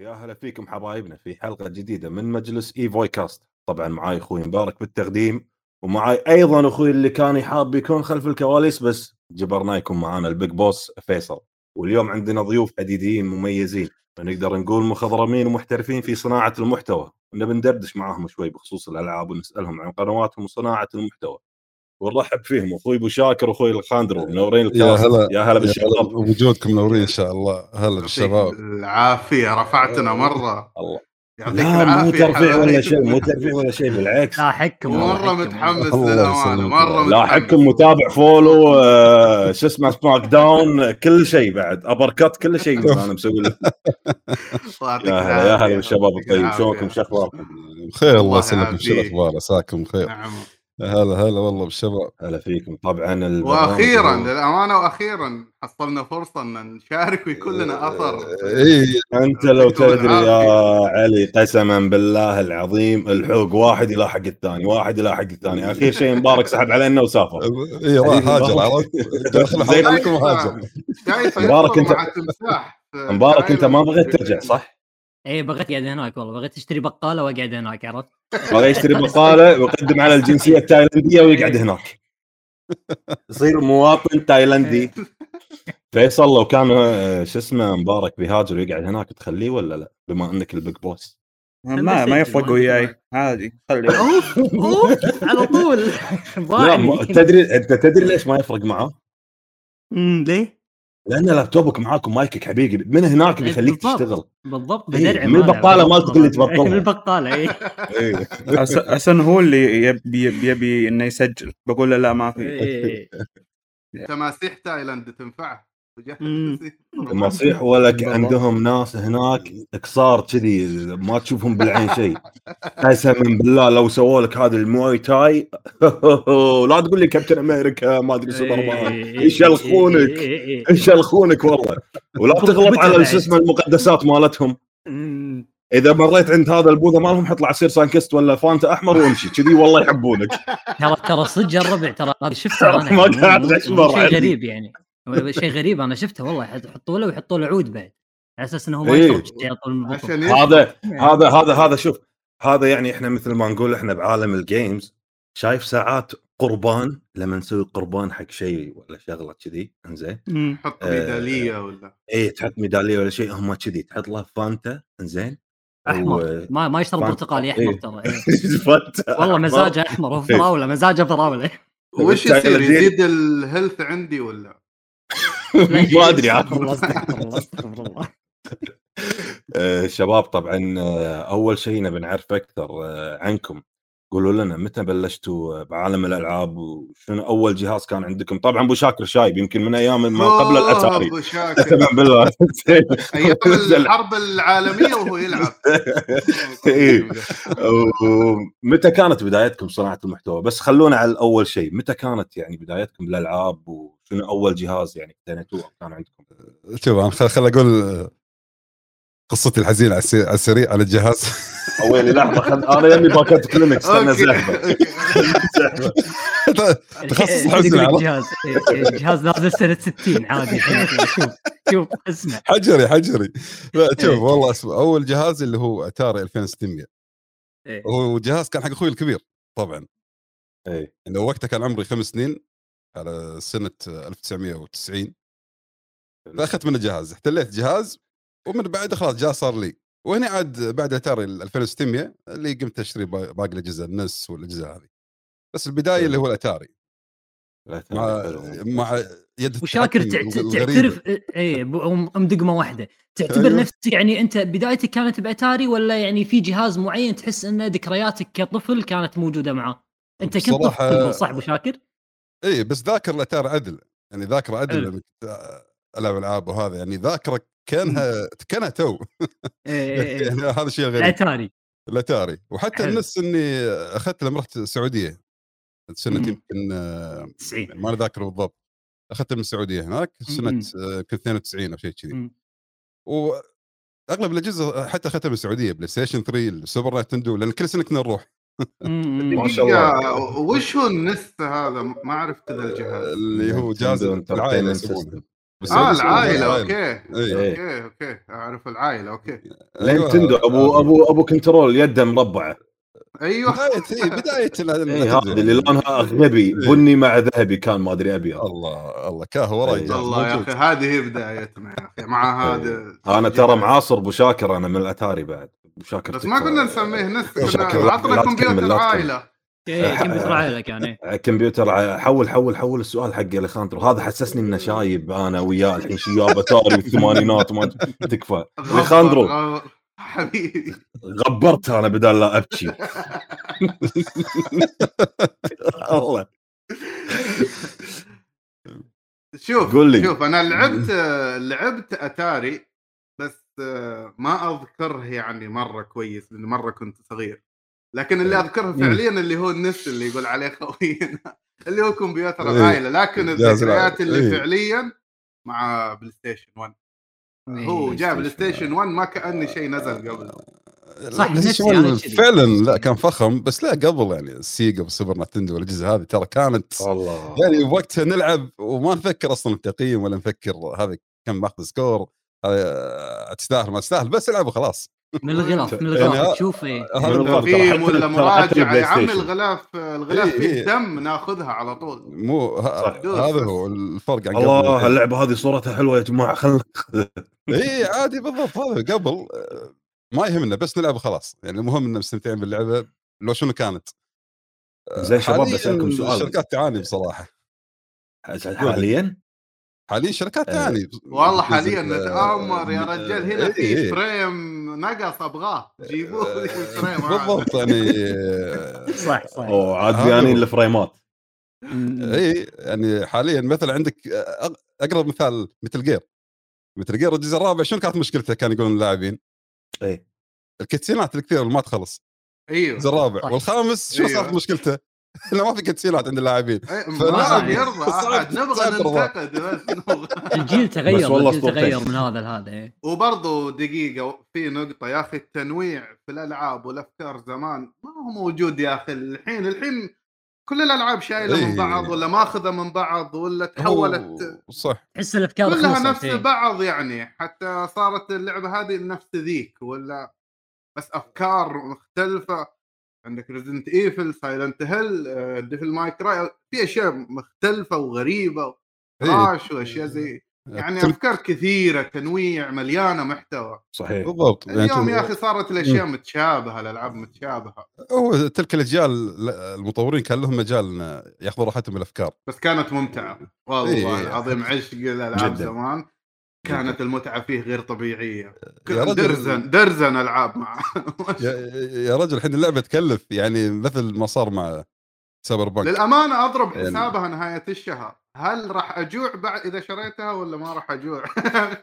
يا هلا فيكم حبايبنا في حلقة جديدة من مجلس فويكاست. طبعا معاي أخوي مبارك بالتقديم، ومعاي أيضا أخوي اللي كان يحاب يكون خلف الكواليس بس جبرناكم معانا البيك بوس فيصل. واليوم عندنا ضيوف عديدين مميزين، نقدر نقول مخضرمين ومحترفين في صناعة المحتوى، ونبي ندردش معاهم شوي بخصوص الألعاب ونسألهم عن قنواتهم وصناعة المحتوى. ونرحب فيهم أخوي أبو شاكر وأخوي الخاندرو، منورين الكاس. يا هلا بالشباب، وجودكم منورين إن شاء الله. هلا بالشباب، العافية رفعتنا مرة. الله يعطيك العافية. مو ترفيه ولا شيء بالعكس، لاحقكم مرة متحمس للأمانة، مرة لاحقكم متابع فولو شو اسمه سماك داون كل شيء، بعد أبركات كل شيء أنا مسوي له. يا هلا بالشباب الطيب، شلونكم شخباركم؟ بخير الله يسلمكم، شو أخبار عساكم بخير؟ نعم هلا والله بالشباب، هلا فيكم. طبعا واخيرا للامانه واخيرا حصلنا فرصه ان نشارك ويكون لنا اثر. انت لو تدري يا علي، قسما بالله العظيم الحوق واحد يلاحق الثاني، واحد يلاحق الثاني. اخير شيء مبارك سحب علينا وسافر، اي راح هاجر، عرفت دخل حلقكم وهاجر. مبارك انت ما بغيت ترجع صح؟ اي بغيت اقعد هناك والله، بغيت اشتري بقاله واقعد هناك، عرفت؟ بغيت اشتري بقاله ويقدم على الجنسيه التايلنديه ويقعد هناك، يصير مواطن تايلندي. فيصل لو كان شو اسمه مبارك بيهاجر ويقعد هناك تخليه ولا لا؟ بما انك البيج بوس ما يفرق وياي، عادي خليه على طول. تدري انت تدري ليش ما يفرق معه؟ ليه؟ لأن لابتوبك معاكم، مايكك حبيبي من هناك بيخليك تشتغل بالضبط. بدرع من البقالة مالتك اللي تبطلها من البقالة. اي عشان هو اللي يبي انه يسجل، بقول له لا ما في تماسيح تايلاند تنفعه. تماسيح ولك عندهم ناس هناك اكسار كذي ما تشوفهم بالعين شيء، قسما بالله لو سووا لك هذا المواي تاي لا تقول لي كابتن امريكا ما ادري سوبر مان، يشلخونك والله. ولا تغلط على اسم المقدسات مالتهم، اذا مريت عند هذا البوذا مالهم حط لعصير سانكست ولا فانتا احمر وامشي كذي، والله يحبونك. ترى صدق الربع، ترى شفتها انا ما قاعد غريب يعني شيء غريب انا شفته والله، يحطوا له عود بعد على اساس انه ما يشرب شيء. هذا شوف، هذا يعني احنا مثل ما نقول احنا بعالم الجيمز شايف ساعات قربان، لما نسوي قربان حق شيء ولا شغله كذي انزين نحط ميداليه ولا تحط ميداليه ولا شيء، هم كذي تحط له فانتا انزين احمر، ما يشرب برتقالي احمر ترى والله مزاجه احمر وفراوله، مزاجه فراوله. وش يصير يزيد الهيلث عندي ولا ما ادري عاد. والله شباب، طبعا اول شيء نبي نعرف اكثر عنكم، قولوا لنا متى بلشتوا بعالم الالعاب وشنو اول جهاز كان عندكم؟ طبعا ابو شاكر شايب يمكن من ايام ما قبل الاتاري، ابو شاكر تمام بالله ايام الحرب العالميه وهو يلعب. متى كانت بدايتكم صناعه المحتوى؟ بس خلونا على اول شيء، متى كانت يعني بدايتكم بالالعاب وشنو اول جهاز يعني اقتنيتوه كان عندكم؟ طبعا خل اقول قصتي الحزينه على السريع على الجهاز. اولي لحظه انا يمي باكات كلينكس، استنى زحمه تخصص حزن على الجهاز. الجهاز نازل سنه 60 عادي. شوف اسمع حجري لا شوف والله اسمع، اول جهاز اللي هو اتاري 2600، هو جهاز كان حق اخوي الكبير طبعا، انه وقتها كان عمري 5 سنين على سنه 1990. فاخذت من الجهاز، احتليت جهاز، ومن بعد خلاص جاء صار لي. وهنا عاد بعد اتاري 2600 اللي قمت اشتري باقي الاجهزه النس والاجزاء هذه، بس البدايه اللي هو الاتاري مع يد وشاكر تعترف اي مدقمه واحده. تعتبر أيوه. نفسك يعني انت بدايتك كانت باتاري ولا يعني في جهاز معين تحس ان ذكرياتك كطفل كانت موجوده معه؟ انت كنت طفل صح ابو شاكر؟ اي بس ذاكر الاتاري عدل، يعني ذاكر عدل الالعاب وهذا، يعني ذاكرك كانها تو. يعني هذا شيء غريب. الاتاري وحتى النس اني اخذت لما رحت السعوديه سنه يمكن ما انا ذاكر بالضبط، اخذت من السعوديه هناك سنه 92 او شيء كذي، واغلب الاجهزه حتى اخذتها من السعوديه، بلاي ستيشن 3، السوبر نينتندو، لان كل سنه كنا نروح. ما شاء الله. وش هو النس هذا؟ ما عرفت ذا الجهاز اللي هو جهاز العائله يسمونه العائله. اوكي اوكي اوكي اعرف العائله. اوكي نينتندو ابو ابو ابو كنترول يده مربعه. ايوه بدايه هذا اللي لونها غبي بني مع ذهبي كان ما ادري ابيض. الله الله كهوره الله يا اخي هذه بدايتنا يا اخي مع هذا. انا ترى معاصر ابو شاكر، انا من الاتاري بعد ابو شاكر، بس ما كنا نسميه نفس عطنا كمبيوتر عائله. كمبيوتر عائلك يعني كمبيوتر. حول السؤال حق اليخاندرو هذا حسسني انه شايب انا وياه الحين شياب تاري الثمانينات وما تكفى اليخاندرو حبيبي. غبرت انا بدال لا ابكي. الله شوف انا لعبت اتاري بس ما اذكره يعني مره كويس لان مره كنت صغير، لكن اللي اذكره فعليا اللي هو النفس اللي يقول عليه خوينا اللي هو كمبيوتر عائله، لكن الذكريات اللي فعليا مع بلاي ستيشن 1. هو جاب بلاي ستيشن 1 ما كأنه شيء نزل قبل. صح يعني فعلا لا كان فخم، بس لا قبل يعني السيجا والسوبر نتندو والأجهزة هذه ترى كانت الله. يعني وقتها نلعب وما نفكر اصلا التقييم ولا نفكر هذا كم ماخذ سكور، تستاهل ما تستاهل، بس العب وخلاص. من الغلاف من الغلاف تشوف ايه التقييم ولا مراجعه يا عم. الغلاف بالدم ناخذها على طول. مو هذا هو الفرق عن قبل. الله اللعبه هذه صورتها حلوه يا جماعه خلنا اي عادي بالضبط. هذا قبل ما يهمنا بس نلعب خلاص، يعني المهم اننا مستمتعين باللعبه لو شنو كانت. زي شباب بسالكم سؤال، الشركات تعاني بصراحه حاليا شركات تاني والله حاليا نتآمر يا رجال هنا في فريم نقص ابغاه جيبوه لي فريم بالضبط يعني صح عاد يعني الفريمات اي يعني حاليا مثلا عندك اقرب مثال مثل جير الجزء الرابع شنو كانت مشكلتها؟ كان يقولون اللاعبين اي الكتسينات الكثير اللي ما تخلص. ايوه الجزء الرابع والخامس شو صارت مشكلته؟ لا ما في كتسيلات عند اللاعبين فلا يرضى احد. نبغى ننتقد الجيل تغير من هذا لهذا. وبرضه دقيقه في نقطه يا اخي، التنويع في الالعاب والافكار زمان ما هو موجود يا اخي. الحين كل الالعاب شايله من بعض ولا ماخذه من بعض ولا تحولت صح، تحس الافكار كلها نفس بعض يعني. حتى صارت اللعبه هذه نفس ذيك ولا بس افكار مختلفه. عندك ريزنت ايفل، سايلنت هيل، ديفل ماي كراي، في اشياء مختلفه وغريبه راش واشياء زي يعني افكار كثيره، تنويع مليانه محتوى. صحيح بالضبط. اليوم يا اخي صارت الاشياء متشابهه، الالعاب متشابهه. هو تلك الاجيال المطورين كان لهم مجال ياخذوا راحتهم بالافكار، بس كانت ممتعه والله العظيم. عشق الالعاب زمان كانت المتعه فيه غير طبيعيه. درزن العاب مع يا رجل الحين اللعبه تكلف يعني مثل ما صار مع سايبر بانك. للامانه اضرب حسابها نهايه الشهر، هل راح اجوع بعد اذا شريتها ولا ما راح اجوع؟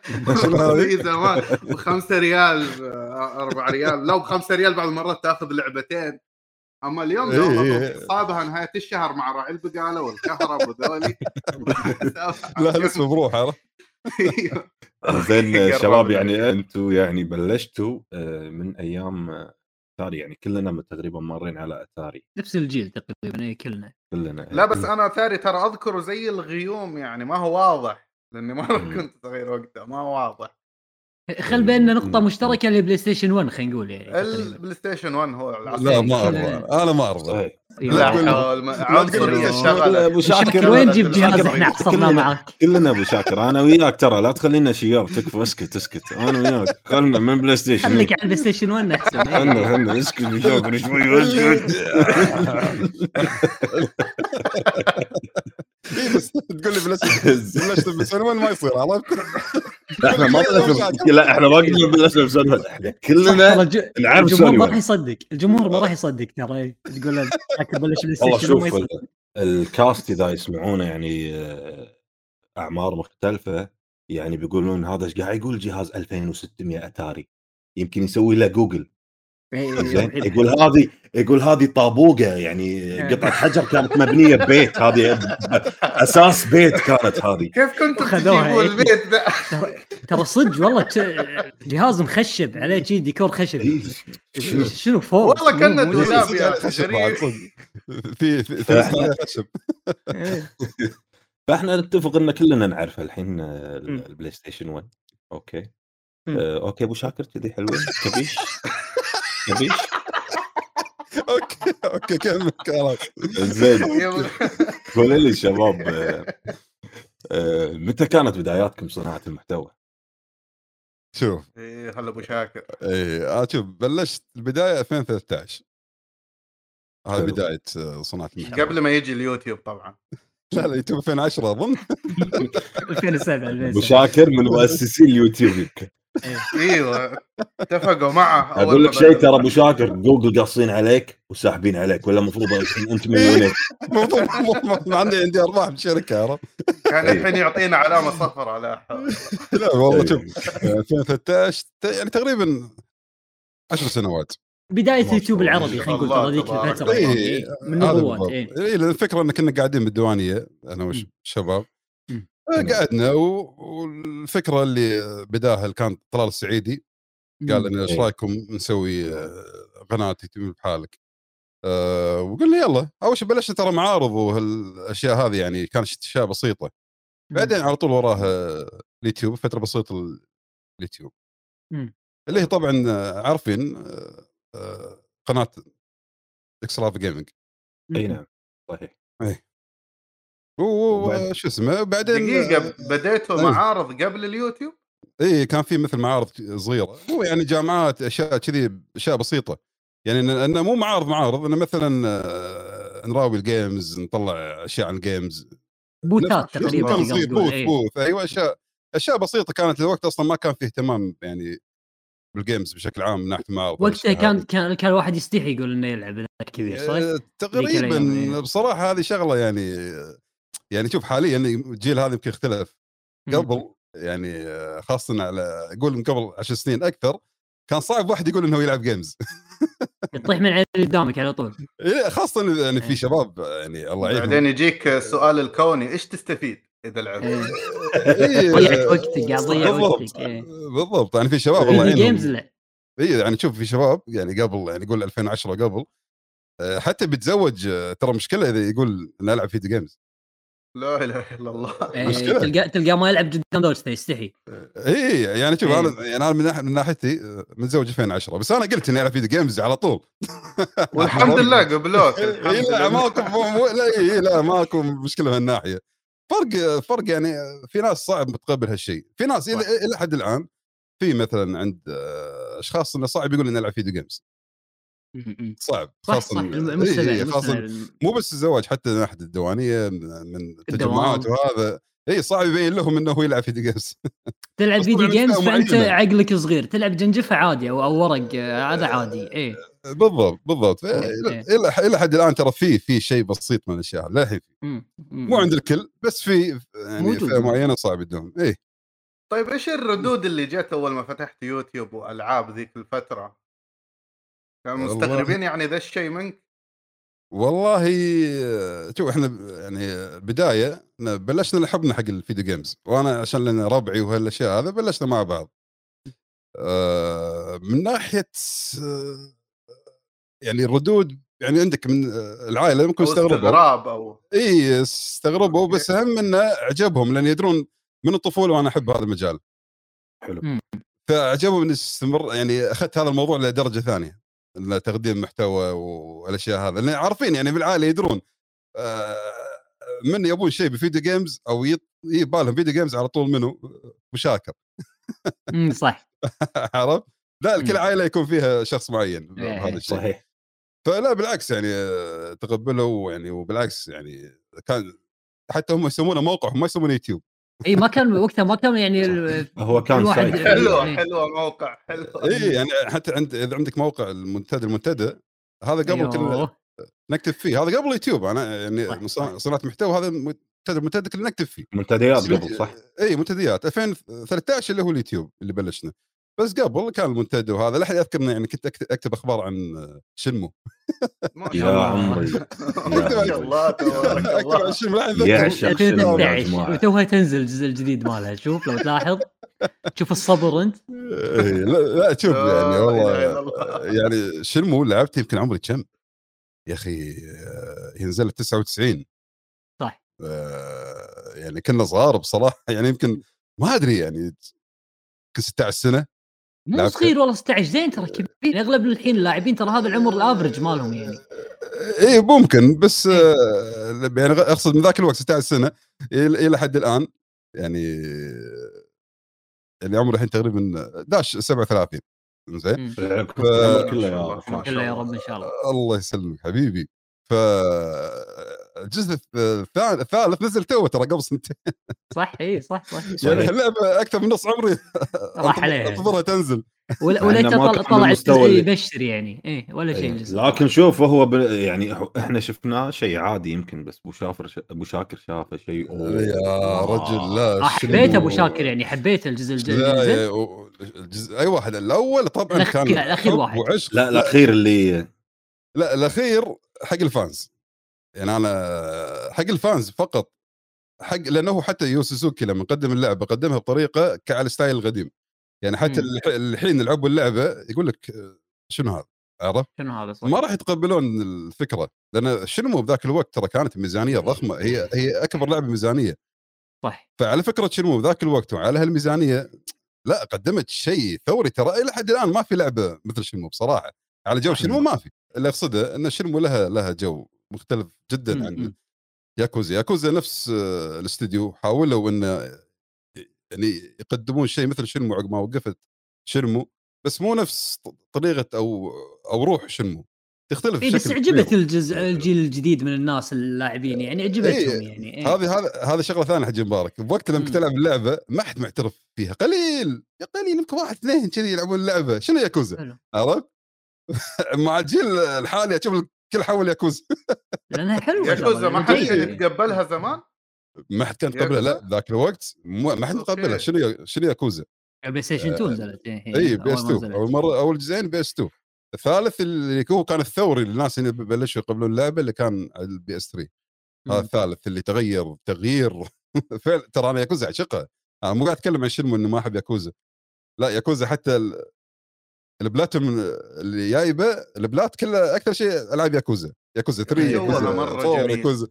في زمان ب5 ريال 4 ريال، لو ب5 ريال بعض المرات تاخذ لعبتين. اما اليوم صابها نهايه الشهر مع راعي البقاله والكهرب وذولي. لا لسه بروحه. زين شباب، يعني انتم يعني بلشتوا من ايام اتاري، يعني كلنا تقريبا مرين على اتاري نفس الجيل تقريبا. اي كلنا لا بس انا اتاري ترى اذكره زي الغيوم، يعني ما هو واضح لاني مره كنت صغير وقتها، ما هو واضح. خل بيننا نقطه مشتركه للبلاي ستيشن 1، خلينا نقول يعني البلاي ستيشن 1 هو العصر. لا ما ارضى انا ما ارضى. ابو شاكر وين جيب جهاز احنا حصلنا معك كلنا؟ ابو شاكر انا وياك ترى لا تخلينا شياب، تكفى اسكت انا وياك. خلنا من بلاي ستيشن، خليك على البلاي ستيشن 1 احسن. خلنا اسكت ابو شاكر شوي بس تقول لي بلاش بسنوان ما يصير. عرفت احنا ما لا احنا ما قلنا بلاش بسنوان، احنا كلنا نعرف سنوان. الجمهور ما راح يصدق، الجمهور ما راح يصدق ترى. تقول لك بلاش بلاش. الكاست اذا يسمعونه يعني اعمار مختلفه يعني بيقولون هذا ايش قاعد يقول جهاز 2600 اتاري، يمكن يسوي له جوجل. يقول هذه طابوقه يعني قطعه حجر كانت مبنيه ببيت، هذه اساس بيت كانت هذه. كيف كنتوا تجيبوا البيت ده؟ ترى صدق والله جهاز مخشب عليه شيء ديكور خشب. شنو فوق والله كنا دولاب يا خشب. في خشب فاحنا نتفق ان كلنا نعرف الحين مم. البلاي ستيشن 1. اوكي اوكي ابو شاكر كذي حلوه كبيش كبيش اوكي كمل خلاص زين. قولوا لي شباب، متى كانت بداياتكم صناعه المحتوى؟ شوف هلا ابو شاكر. شوف بلشت البدايه 2013، هذه بدايه صناعه المحتوى قبل ما يجي اليوتيوب طبعا. لا اليوتيوب 2010 اظن 2007. ابو شاكر من مؤسسي اليوتيوب. ايوه اتفقوا معه. اقول لك شيء ترى ابو شاكر، جوجل قاصين عليك وساحبين عليك، ولا المفروض انت مليونير. عندي ارباح بالشركه يعني. الحين يعطينا علامه صفر على لا والله شوف 2013 يعني تقريبا 10 سنوات بدايه يوتيوب العربي، خلينا نقول هذيك الفتره من نبوات. الفكره ان كنا قاعدين بالديوانيه انا والشباب، قعدنا والفكره اللي بداها كان طلال السعيدي قال لنا ايش رايكم نسوي قناه يتم بحالك، وقلنا يلا. اول شيء بلشنا ترى معارض وهالاشياء هذه، يعني كانت اشياء بسيطه. بعدين على طول وراها اليوتيوب، فتره بسيطه اليوتيوب اللي هي طبعا عارفين قناه اكستراف جيمنج. اي نعم صحيح. وشو اسمه بعدين دقيقه بديتوا معارض قبل اليوتيوب. اي كان في مثل معارض صغيره، هو يعني جامعات اشياء كذي، اشياء بسيطه يعني. انه مو معارض انه مثلا نراوي الجيمز، نطلع اشياء عن الجيمز، بوتات تقريبا. بوت ايوه اشياء بسيطه كانت الوقت، اصلا ما كان فيه اهتمام يعني بالجيمز بشكل عام من ناحيه معارض وقتها. كان الواحد يستحي يقول انه يلعب كذي صح تقريبا. بصراحه هذه شغله يعني شوف حاليا الجيل هذا يمكن يختلف. قبل يعني خاصه على اقول من قبل 10 سنين اكثر، كان صعب واحد يقول انه يلعب جيمز. يطيح من عين قدامك على طول، خاصه يعني في شباب يعني الله يعينهم. بعدين يجيك السؤال الكوني، ايش تستفيد اذا لعبت؟ ضيعت وقتك قاضيه وقتك. بالضبط يعني في شباب الله يعينهم. اي يعني شوف في شباب يعني قبل يعني يقول 2010 قبل حتى بتزوج ترى مشكله اذا يقول انا العب فيديو جيمز. لا اله الا الله. تلقى ما يلعب قدام دوجته يستحي. اي يعني شوف انا من ناحيتي متزوج 2010، بس انا قلت اني العب فيديو جيمز على طول والحمد لله قبلوك. لا ماكو مشكله من الناحيه. فرق يعني في ناس صعب متقبل هالشيء، في ناس الى حد الان في مثلا عند اشخاص انه صعب يقول اني العب فيديو جيمز، صعب خاصه مو بس الزواج، حتى من احد الديوانيه من تجمعات وهذا. اي صعب يبين لهم انه هو يلعب فيديو جيمز. تلعب فيديو جيمز فانت عقلك صغير، تلعب جنجفه عادي او ورق هذا عادي. اي بالضبط. الى حد الان ترى في شيء بسيط من الاشياء لا الحين مو عند الكل، بس في يعني فئه معينه صعب عندهم. اي طيب ايش الردود اللي جت اول ما فتحت يوتيوب والعاب ذيك الفتره؟ مستغربين يعني ذا الشيء منك؟ والله شوف احنا يعني بدايه بلشنا لحبنا حق الفيديو جيمز، وانا عشان لنا ربعي وهالاشياء هذا بلشنا مع بعض. من ناحيه يعني الردود يعني عندك من العائله ممكن استغربوا او اي استغربوا، بس اهم انه عجبهم لان يدرون من الطفوله وانا احب هذا المجال. حلو. فعجبهم استمر يعني اخذت هذا الموضوع لدرجه ثانيه، تقديم محتوى والاشياء هذا اللي عارفين يعني بالعائله يدرون من يبون شيء بفيديو جيمز او يبالهم فيديو جيمز على طول منه مشاكر. صح. عرفت؟ لا كل عائله يكون فيها شخص معين هذا الشيء. صحيح. فلا بالعكس يعني تقبلوا يعني، وبالعكس يعني كان حتى هم يسمونه موقع وما يسمونه يوتيوب. اي ما كان وقتها، ما كان يعني هو كان حلو موقع حلو. اي يعني حتى اذا عندك موقع المنتدى هذا قبل كنا نكتب فيه، هذا قبل يوتيوب. انا يعني صناعه محتوى هذا المنتدى كنا نكتب فيه منتديات قبل. صح. اي منتديات 2013 اللي هو اليوتيوب اللي بلشنا، بس قبل كان المنتدى وهذا لحد اذكرنا يعني كنت اكتب اخبار عن شنمو. يا عمري يا الله تبارك الله. يا شنمو وتوها تنزل الجزء الجديد مالها. شوف لو تلاحظ، شوف الصبر انت. لا شوف يعني والله يعني شنمو لعبت يمكن عمري كم يا اخي، ينزل 99 صح يعني كنا صغار بصراحه، يعني يمكن ما ادري يعني 16 سنه، مو صغير والله 16 زين ترى كبير. اغلب الحين اللاعبين ترى هذا العمر الافرج مالهم يعني. اي ممكن بس يعني اقصد من ذاك الوقت 16 سنه الى حد الان يعني العمر الحين تقريبا 37 زين. كله يا رب ان شاء الله. الله يسلمك حبيبي. فالجزء الثالث نزل توه ترى قبل سنتين. صح اي صح صح. يعني اللعبه اكثر من نص عمري راح عليها انتظرها تنزل. ولا طلع الجزء يبشر يعني ايه ولا شيء. لكن شوف هو يعني احنا شفناه شيء عادي يمكن، بس ابو شاكر شافه شيء يا رجل. لا حبيت ابو شاكر يعني، حبيت الجزء اي واحد الاول طبعا كان الاخير واحد. لا الاخير اللي لا الاخير حق الفانز يعني، انا حق الفانز فقط حق، لانه حتى يوسوسوكي لما قدم اللعبه قدمها بطريقه كعلى ستايل القديم يعني. حتى الحين يلعبوا اللعبه يقول لك شنو هذا، عرفت شنو هذا، ما راح يتقبلون الفكره. لان شنو بذاك الوقت ترى كانت ميزانيه ضخمه، هي اكبر لعبه ميزانيه صح. فعلى فكره شنو بذاك الوقت وعلى هالميزانيه لا قدمت شيء ثوري ترى. الى حد الان ما في لعبه مثل شنو بصراحه على جو شنو، ما في. اللي أقصده أن شنمو لها جو مختلف جداً عن ياكوزا نفس الاستديو حاولوا أن يعني يقدمون شيء مثل شنمو عقب ما وقفت شنمو، بس مو نفس طريقة أو روح شنمو، تختلف. بس عجبت الجيل الجديد من الناس اللاعبين يعني، عجبتهم يعني. هذا شغلة ثانية حجي مبارك، بوقت لما كنت ألعب اللعبة ما حد معترف فيها، قليل يمكن واحد اثنين كذي يلعبون اللعبة شنو ياكوزا، عرفت؟ مع الجيل الحالي اشوف كل حول ياكوزا لانها حلوه. ياكوزا ما حد يتقبلها زمان، ما حد كان يتقبلها لا ذاك الوقت، ما حد يتقبلها. شنو ياكوزا بلاي ستيشن 2 نزلت اي بي اس 2 اول مره، اول جزئين بي اس 2. الثالث اللي هو كان الثوري للناس اللي بلشوا يقبلون اللعبه اللي كان على البي اس 3، هذا الثالث اللي تغيير فعلا. ترى انا ياكوزا عشقها، انا مو قاعد اتكلم عن شنو انه ما احب ياكوزا، لا ياكوزا حتى البلاتم اللي جايبه البلات كله اكثر شيء العاب ياكوزا 3 ياكوزا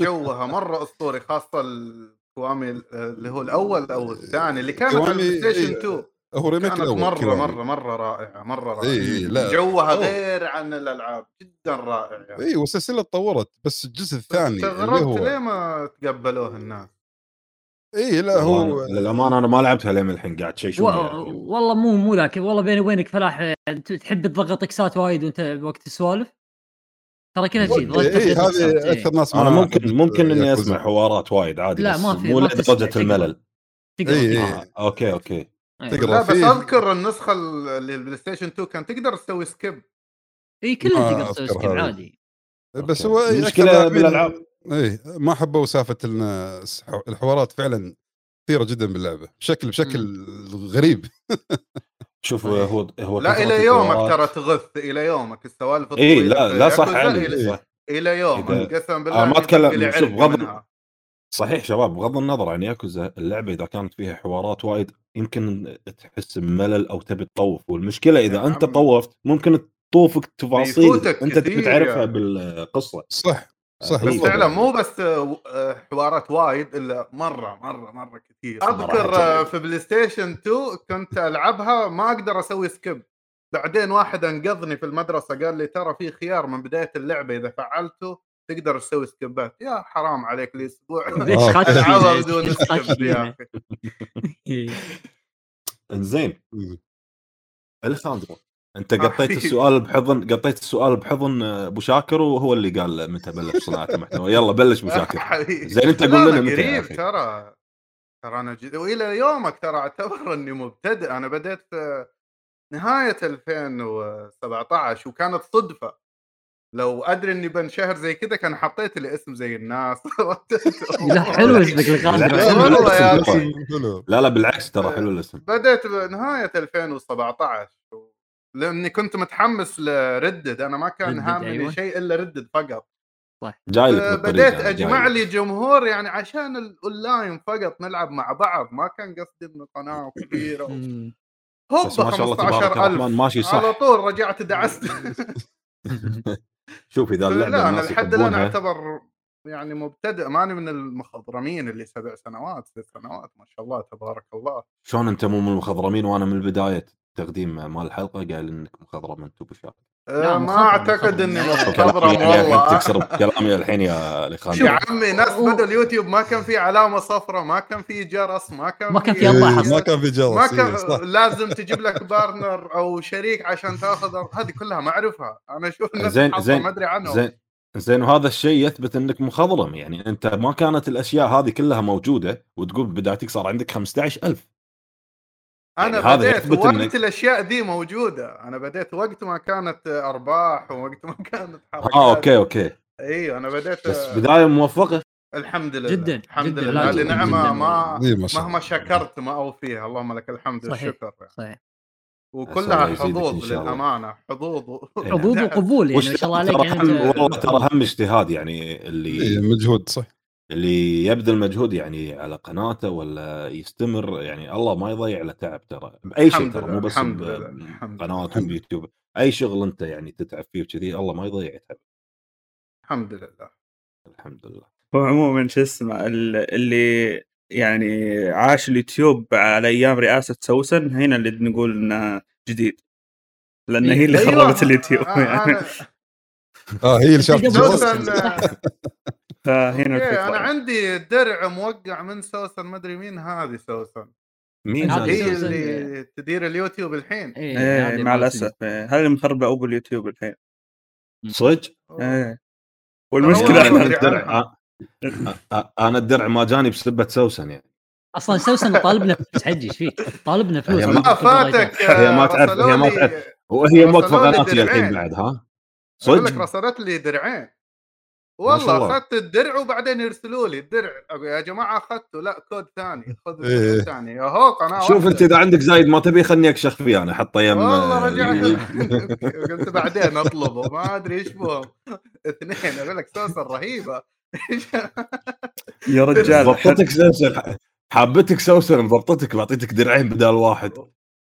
جوها مره اسطوري، خاصه الكوامي اللي هو الاول او الثاني اللي كان على البلايستيشن 2 هو ريميك الاول، مره رائعه، إيه جوها غير عن الالعاب، جدا رائع يعني. اي والسلسله تطورت، بس الجزء الثاني اللي هو ليه ما تقبلوه الناس؟ اي لا هو للامانه انا ما لعبتها لين الحين، قاعد شيء شوي والله مو لكن والله بيني وبينك فلاح تحب تضغط اكسات وايد وانت بوقت السوالف ترى كذا شيء. هذه اكثر ناس انا ممكن اني اسمع حوارات وايد عادي، لا ما في مو لدرجه الملل. اوكي تقدر. بس اذكر النسخه للبلاي ستيشن 2 كان تقدر تسوي سكيب. اي كلها تقدر تسوي سكيب عادي، بس هو مشكله بالالعاب ايه ما حبوا سافة الحوارات فعلا كثيرة جدا باللعبة بشكل غريب. شوف هو لا الى يومك ترى تغث، الى يومك السوالف ايه لا صح الى يومك قسم بالله ما اتكلم. شوف بغض صحيح شباب، بغض النظر عن ياكوزا اللعبة اذا كانت فيها حوارات وايد يمكن تحس بملل او تبي تطوف، والمشكلة اذا انت طوفت ممكن تطوفك تفاصيل انت تعرفها بالقصة صح فعلا. مو بس حوارات وايد الا مره كثير. اذكر في بلاي ستيشن 2 كنت العبها ما اقدر اسوي سكيب، بعدين واحد انقذني في المدرسه قال لي ترى في خيار من بدايه اللعبه اذا فعلته تقدر تسوي سكيبات. يا حرام عليك لي اسبوع العبها بدون سكيب يا اخي. انزين اليساندرو انت قطيت السؤال بحضن ابو شاكر، وهو اللي قال متى بلش صناعه المحتوى. يلا بلش ابو شاكر زين، انت قول لنا متى يا اخي. ترى انا والى يومك ترى اعتبر اني مبتدئ. انا بديت نهايه 2017 وكانت صدفه، لو ادري اني بنشهر زي كذا كان حطيت لي اسم زي الناس. لا حلو اسمك الغالي والله يا اخي. لا بالعكس ترى حلو الاسم. بديت نهايه 2017 لاني كنت متحمس لردد، انا ما كان هامني شيء الا ردد فقط. بديت اجمع لي جمهور يعني عشان الاونلاين فقط نلعب مع بعض، ما كان قصدي انه قناه كبيره هوب. ما شاء الله تبارك الرحمن ماشي صح، على طول رجعت دعست. شوف اذا اللعبه الناس يحبونها، لا انا اعتبر يعني مبتدئ، ماني من المخضرمين اللي 7 سنوات 6 سنوات ما شاء الله تبارك الله. شلون انت مو من المخضرمين وانا من البدايه تقديم مال الحلقه قال انك مخضرم انت بشكل ما اعتقد اني مخضرم والله. تكسر كلامي الحين يا لخان يا عمي. ناس بدوا اليوتيوب ما كان في علامه صفراء، ما كان في جرس، ما كان في جرس. لازم تجيب لك بارنر او شريك عشان تاخذ هذه كلها ما اعرفها انا. اشوف الناس ما ادري عنهم زين، وهذا الشيء يثبت انك مخضرم. يعني انت ما كانت الاشياء هذه كلها موجوده وتقول بدايتك صار عندك 15000. انا يعني بديت وقت إنك... الاشياء دي موجوده. انا بديت وقت ما كانت ارباح ووقت ما كانت حركات. اوكي ايوه انا بديت بس بدايه موفقه الحمد لله جدا. الحمد لله لنعمه مهما شكرت ما اوفيها. اللهم لك الحمد والشكر يعني. وكلها حظوظ للامانه، حظوظ وقبول. يعني ان شاء الله عليك والله ترى هم اجتهاد يعني اللي مجهود صح اللي يبذل مجهود يعني على قناته ولا يستمر يعني الله ما يضيع له تعب ترى باي شيء ترى مو بس قنوات اليوتيوب اي شغل انت يعني تتعب فيه وكذي الله ما يضيع تعب. الحمد لله الحمد لله. وعموما شو اسمه اللي يعني عاش اليوتيوب على ايام رئاسه سوسن هنا اللي نقول انه جديد لان هي اللي خربت اليوتيوب يعني. هي اللي شافت سوسن. فهنا انا عندي درع موقع من سوسن ما ادري مين هذه سوسن مين هي اللي تدير اليوتيوب الحين. ايه مع الاسف هذه مخربه ابو اليوتيوب الحين صدق. والمشكله أنا الدرع ما جاني بسبة سوسن يعني. أصلاً سوسن طالبنا فلوس حجيش فيك طالبنا فلوس. ما فاتك. هي ما تعرف وهي موقفة قناتي الحين بعد ها. صدق. رسلت لي درعين. والله أخذت الدرع وبعدين يرسلوا لي الدرع يا جماعة أخذته لا كود ثاني خذ إيه. ثاني يا هوق أنا. شوف أنت إذا عندك زايد ما تبي خلني أكشخ فيه أنا حط أيام. والله رجعت قلت بعدين أطلبه ما أدري إيش بهم اثنين أقول لك سوسن رهيبة. يا رجال ضبطتك سوسن حبتك سوسن ضبطتك بعطيتك درعين بدل واحد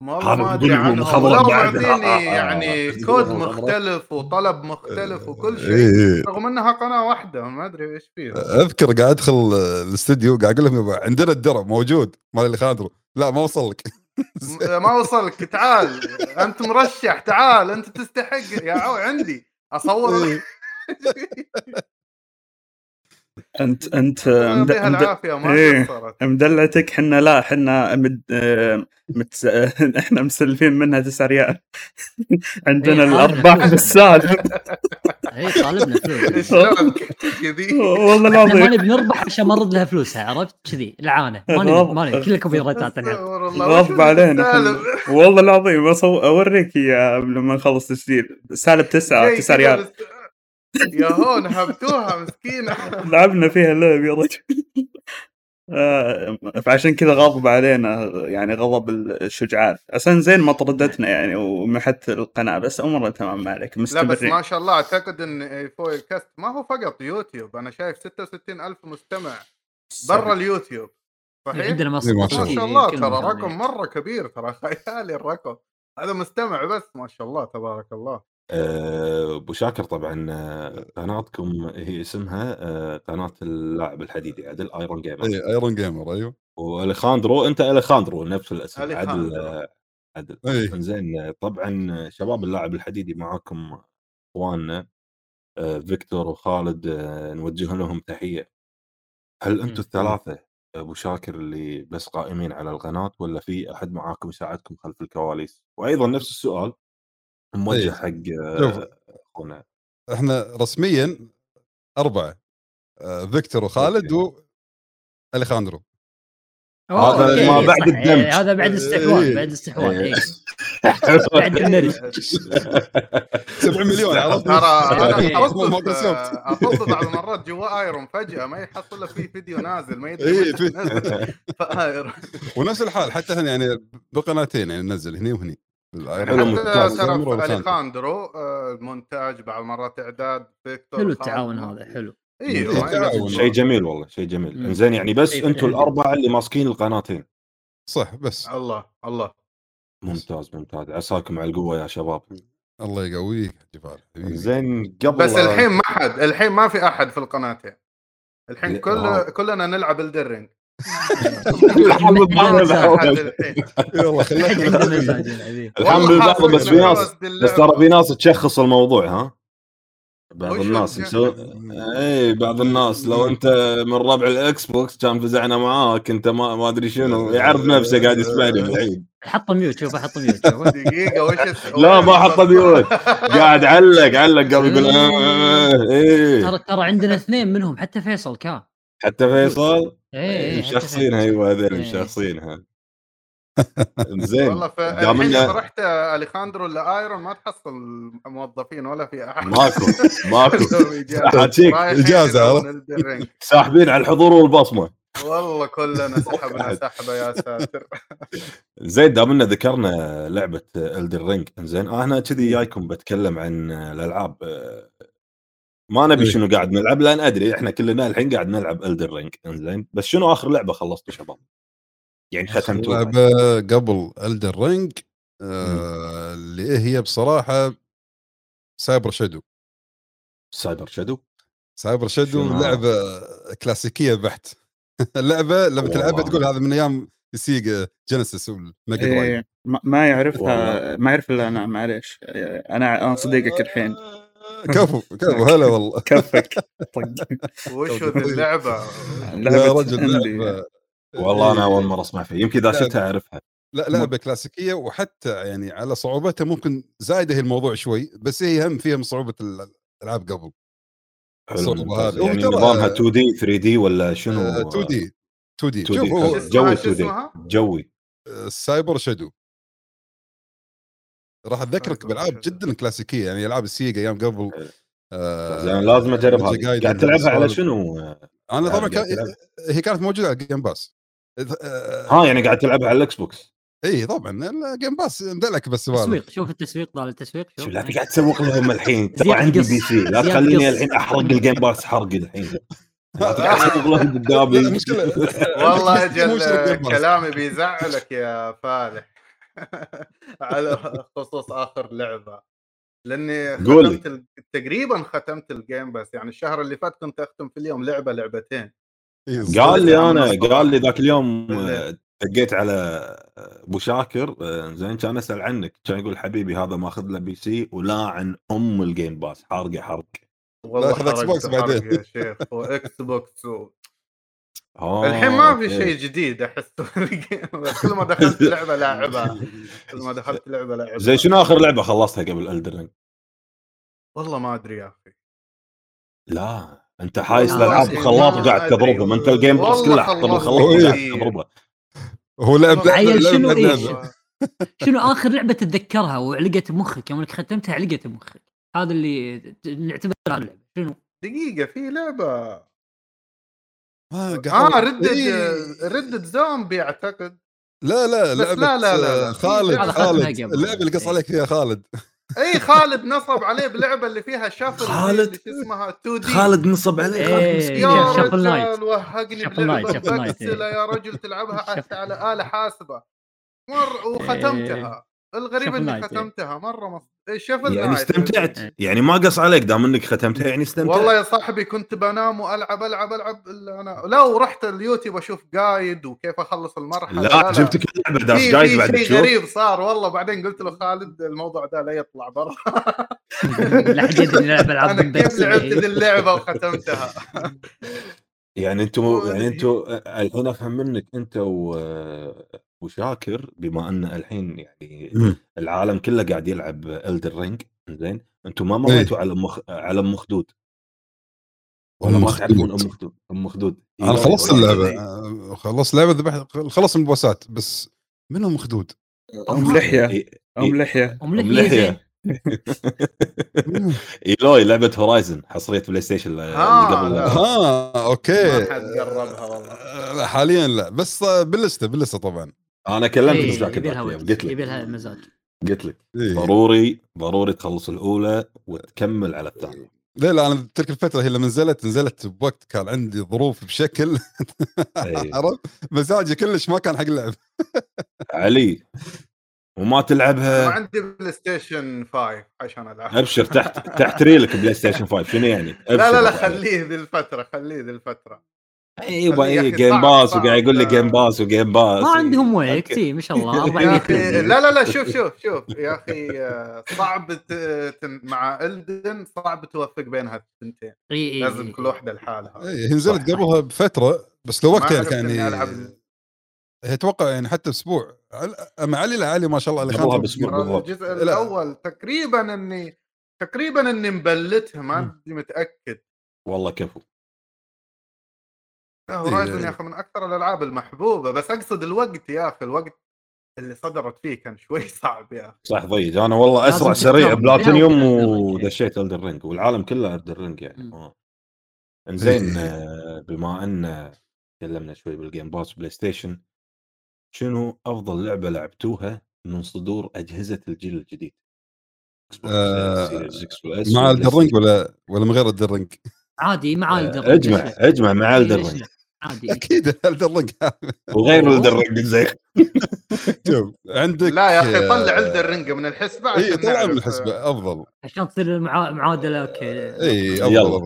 ما ادري عنه والله معطيني يعني كود مختلف وطلب مختلف وكل شيء رغم انها قناه واحده ما ادري ايش فيها. اذكر قاعد ادخل الاستوديو قاعد اقول لهم عندنا الدرع موجود مال اللي خاطره لا ما وصل لك ما وصل لك تعال انت مرشح تعال انت تستحق يا عو عندي اصور انت مدلعتك حنا لا حنا احنا مسلفين منها 9 ريال عندنا الارباح بالسالب اي طالبنا فلوس كذي والله العظيم ما بنربح عشان مرض لها فلوسها عرفت كذي لعانه ما كلكم يريتات غصب علينا والله العظيم اوريك يا لما نخلص تسجيل سالب 9 ريال يا هون هبتوها مسكينة لعبنا فيها لعب يا رجل. فعشان كذا غضب علينا يعني غضب الشجعان أصلا زين ما طردتنا يعني ومحت القناة بس أمرنا تمام مالك مستمرين. لا بس ما شاء الله أعتقد إن فوق كاست ما هو فقط يوتيوب أنا شايف 66,000 مستمع برا اليوتيوب صحيح؟ عندنا ما شاء الله ترى رقم مرة كبير ترى خيالي الرقم هذا مستمع بس ما شاء الله تبارك الله. أبو شاكر طبعا قناتكم هي اسمها قناة اللاعب الحديدي عدل ايرون جيمر. اي ايرون جيمر ايوه. والخاندرو انت الخاندرو نفس الاسم عدل زين. طبعا شباب اللاعب الحديدي معاكم اخواننا فيكتور وخالد نوجه لهم تحية. هل انتم الثلاثة ابو شاكر اللي بس قائمين على القناة ولا في احد معاكم يساعدكم خلف الكواليس؟ وايضا نفس السؤال موجه حق اخونا. احنا رسميا 4 فيكتور وخالد والخاندرو. هذا ما بعد الدمج هذا بعد الاستحواذ بعد الاستحواذ بعد النرج 7 مليون عرفت ترى احط بعض المرات جوا ايرون فجأة ما يحط له في فيديو نازل ما يدري ونفس الحال حتى هنا يعني بقناتين يعني ننزل هنا وهني الخاندرو المونتاج بعض المرات اعداد فيكتور حلو التعاون هذا حلو ايوه شيء جميل والله شيء جميل. انزين يعني بس انتم الاربعه اللي ماسكين القناتين صح بس الله ممتاز عساكم على القوه يا شباب الله يقويك جبال زين قبل بس الحين ما حد الحين ما في احد في القناتين الحين كلنا نلعب الدرينج. يلا خلينا الحمد لله. بس في ناس ترى في ناس تشخص الموضوع. ها بعض الناس اي بعض الناس لو انت من ربع الاكس بوكس كان فزعنا معاك انت ما ادري شنو يعرض نفسه قاعد يسمعني الحين. حط ميوت. شوف حط ميوت دقيقه. وش لا ما حط ميوت قاعد علق قبل يقول ايه ترى عندنا اثنين منهم حتى فيصل كان حتى فيصل شخصينها ايوه هذول شخصينها زين. والله فأنا رحت أليخاندرو ولا آيرون ما تحصل موظفين ولا في أحد. ماكو حاتيك الجازة ساحبين على الحضور والبصمة. والله كلنا سحبنا سحبة يا ساتر. زين دامنا ذكرنا لعبة Elden Ring زين أنا كذي جايكم بتكلم عن الألعاب ما نبي شنو قاعد نلعب لأن أدري إحنا كلنا الحين قاعد نلعب Elden Ring زين. بس شنو آخر لعبة خلصتوا شباب؟ يعني ختمت لعبة قبل Elden Ring اللي هي بصراحة سايبر شادو لعبة كلاسيكية بحت. اللعبة لما تلعبها تقول هذا من أيام سيجا جينيسيس والميجا ما يعرفها ما يعرف إلا أنا. معليش أنا صديقك الحين. كفو هلا والله كفك. وشو اللعبة يا رجل؟ والله انا اول مره اسمع فيها. يمكن اذا شفتها اعرفها. لا لعبه كلاسيكيه وحتى يعني على صعوبتها ممكن زايده الموضوع شوي بس هي هم فيها صعوبه الالعاب قبل. هذا يعني نظامها 2 دي 3 دي ولا شنو؟ 2 دي جو 2 دي جوي. سايبر شادو راح اذكرك بالعاب جدا كلاسيكيه يعني العاب السيجا ايام قبل. يعني لازم اجربها. قاعد تلعبها على شنو؟ انا طبعا هي كانت موجوده على جيم باس. يعني قاعد تلعبها على الاكس بوكس. اي طبعا الجيم باس مدلك بس تسويق. شوف التسويق ضال التسويق. شوف لا قاعد تسوق لهم الحين. ترى عندي بي سي لا تخليني الحين احرق الجيم باس حرق الحين. والله اجل كلامي بيزعلك يا فالح على خصوص اخر لعبه لاني ختمت تقريبا الجيم بس يعني الشهر اللي فات كنت اختم في اليوم لعبتين. قال لي قال لي ذاك اليوم دقيت على ابو شاكر زين كان اسال عنك كان يقول حبيبي هذا ماخذ له بي سي ولا عن ام الجيم باس حرق والله اكس بوكس بعدين يا شيخ واكس بوكس الحين ما في شيء جديد احس. كل ما دخلت لعبه لاعبها زي شنو اخر لعبه خلصتها قبل Elden Ring؟ والله ما ادري يا اخي. لا انت حايس الالعاب خلاط وقاعد تضربهم انت الجيم بس كله طب خلاص تضربه. هو لعب شنو اخر لعبه تتذكرها وعلقت بمخك يوم انك ختمتها علقت بمخك؟ هذا اللي نعتبرها اللعبه. شنو دقيقه في لعبه ردت زومبي اعتقد. لا لعبة خالد اللعبة اللي قص عليك فيها خالد. اي خالد نصب عليه بلعبة اللي فيها شافل خالد اسمها 2 دي. خالد نصب عليه يا شافل نايت وهقني بلعبة يا رجل تلعبها على آلة حاسبة مر وختمتها. الغريب اني ختمتها مره شفل يعني استمتعت يعني ما قص عليك دام انك ختمتها يعني استمتعت. والله يا صاحبي كنت بنام والعب العب انا لو رحت اليوتيوب اشوف قايد وكيف اخلص المرحله. لا جبتك لعبه داش قايد بعد شيء غريب صار والله. بعدين قلت له خالد الموضوع ده لا يطلع برا. لحقتني لعبه العب بس لعبت اللعبه وختمتها. يعني انتم الحين افهم منك انت وشاكر بما ان الحين يعني العالم كله قاعد يلعب Elden Ring زين انتم ما مريتوا على ام خدود ولا ما تعرفون ام خدود؟ انا خلصت اللعبه خلص البوسات بس من ام خدود. ام لحيه إيلوي لعبة هورايزن حصرية بلاي ستيشن اللي قبل. اوكي ما حد قربها والله حاليا. لا بس باللسته طبعا انا كلمت قلت لك ضروري تخلص الاولى وتكمل على الثانيه. لا انا تلك الفتره هي لما نزلت بوقت كان عندي ظروف بشكل عرفت مزاجي كلش ما كان حق لعب. علي وما تلعبها. عندي بلاي ستيشن 5 عشان العب. ابشر تحت ريلك بلاي ستيشن 5 شنو يعني؟ لا لا لا خليه ذي الفتره، خليه ذي الفتره. ايوه اي جيم باس وقاعد يقول لي جيم باس وجيم باس، ما عندهم وقت كثير ما شاء الله. لا لا لا شوف شوف شوف يا اخي، صعب مع الدن صعب توفق بينها الثنتين، لازم كل واحده لحالها. نزلت قبلها بفتره بس لو وقتها كان اتوقع يعني حتى اسبوع مع علي العالي ما شاء الله اللي خلص الجزء الاول تقريبا اني مبلتها ما متاكد والله كفو. هورايزن يا أخي من أكثر الألعاب المحبوبة، بس أقصد الوقت يا أخي، الوقت اللي صدرت فيه كان شوي صعب يا أخي. صح ضيج، أنا والله أسرع سريع بلاتينيوم ودشيت ألدر رينج والعالم كله ألدر رينج يعني. إنزين بما أن تكلمنا شوي بالجيم باس بلاي ستيشن، شنو أفضل لعبة لعبتوها من صدور أجهزة الجيل الجديد؟ مع ألدر رينج ولا من غير ألدر رينج؟ عادي مع الدرج. اجمع مع الدرج عادي اكيد الدرج وغير الدرج زي شوف عندك. لا يا اخي طلع الدرج من الحسبه عشان طلع من الحسبه افضل عشان تصير المعادله. اوكي اي افضل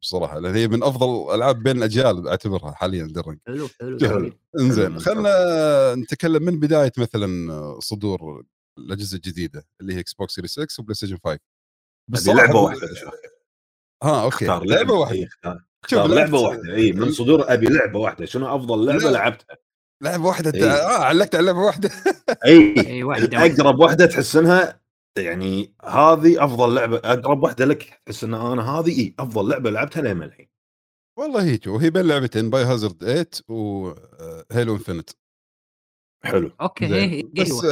بصراحه، لان هي من افضل الالعاب بين الاجيال اعتبرها حاليا الدرج. حلو انزين خلينا نتكلم من بدايه مثلا صدور الاجهزه الجديده اللي هي اكس بوكس سيريس اكس وبلاي ستيشن 5 بس لعبه واحده. اوكي لعبه واحده، شوف لعبه واحده اي من صدور ابي لعبه واحده. شنو افضل لعبه لعبتها؟ لعبه واحده أيه. علقت على لعبه واحده اي واحده اقرب واحده تحس انها يعني هذه افضل لعبه، اقرب واحده لك تحس ان انا هذه اي افضل لعبه لعبتها لين الحين. والله هيك وهي بين لعبتين باي هازارد 8 وهيلو انفينيت. حلو اوكي بس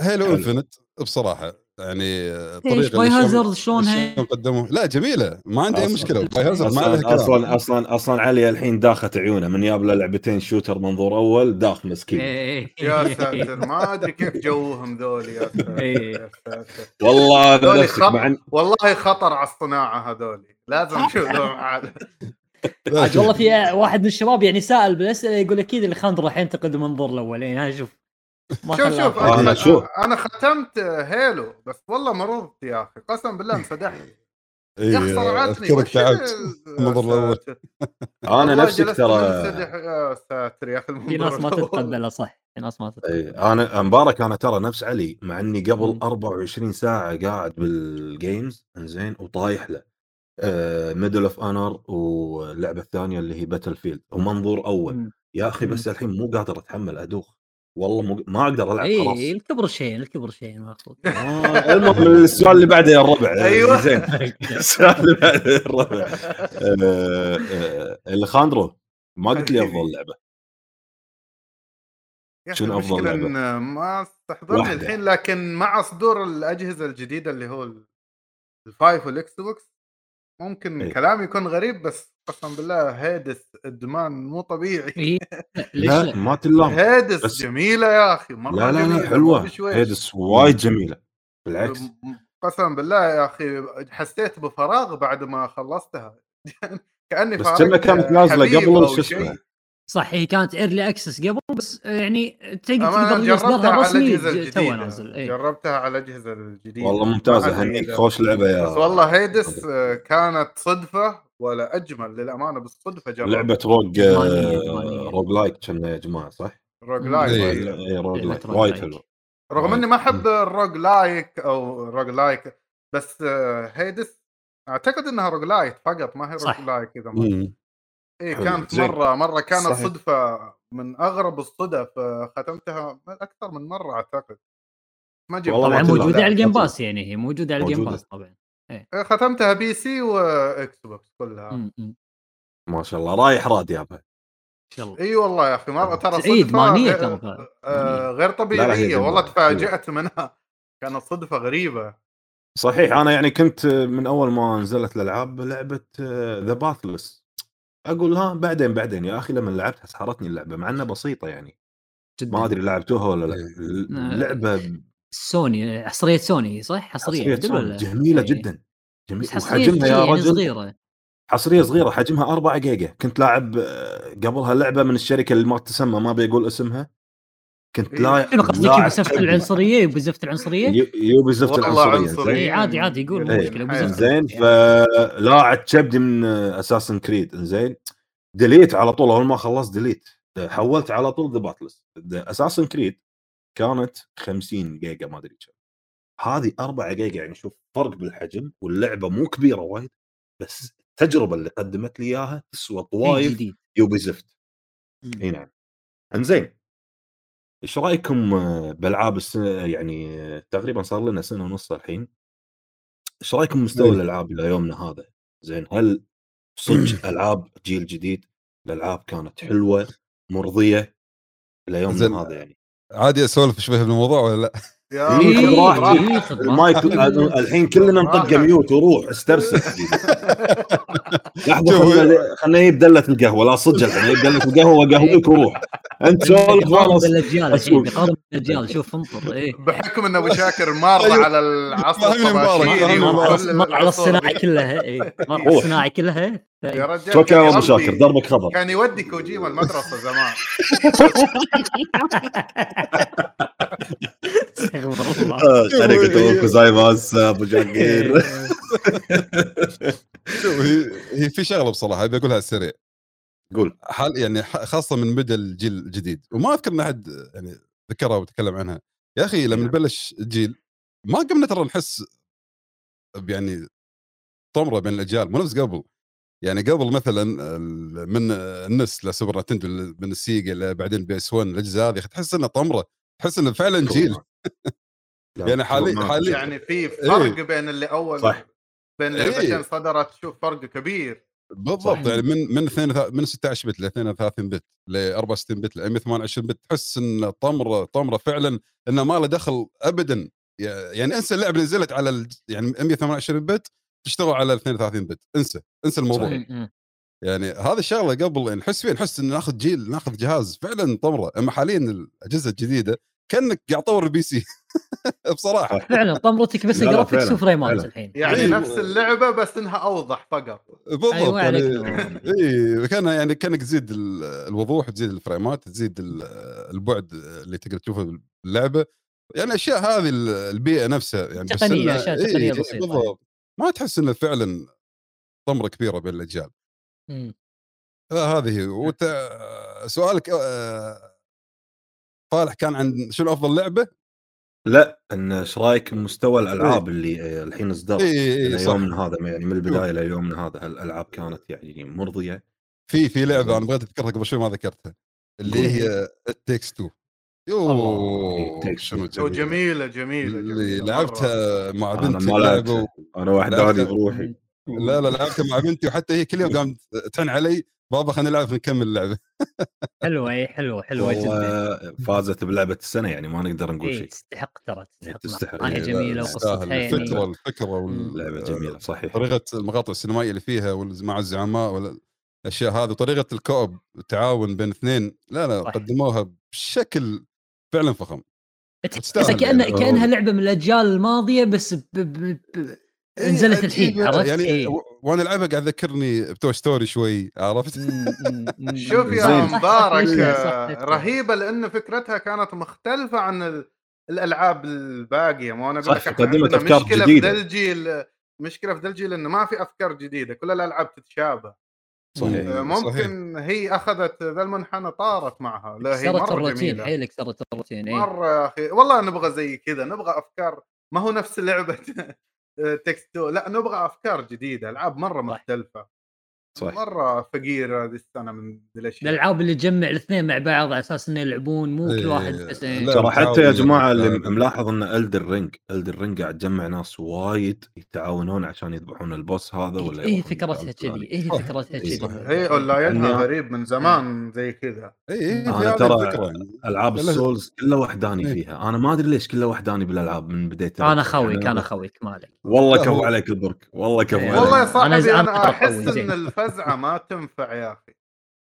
هيلو انفينيت بصراحه يعني طريقه باي هازارد شلونها قدموه لا جميله ما عندي اي مشكله باي هازارد ما عليه كلام. اصلا علي الحين داخت عيونه من ياب له لعبتين شوتر منظور اول داخ مسكين يا ساتر ما ادري كيف جوهم ذول يا ساتر والله هذول والله خطر على الصناعه هذول لازم نشوف لهم عاد. والله في واحد من الشباب يعني سائل بالاسئله يقول اكيد اللي خندر راح ينتقد منظور الاول يعني هشوف شوف أنا ختمت هيلو بس والله مرضت يا أخي قسم بالله انفدحت يخسر عاتني أنا نفسي ترى في ناس ما تتقبله صح في ناس ما تتقبله. أنا مبارك أنا ترى نفس علي مع أني قبل 24 ساعة قاعد بالجيمز إنزين وطايح له ميدل أوف أنر واللعبة الثانية اللي هي باتل فيلد ومنظور أول يا أخي بس الحين مو قادر أتحمل أدوخ والله ما اقدر العب خلاص. اي الكبر شيء ماخذ المهم السؤال اللي بعده يا الربع. ايوه زين السؤال اللي بعده الربع اللي خاندرو ما قلت لي افضل لعبه شنو افضل لعبه ما استحضرني الحين، لكن مع صدور الاجهزه الجديده اللي هو الفايف والاكس بوكس ممكن كلام يكون غريب بس قسم بالله هادس ادمان مو طبيعي. لا ما تلام هادس جميله يا اخي مره لا حلوه هادس وايد جميله بالعكس قسم بالله يا اخي حسيت بفراغ بعد ما خلصتها كاني بس فراغ كانت نازله قبل شو اسمه صح هي كانت ايرلي اكسس قبل بس يعني تقدر تصدرها رسمي تو نازل ايه. جربتها على الاجهزه الجديده والله ممتازه هنيك خوش لعبه يا بس والله هيدس كانت صدفه ولا اجمل للامانه بالصدفه جربتها لعبه روج لايك كنا يا جماعه صح روج لايك اي روج لايك وايد حلو رغم اني ما احب الروج لايك او روج لايك بس هيدس اعتقد انها روج لايك فقط ما هي روج لايك اذا ما إيه كانت مرة كانت صحيح. صدفة من أغرب الصدف ختمتها أكثر من مرة أعتقد ما جبت طبعا موجودة على الجيم باس يعني هي موجودة على الجيم باس طبعا إيه. ختمتها بي سي وإكس بوكس كلها ما شاء الله رايح راضي يا بابا اي والله يا أخي مرة ترى صدفة غير طبيعية والله تفاجأت منها كانت صدفة غريبة صحيح. أنا يعني كنت من أول ما نزلت الألعاب لعبة The Pathless اقول ها بعدين يا اخي لما لعبتها سحرتني اللعبه مع انها بسيطه يعني جداً. ما ادري لعبتوها ولا لا اللعبه سوني حصريه سوني صح حصريه سوني. جميله جدا جميله حجمها يا رجل صغيره حصريه صغيره حجمها 4 جيجا. كنت لاعب قبلها لعبه من الشركه اللي ما تسمى ما بيقول اسمها كنت لا بزفت العنصريه وبزفت العنصريه وبزفت العنصريه عادي يقول مشكله بزفت زين فلاعب شبدي من اساسن كريد زين ديليت على طول اول ما خلصت ديليت حولت على طول ذا باتلس اساسن كريد كانت 50 جيجا ما ادري كم هذه 4 جيجا يعني شوف فرق بالحجم واللعبه مو كبيره وايد بس التجربه اللي قدمت لي اياها تسوى طوايف يوبيزفت اي نعم انزين ايش رايكم بالالعاب يعني تقريبا صار لنا سنه ونص الحين ايش رايكم مستوى الالعاب الى يومنا هذا زين هل صدق العاب جيل جديد الالعاب كانت حلوه مرضيه الى يومنا هذا يعني عادي اسولف شويه بالموضوع ولا لا يا المايك الحين كلنا نطق ميوت وروح استرسل لحظه خلنا يبدلت القهوه لا صدق خلنا يبدلت القهوه وقهوتك وروح انت سولف خلاص قارن الرجال شوف انطر ايه بحكم ان ابو شاكر مارض على العصر على الصناعه كلها ايه الصناعه كلها يا رجال شكرا يا ابو شاكر ضربك خبر كان يودي كوجيما المدرسه زمان طريقة كوزايماس ابو جاكر هي في شغله بصراحه ابي اقولها سريع قول حال يعني خاصه من مدى الجيل الجديد وما اذكر ان احد يعني ذكرها وتكلم عنها يا اخي لما نبلش الجيل ما قمنا ترى نحس يعني طمره بين الاجيال مو نفس قبل يعني قبل مثلا من النس لسوبر نتندو من السيجا لبعدين بيس 1 الاجزاء هذه تحس انها طمره تحس انه فعلا جيل يعني حالي يعني في فرق إيه؟ بين اللي اول صح. بين اللي إيه؟ صدرت شوف فرق كبير بالضبط يعني من 16 بت ل 32 بت ل 64 بت ل 128 بت تحس ان طمره فعلا انه ما له دخل ابدا يعني انسى اللعبه نزلت على يعني 128 بت تشتغل على 32 بت انسى الموضوع صحيح. يعني هذا الشغله قبل نحس ان ناخذ جيل ناخذ جهاز فعلا طمره اما حاليا الاجهزه الجديده كأنك قاعد تطور البي سي بصراحه فعلا طمرتك بس جرافيكس وفريمات الحين يعني نفس اللعبه بس انها اوضح فقط بالضبط اي كانها يعني كانك تزيد الوضوح تزيد الفريمات تزيد البعد اللي تقدر تشوفه باللعبه يعني اشياء هذه البيئه نفسها يعني تقنيه اشياء تقنيه بسيطه ما تحس انه فعلا طمره كبيره بين الاجيال هذه سؤالك صالح كان عن شنو افضل لعبه لا ان ايش رايك مستوى الالعاب اللي الحين اصدرت اليوم هذا يعني من البدايه لليوم هذا الالعاب كانت يعني مرضيه في لعبه انا بغيت اذكرها قبل شوي ما ذكرتها اللي هي التكست 2 يوه شنو جميله اللي لعبتها مع بنتي لعبه انا واحد عادي بروحي لا لعبتها مع بنتي وحتى هي كل يوم قامت تحن علي بابا خلينا نلعب نكمل اللعبه حلوه جدا فازت بلعبه السنه يعني ما نقدر نقول شيء تستحق هي جميله وقصتها الفكره واللعبه جميله صحيح طريقه المقاطع السينمائيه اللي فيها مع الزعماء والاشياء هذه طريقه الكوب التعاون بين اثنين لا قدموها بشكل فعلا فخم كأنها لعبه من الاجيال الماضيه بس نزلت الحين عرفت يعني إيه؟ وانا العبها قاعد اذكرني بتوي ستوري شوي عرفت شوف يا مبارك رهيبه لان فكرتها كانت مختلفه عن الالعاب الباقيه ما انا بقول لك قدمت افكار جديده المشكله في دلجي لانه ما في افكار جديده كل الالعاب تتشابه صحيح. ممكن صحيح. هي اخذت ذا المنحنى طارت معها لا هي مره جميله حيلك صارت الروتين مره اخي والله نبغى زي كذا نبغى افكار ما هو نفس لعبه تكستو لا نبغى افكار جديده العاب مره مختلفه صحيح. مره فقيره هذه السنه من الاشياء الالعاب اللي تجمع الاثنين مع بعض على اساس انه يلعبون مو كل واحد بس ترى حتى يا جماعه اللي ملاحظ ان الدر رينج قاعد تجمع ناس وايد يتعاونون عشان يذبحون البوس هذا ولا ايه فكرتها كذي هي اونلاينها غريب من زمان زي كذا انا ترى العاب السولز كلها وحداني فيها انا ما ادري ليش كلها وحداني بالالعاب من بدايتها انا خويك مالك والله كفو عليك البرك والله يا صاحبي انا احس ان فزعه ما تنفع يا اخي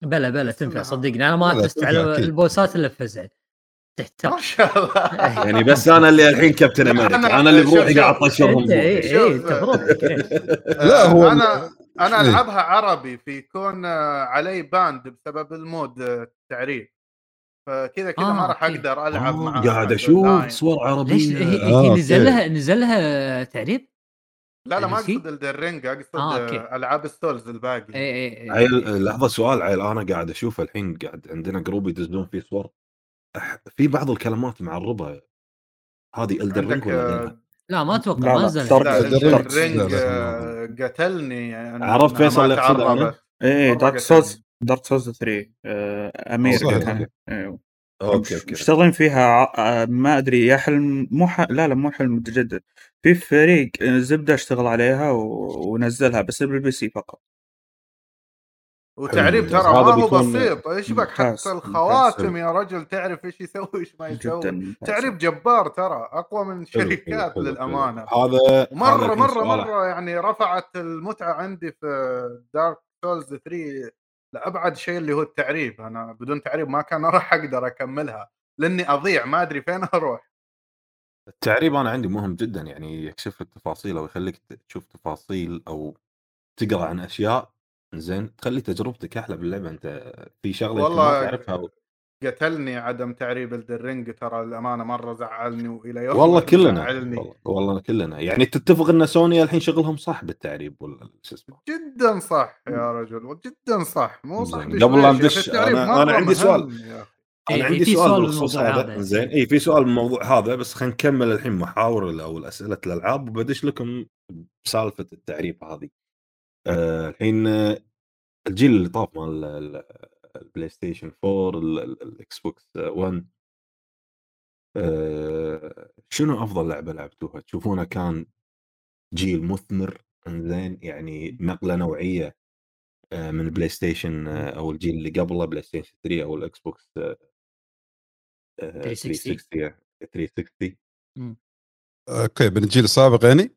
بلا تنفع صدقني انا ما فزت على البوسات الا فزعه تحتاج يعني بس انا اللي الحين كابتن امريكا انا اللي بروحي قاعد اطشرهم لا هو انا العبها عربي في كون علي باند بسبب المود التعريب فكذا كذا ما راح اقدر العب معها. قاعد اشوف صور عربيه. نزلها تعريب؟ لا لا ما اقصد الدرينج، اقصد العاب السولز الباقي. لحظه سؤال عيل، انا قاعد اشوف الحين قاعد عندنا جروب يدزون فيه صور في بعض الكلمات معربه، هذه الدرينج ولا لا؟ ما اتوقع ما نزل الدرينج. قتلني عرفت فيصل اللي اقصده. ايه دارك سولز 3 امريكا كان اشتغلين فيها ما ادري يا حلم مو لا مو حلم متجدد، في فريق زبده اشتغل عليها ونزلها بس بالبي سي فقط. وتعريب ترى هو بسيط، ايش بك حتى الخواتم يا رجل تعرف ايش يسوي ايش ما يسوي، تعريب جبار ترى اقوى من شركات للامانه. هذا مره مره مره يعني رفعت المتعه عندي في دارك سولز 3 لأبعد شيء اللي هو التعريب. أنا بدون تعريب ما كان راح أقدر أكملها لأني أضيع ما أدري فين أروح. التعريب أنا عندي مهم جدا، يعني يكشف لك تفاصيل أو يخليك تشوف تفاصيل أو تقرأ عن أشياء زين تخلي تجربتك أحلى باللعبة. أنت في شغلة ما تعرفها قتلني عدم تعريب الدرينج ترى الأمانة مرة زعلني وإلى يوم والله كلنا والله كلنا يعني تتفق أن سوني الحين شغلهم صح بالتعريب ولا اسمه جدا صح يا رجل، جدا صح مو صح. أنا عندي سؤال، أنا عندي سؤال بالخصوص هذا زين. إيه في سؤال بالموضوع هذا، بس خلينا نكمل الحين محاور أو الأسئلة الألعاب وبدش لكم بسالفة التعريب هذه. الحين الجيل اللي طاف مال البلاي ستيشن 4 الاكس بوكس 1 شنو افضل لعبه لعبتوها تشوفونها كان جيل مثمر زين، يعني نقله نوعيه من بلاي ستيشن او الجيل اللي قبله بلاي ستيشن 3 او الاكس بوكس 360. اوكي من الجيل السابق يعني.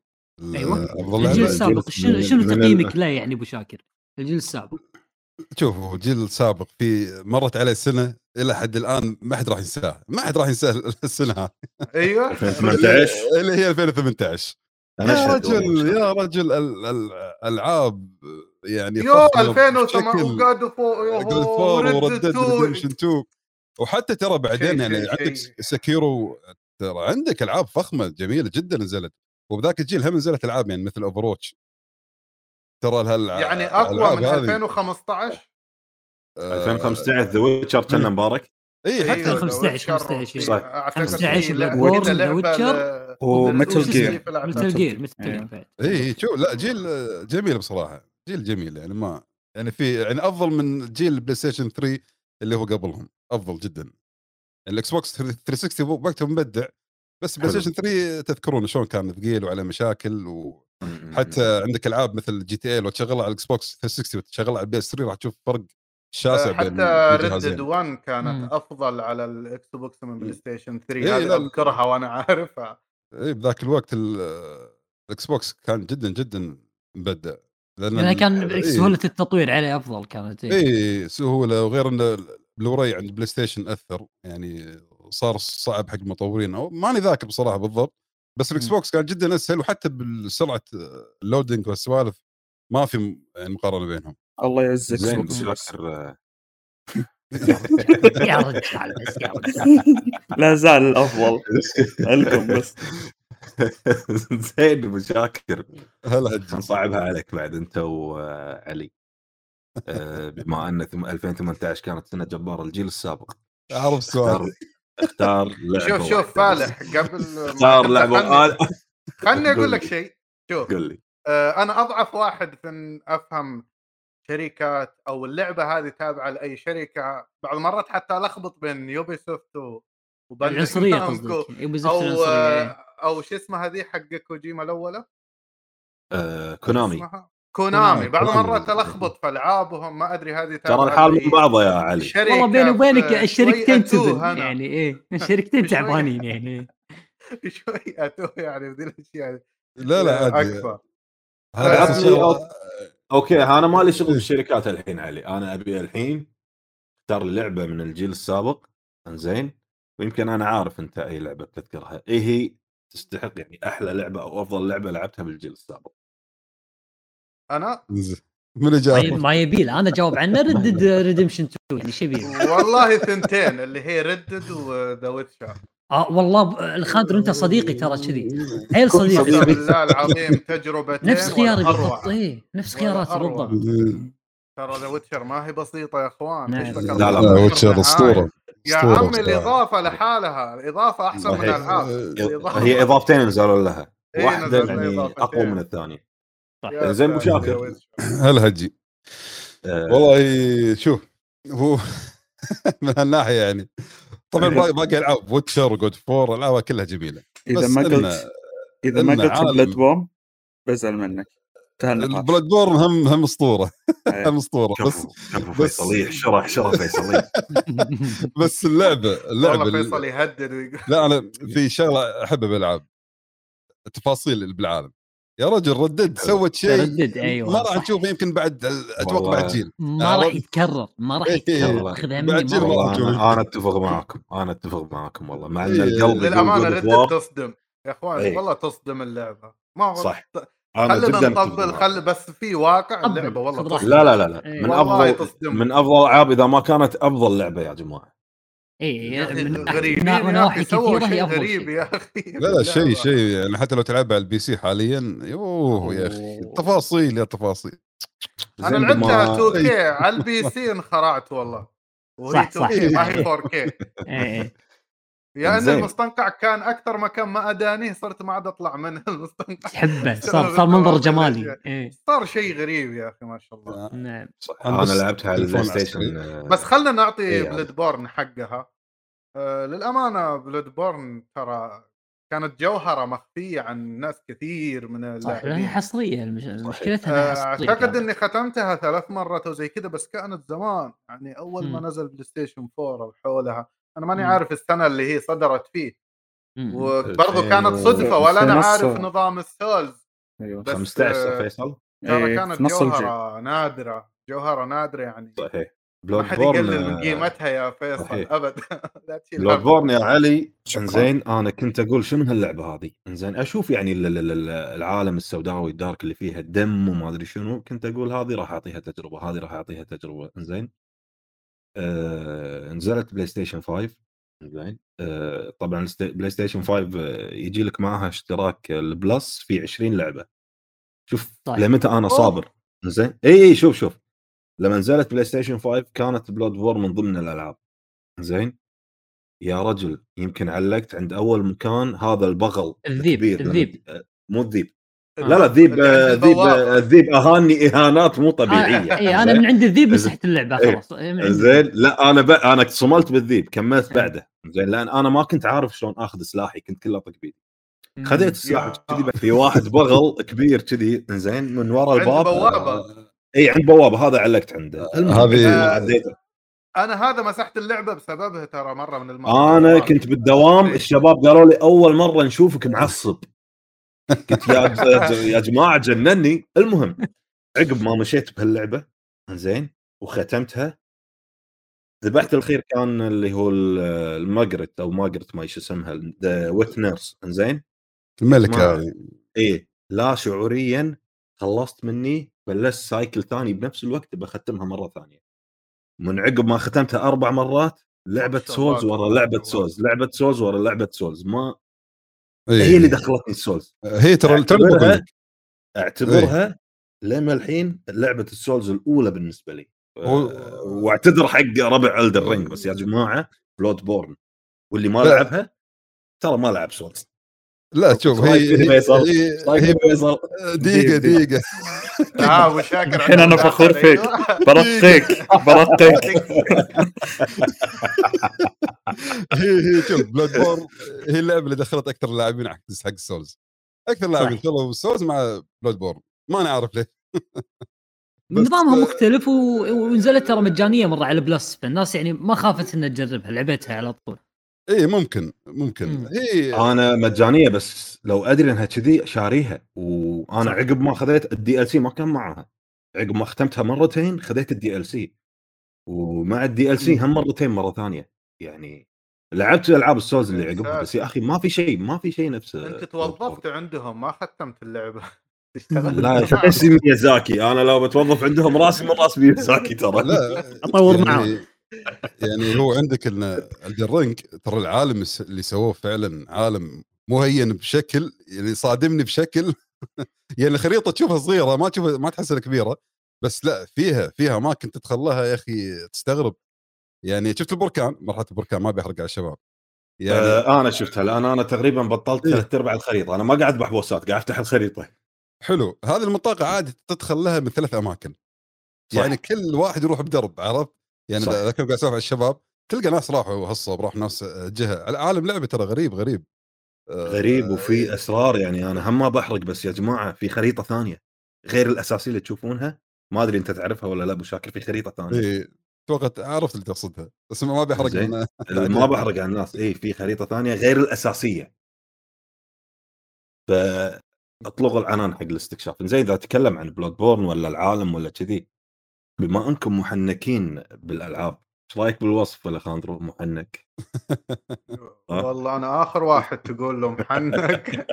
أيوة. الجيل السابق شنو تقييمك له يعني ابو شاكر؟ الجيل السابق شوفوا جيل السابق في مرت عليه سنة إلى حد الآن ما حد راح ينساه، ما حد راح ينساه السنة. أيوة 2018 اللي هي 2018. يا رجل يا رجل الألعاب يعني يو 2008 وقعدوا فوق وردت وشنتوك، وحتى ترى بعدين يعني عندك سكيرو، ترى عندك ألعاب فخمة جميلة جدا نزلت، وبذاك الجيل هم نزلت ألعاب يعني مثل أوفروتش ترى هالألعاب يعني أقوى من 2015. 2015 ذا ويتشر كان مبارك. إيه حتى 2015 ذا ويتشر ومتل جير إيه شو لا جيل جميل بصراحة، جيل جميل يعني ما يعني في يعني أفضل من جيل بلاي ستيشن 3 اللي هو قبلهم، أفضل جدا. الإكس بوكس 360 وقتها مبدع، بس بلاي ستيشن 3 تذكرون شلون كان ثقيل وعلى مشاكل حتى عندك العاب مثل جي تي اي لو تشغلها على الاكس بوكس 360 وتشغلها على البي اس 3 راح تشوف فرق شاسع بين الجهازين. ريد 1 كانت افضل على الاكس بوكس من بلاي ستيشن 3 هذا اذكرها وانا عارفها. اي بذاك الوقت الاكس بوكس كان جدا جدا مبدع لان يعني كان سهوله التطوير عليه افضل كانت. اي سهوله، وغير ان بلوراي عند بلاي ستيشن اثر يعني صار صعب حق المطورين او ماني ذاكر بصراحه بالضبط، بس الاكس بوكس كان جدا اسهل وحتى بالسرعه اللودينج والسوالف ما في يعني مقارنه بينهم. الله يعزك يا رجال لا زال الافضل لكم بس زين ابو شاكر هلا نصعبها عليك بعد انت وعلي بما ان 2018 كانت سنه جبار الجيل السابق. اعرف سؤال اختار لعبة. شوف فالح قبل اختار لعبة خلني اقول لك شيء. شوف انا اضعف واحد في افهم شركات او اللعبة هذه تابعة لاي شركة، بعض مرات حتى لخبط بين يوبيسوفت وبالعنصرية او شو اسمها هذه حق كوجيما الاولى كونامي. بعض مرات تلخبط في العابهم ما ادري هذه ترى الحال من بعضها يا علي والله بيني وبينك الشركتين تبن يعني ايه الشركتين تعبانين يعني شوي اتوه يعني بدي الاشياء لا اكثر اوكي. انا مالي شغل بالشركات الحين علي، انا ابي الحين اختار لعبه من الجيل السابق انزين، ويمكن انا عارف انت اي لعبه تذكرها ايه هي تستحق يعني احلى لعبه او افضل لعبه لعبتها بالجيل السابق. أنا من جاوب؟ ما يبيل انا جاوب عنه. ردد ريدمشن 2 يعني شبيه والله ثنتين اللي هي ردد وذا ويتشر. والله الخاطر انت صديقي ترى كذي عيل صديقي والله العظيم تجربتين نفس خياري بالضبط. ايه نفس خياراتي بالضبط ترى. ذا ويتشر ما هي بسيطه يا اخوان. لا ذا ويتشر اسطوره يا عم. الاضافه لحالها الاضافه احسن من الالعاب. هي اضافتين نزلوا لها واحده يعني اقوى من الثانيه. زين ابو شاكر هل هجي والله شوف هو من هالناحيه يعني طبعا باقي العاب ويتشر وجود فور العاب كلها جميله. اذا ما قلت بلاد بورن بزعل منك. البلاد بورن هم اسطوره هم اسطوره. بس فيصلي شرح فيصلي بس اللعبه والله فيصل يهدد. لا انا في شغله احبها بالالعاب تفاصيل بالعالم يا رجل. ردد سوت شيء أيوة ما راح نشوف يمكن بعد اتوقع بعد جيل ما راح يتكرر ما راح يتكرر اخذها مني. انا اتفق معاكم والله مع ان القلب للامانه ردد تصدم يا اخوان. والله تصدم اللعبه ما هو صح. خلينا نطبل بس في واقع اللعبه والله. لا أيوة. من افضل العاب اذا ما كانت افضل لعبه يا جماعه. غريب يا اخي. لا شيء يعني حتى لو تلعب على البي سي حاليا يوه يا اخي تفاصيل يا تفاصيل. انا لعبتها 2K على البي سي انخرعت والله. وهي 2K ما هي 4K. يعني المستنقع كان اكثر مكان ما اداني صرت ما عاد اطلع منه. المستنقع تحبه صار منظر جمالي. صار شيء غريب يا اخي ما شاء الله. نعم انا لعبتها على البلاي ستيشن. بس خلنا نعطي بلاد بورن حقها. للامانه بلاد بورن ترى كانت جوهره مخفيه عن ناس كثير من اللاعبين. حصريه مشكلتها. اعتقد اني ختمتها 3 مرات وزي كده. بس كانت زمان يعني اول ما نزل بلاي ستيشن 4 وحولها. أنا ماني عارف السنة اللي هي صدرت فيه. وبرضو كانت صدفة ولا أنا عارف نظام السولز. 15 فيصل. كانت جوهرة نادرة يعني. صحيح. ما حد يقلل من قيمتها يا فيصل أبدا. بلاد بورن يا علي. إنزين أنا كنت أقول شو من هاللعبة هذه. إنزين أشوف يعني العالم السوداوي الدارك اللي فيها الدم وما أدري شنو. كنت أقول هذه راح أعطيها تجربة إنزين. نزلت بلاي ستيشن 5. زين طبعا بلاي ستيشن 5 يجي لك معها اشتراك البلس في 20 لعبه. شوف طيب. لمتى انا صابر. زين اي شوف لما نزلت بلاي ستيشن 5 كانت بلاد بورن من ضمن الالعاب. زين يا رجل يمكن علقت عند اول مكان هذا البغل الذيب. مو الذيب. لا الذيب اهاني اهانات مو طبيعيه. انا من عند الذيب مسحت اللعبه خلاص. زين لا انا اتصملت بالذيب كملت بعده. زين لان انا ما كنت عارف شلون اخذ سلاحي كنت كله طق بيدي. خذيت السلاح كذي في واحد بغل كبير كذي. زين من وراء الباب عند بوابه هذا علقت عنده. انا هذا مسحت اللعبه بسببها ترى مره من المرات. انا كنت بالدوام الشباب قالوا لي اول مره نشوفك معصب. قلت يا جماعه جنني. المهم عقب ما مشيت بهاللعبه زين وختمتها ذبحت الخير كان اللي هو الماجرت او ماجرت ما ايش اسمها ذا ويتنرز. زين الملكه اي لا شعوريا خلصت مني بلشت سايكل ثاني بنفس الوقت بختمها مره ثانيه. من عقب ما ختمتها 4 مرات لعبه سولز ورا لعبه سولز ما هي اللي دخلتني السولز. هي ترى اعتبرها لما الحين لعبه السولز الاولى بالنسبه لي. واعتذر حق ربع ألدر رينج بس يا جماعه بلاد بورن واللي ما لعبها ترى ما لعب سولز. لا شوف هي دقيقه تعال وشاكر الحين انا فخور فيك. برقيك هي شوف بلاد بورن هي اللعبه اللي دخلت اكثر اللاعبين حق السولز. اكثر لاعبين دخلوا السولز مع بلاد بورن ما نعرف ليه. نظامها مختلف ونزلت ترى مجانيه مره على بلس فالناس يعني ما خافت انها تجربها لعبتها على طول. ايه ممكن إيه. انا مجانيه بس لو ادري انها كذي شاريها. وانا عقب ما خذيت الدي ال سي ما كان معها. عقب ما ختمتها مرتين خذيت الدي ال سي ومع الدي ال سي هم مرتين مره ثانيه. يعني لعبت العاب السولز اللي عقبها بس يا اخي ما في شيء نفسه. انت توظفت عندهم ما ختمت اللعبه. تشتغل. لا تحس ميازاكي، انا لو بتوظف عندهم راسي من راس ميازاكي ترى. لا اطور معه يعني هو عندك الجرنك ترى العالم اللي سووه فعلا عالم مهين بشكل يعني صادمني بشكل يعني خريطه تشوفها صغيره ما تشوفها ما تحسها كبيره، بس لا فيها ما كنت تدخلها يا اخي تستغرب. يعني شفت البركان، مرحله البركان ما بيحرق على الشباب يعني انا شفتها الان، انا تقريبا بطلت 3/4 الخريطه، انا ما قاعد بحوسات قاعد افتح الخريطه. حلو، هذه المنطقه عادي تدخل لها من 3 أماكن صح. يعني كل واحد يروح بدرب، عرفت يعني ذاك قاعد اسولف على الشباب تلقى ناس راحوا هالصوب راح ناس جهه. العالم لعبه ترى غريب وفي اسرار. يعني انا هم ما بحرق، بس يا جماعه في خريطه ثانيه غير الاساسيه اللي تشوفونها، ما ادري انت تعرفها ولا لا ابو شاكر، في خريطه ثانيه. توقعت عرفت اللي تقصدها بس ما بحرق انا ما بحرق على الناس. في خريطه ثانيه غير الاساسيه، فاطلقوا العنان حق الاستكشاف. زي اذا اتكلم عن بلود بورن ولا العالم ولا كذي، بما انكم محنكين بالالعاب ايش رايك بالوصف يا خاندرو؟ محنك والله انا اخر واحد تقول له محنك.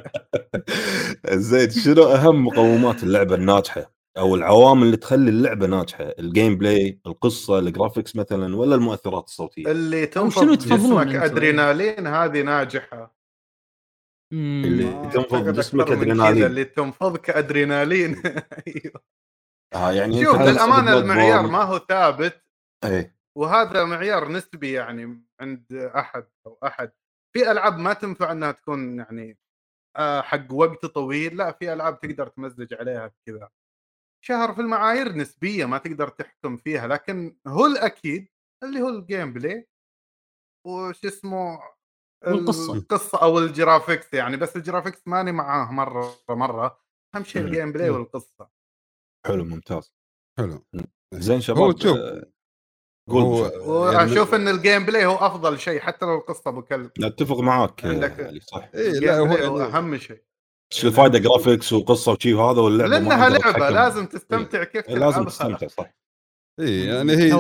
زين شنو اهم مقومات اللعبه الناجحه او العوامل اللي تخلي اللعبه ناجحه؟ الجيم بلاي، القصه، الجرافيكس مثلا، ولا المؤثرات الصوتيه اللي تنفض جسمك ادرينالين؟ هذه ناجحه، اللي تنفض جسمك ادرينالين، اللي تنفضك ادرينالين. يعني شوف للامانه المعيار ما هو ثابت وهذا معيار نسبي يعني عند احد. في العاب ما تنفع انها تكون يعني حق وقت طويل، لا في العاب تقدر تمزج عليها كذا شهر. في المعايير نسبيه ما تقدر تحكم فيها، لكن هو الاكيد اللي هو الجيم بلاي وش اسمه القصه او الجرافيكس. يعني بس الجرافيكس ماني معاه مره، اهم شيء الجيم بلاي والقصه. حلو ممتاز، حلو زين شباب. واشوف ان الجيم بلاي هو افضل شيء حتى لو القصه بكلم. اتفق معاك علي صح. لا هو اهم شيء. شو الفائده جرافيكس وقصه وشيء هذا واللعبه؟ لانها لعبه لازم تستمتع كيف لازم تستمتع صح. يعني هي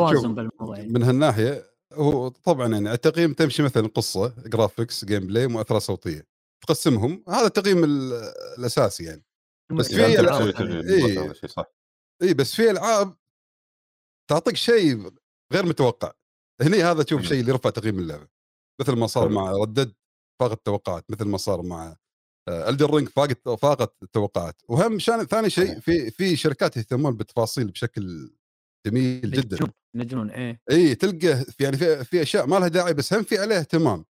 من هالناحيه هو طبعا يعني التقييم تمشي مثلا قصه، جرافيكس، جيم بلاي، مؤثرات صوتيه، تقسمهم. هذا التقييم الاساسي يعني. بس في العاب صح بس في العاب تعطيك شيء غير متوقع. هني هذا تشوف شيء اللي رفع تقييم اللعبه، مثل ما صار مع ردد فاقت التوقعات، مثل ما صار مع الدر رينج فاقت التوقعات. وهم ثاني شيء في شركات يهتمون بالتفاصيل بشكل جميل جدا، نجنون تلقى يعني في اشياء ما لها داعي بس هم في عليها اهتمام.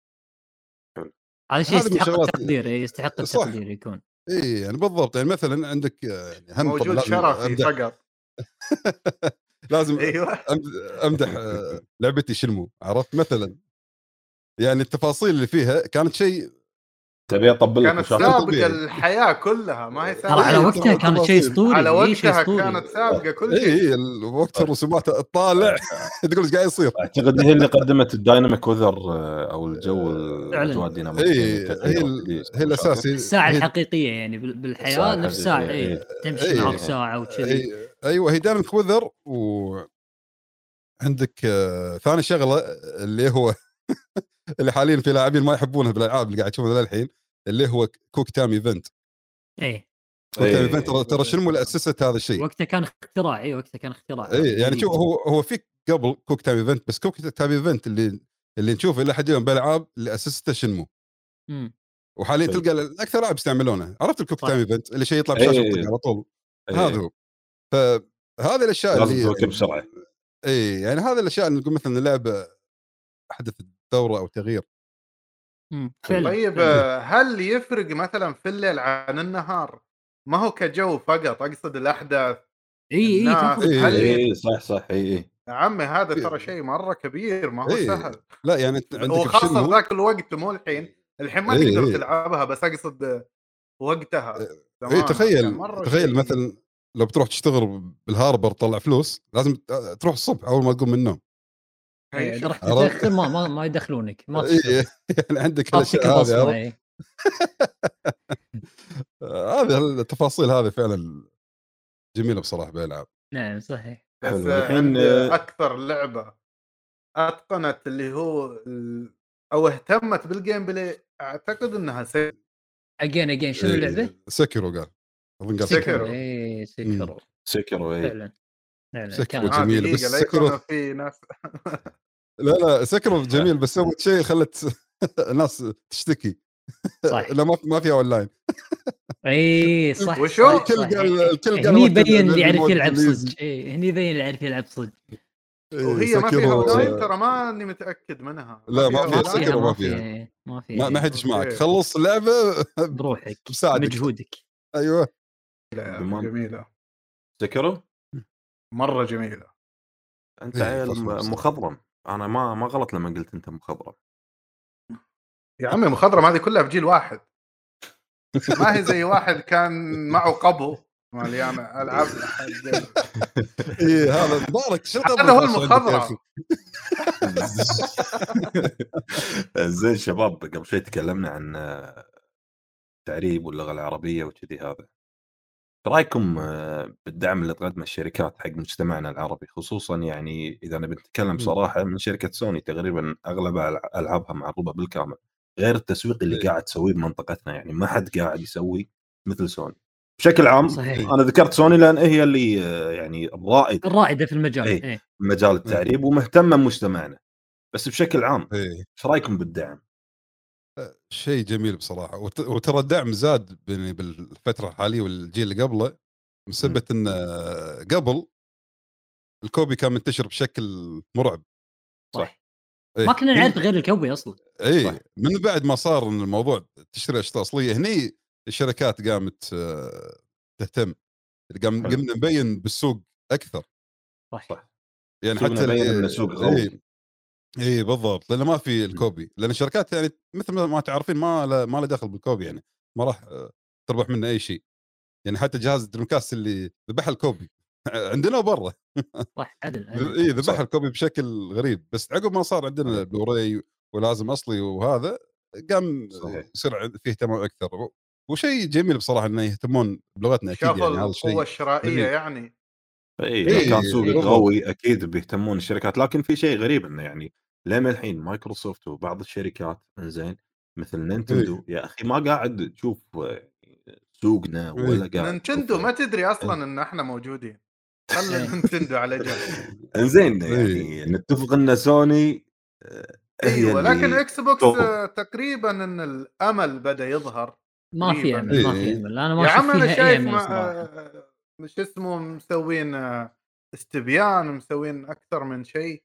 هذا شيء يستحق التقدير، يستحق التقدير يكون يعني بالضبط. يعني مثلا عندك هم موجود شرفي فقط. لازم امدح لعبتي شلمو، عرفت مثلا يعني التفاصيل اللي فيها كانت شيء تبي اطبل لك سابقه الحياه كلها، ما هي سابقه على وقتها، كانت شيء اسطوري على وقتها، كانت سابقه كل شيء. الوقت الرسومات الطالع تقول ايش قاعد يصير. اعتقد هي اللي قدمت الدايناميك وذر او الجو الديناميكي. هي الاساسي الساعه الحقيقيه يعني بالحياه نفس ساعه تمشي معك ساعه وكذي. ايوه هي دايناميك وذر. وعندك ثاني شغله اللي هو اللي حاليا في لاعبين ما يحبونها بالالعاب اللي قاعد تشوفونها الحين، اللي هو كوك تايم ايفنت. كوك تايم ايفنت ترى شنو اللي اسست هذا الشيء؟ وقتها كان اختراع. وقتها كان اختراع يعني شوف هو في قبل كوك تايم ايفنت، بس كوك تايم ايفنت اللي نشوفه الى حد اليوم بالالعاب اللي اسسته شنو. وحاليا تلقى الاكثر لاعب يستعملونه، عرفت الكوك تايم ايفنت اللي شيء يطلع بشاشتك على طول. هذا فهذه الاشياء اللي لازم بسرعه. يعني هذه الاشياء اللي نقول مثلا لعبه احدث ثورة أو تغيير. طيب هل يفرق مثلا في الليل عن النهار؟ ما هو كجو فقط، أقصد الأحداث. صح عمي هذا ترى شيء مرة كبير، ما هو سهل. لا يعني وخاصة ذاك الوقت، مو الحين ما تقدر تلعبها، بس أقصد وقتها. تخيل مثلا لو بتروح تشتغل بالهاربر تطلع فلوس، لازم تروح الصبح أول ما تقوم من النوم. راح تتأخر ما يدخلونك. ما يعني عندك هذه التفاصيل هذه فعلا جميلة بصراحة بالألعاب. نعم صحيح. بس أكثر لعبة أتقنت اللي هو أو اهتمت بالجيم بلاي أعتقد أنها سيكيرو. شنو اللعبة؟ سيكيرو قال اظن سكروا اي سكروا اي فعلا جميل بس سكروا في ناس لا سكروا جميل بس سوت شيء خلت الناس تشتكي صح لا ما فيها اونلاين اي صح وشو الكل هني يبين اللي يعرف يلعب صدق اي هني يبين اللي يعرف يلعب صدق وهي ما فيها اونلاين ترى ماني متاكد منها لا ما فيها ما حدش معك خلص لعبه بروحك مجهودك ايوه لا جميله تذكروا مره جميله انت عيل مخضرم انا ما غلط لما قلت انت مخضرم يا عمي مخضرم هذه كلها في جيل واحد ما هي زي واحد كان معه قبو مليان العاب ايه هذا مبارك هذا هو المخضرم زين شباب قبل شوي تكلمنا عن تعريب واللغه العربيه وكذي هذا رايكم بالدعم اللي تقدمه الشركات حق مجتمعنا العربي خصوصا يعني اذا انا بنتكلم صراحه من شركه سوني تقريبا اغلب العابها معروضه بالكامل غير التسويق اللي قاعد تسويه بمنطقتنا يعني ما حد قاعد يسوي مثل سوني بشكل عام صحيح. انا ذكرت سوني لان هي اللي يعني الرائده في المجال ايه. مجال التعريب ومهتمه بمجتمعنا بس بشكل عام ايش رايكم بالدعم شيء جميل بصراحه وترى الدعم زاد بالفتره الحاليه والجيل اللي قبله مسبه ان قبل الكوبي كان منتشر بشكل مرعب صح ايه. ما كنا نعرف غير الكوبي اصلا اي من بعد ما صار الموضوع تشتري اشياء اصليه هني الشركات قامت تهتم قمنا نبين بالسوق اكثر صح يعني حتى نبين السوق غالي اي بالضبط لانه ما في الكوبي لان الشركات يعني مثل ما تعرفين ما له دخل بالكوبي يعني ما راح تربح منه اي شيء يعني حتى جهاز دريمكاست اللي ذبح الكوبي عندنا وبره صح عدل اي ذبح الكوبي بشكل غريب بس عقب ما صار عندنا بلوراي ولازم اصلي وهذا قام يصير فيه اهتمام اكثر وشيء جميل بصراحه انه يهتمون بلغتنا اكيد يعني هذا الشيء القوه الشرائيه يعني إيه كان سوق قوي اكيد بيهتمون الشركات لكن في شيء غريب انه يعني لما الحين مايكروسوفت وبعض الشركات انزين مثل نينتندو يا اخي ما قاعد تشوف سوقنا ولا قاعد نينتندو ما تدري اصلا ان احنا موجودين خلي نينتندو على جنب انزين يعني نتفق ان سوني ايوه لكن اكس بوكس تقريبا ان الامل بدا يظهر ما في امل ما في امل انا ما شايف فيها امل صراحه مش اسمه مسوين استبيان ومسوين أكثر من شيء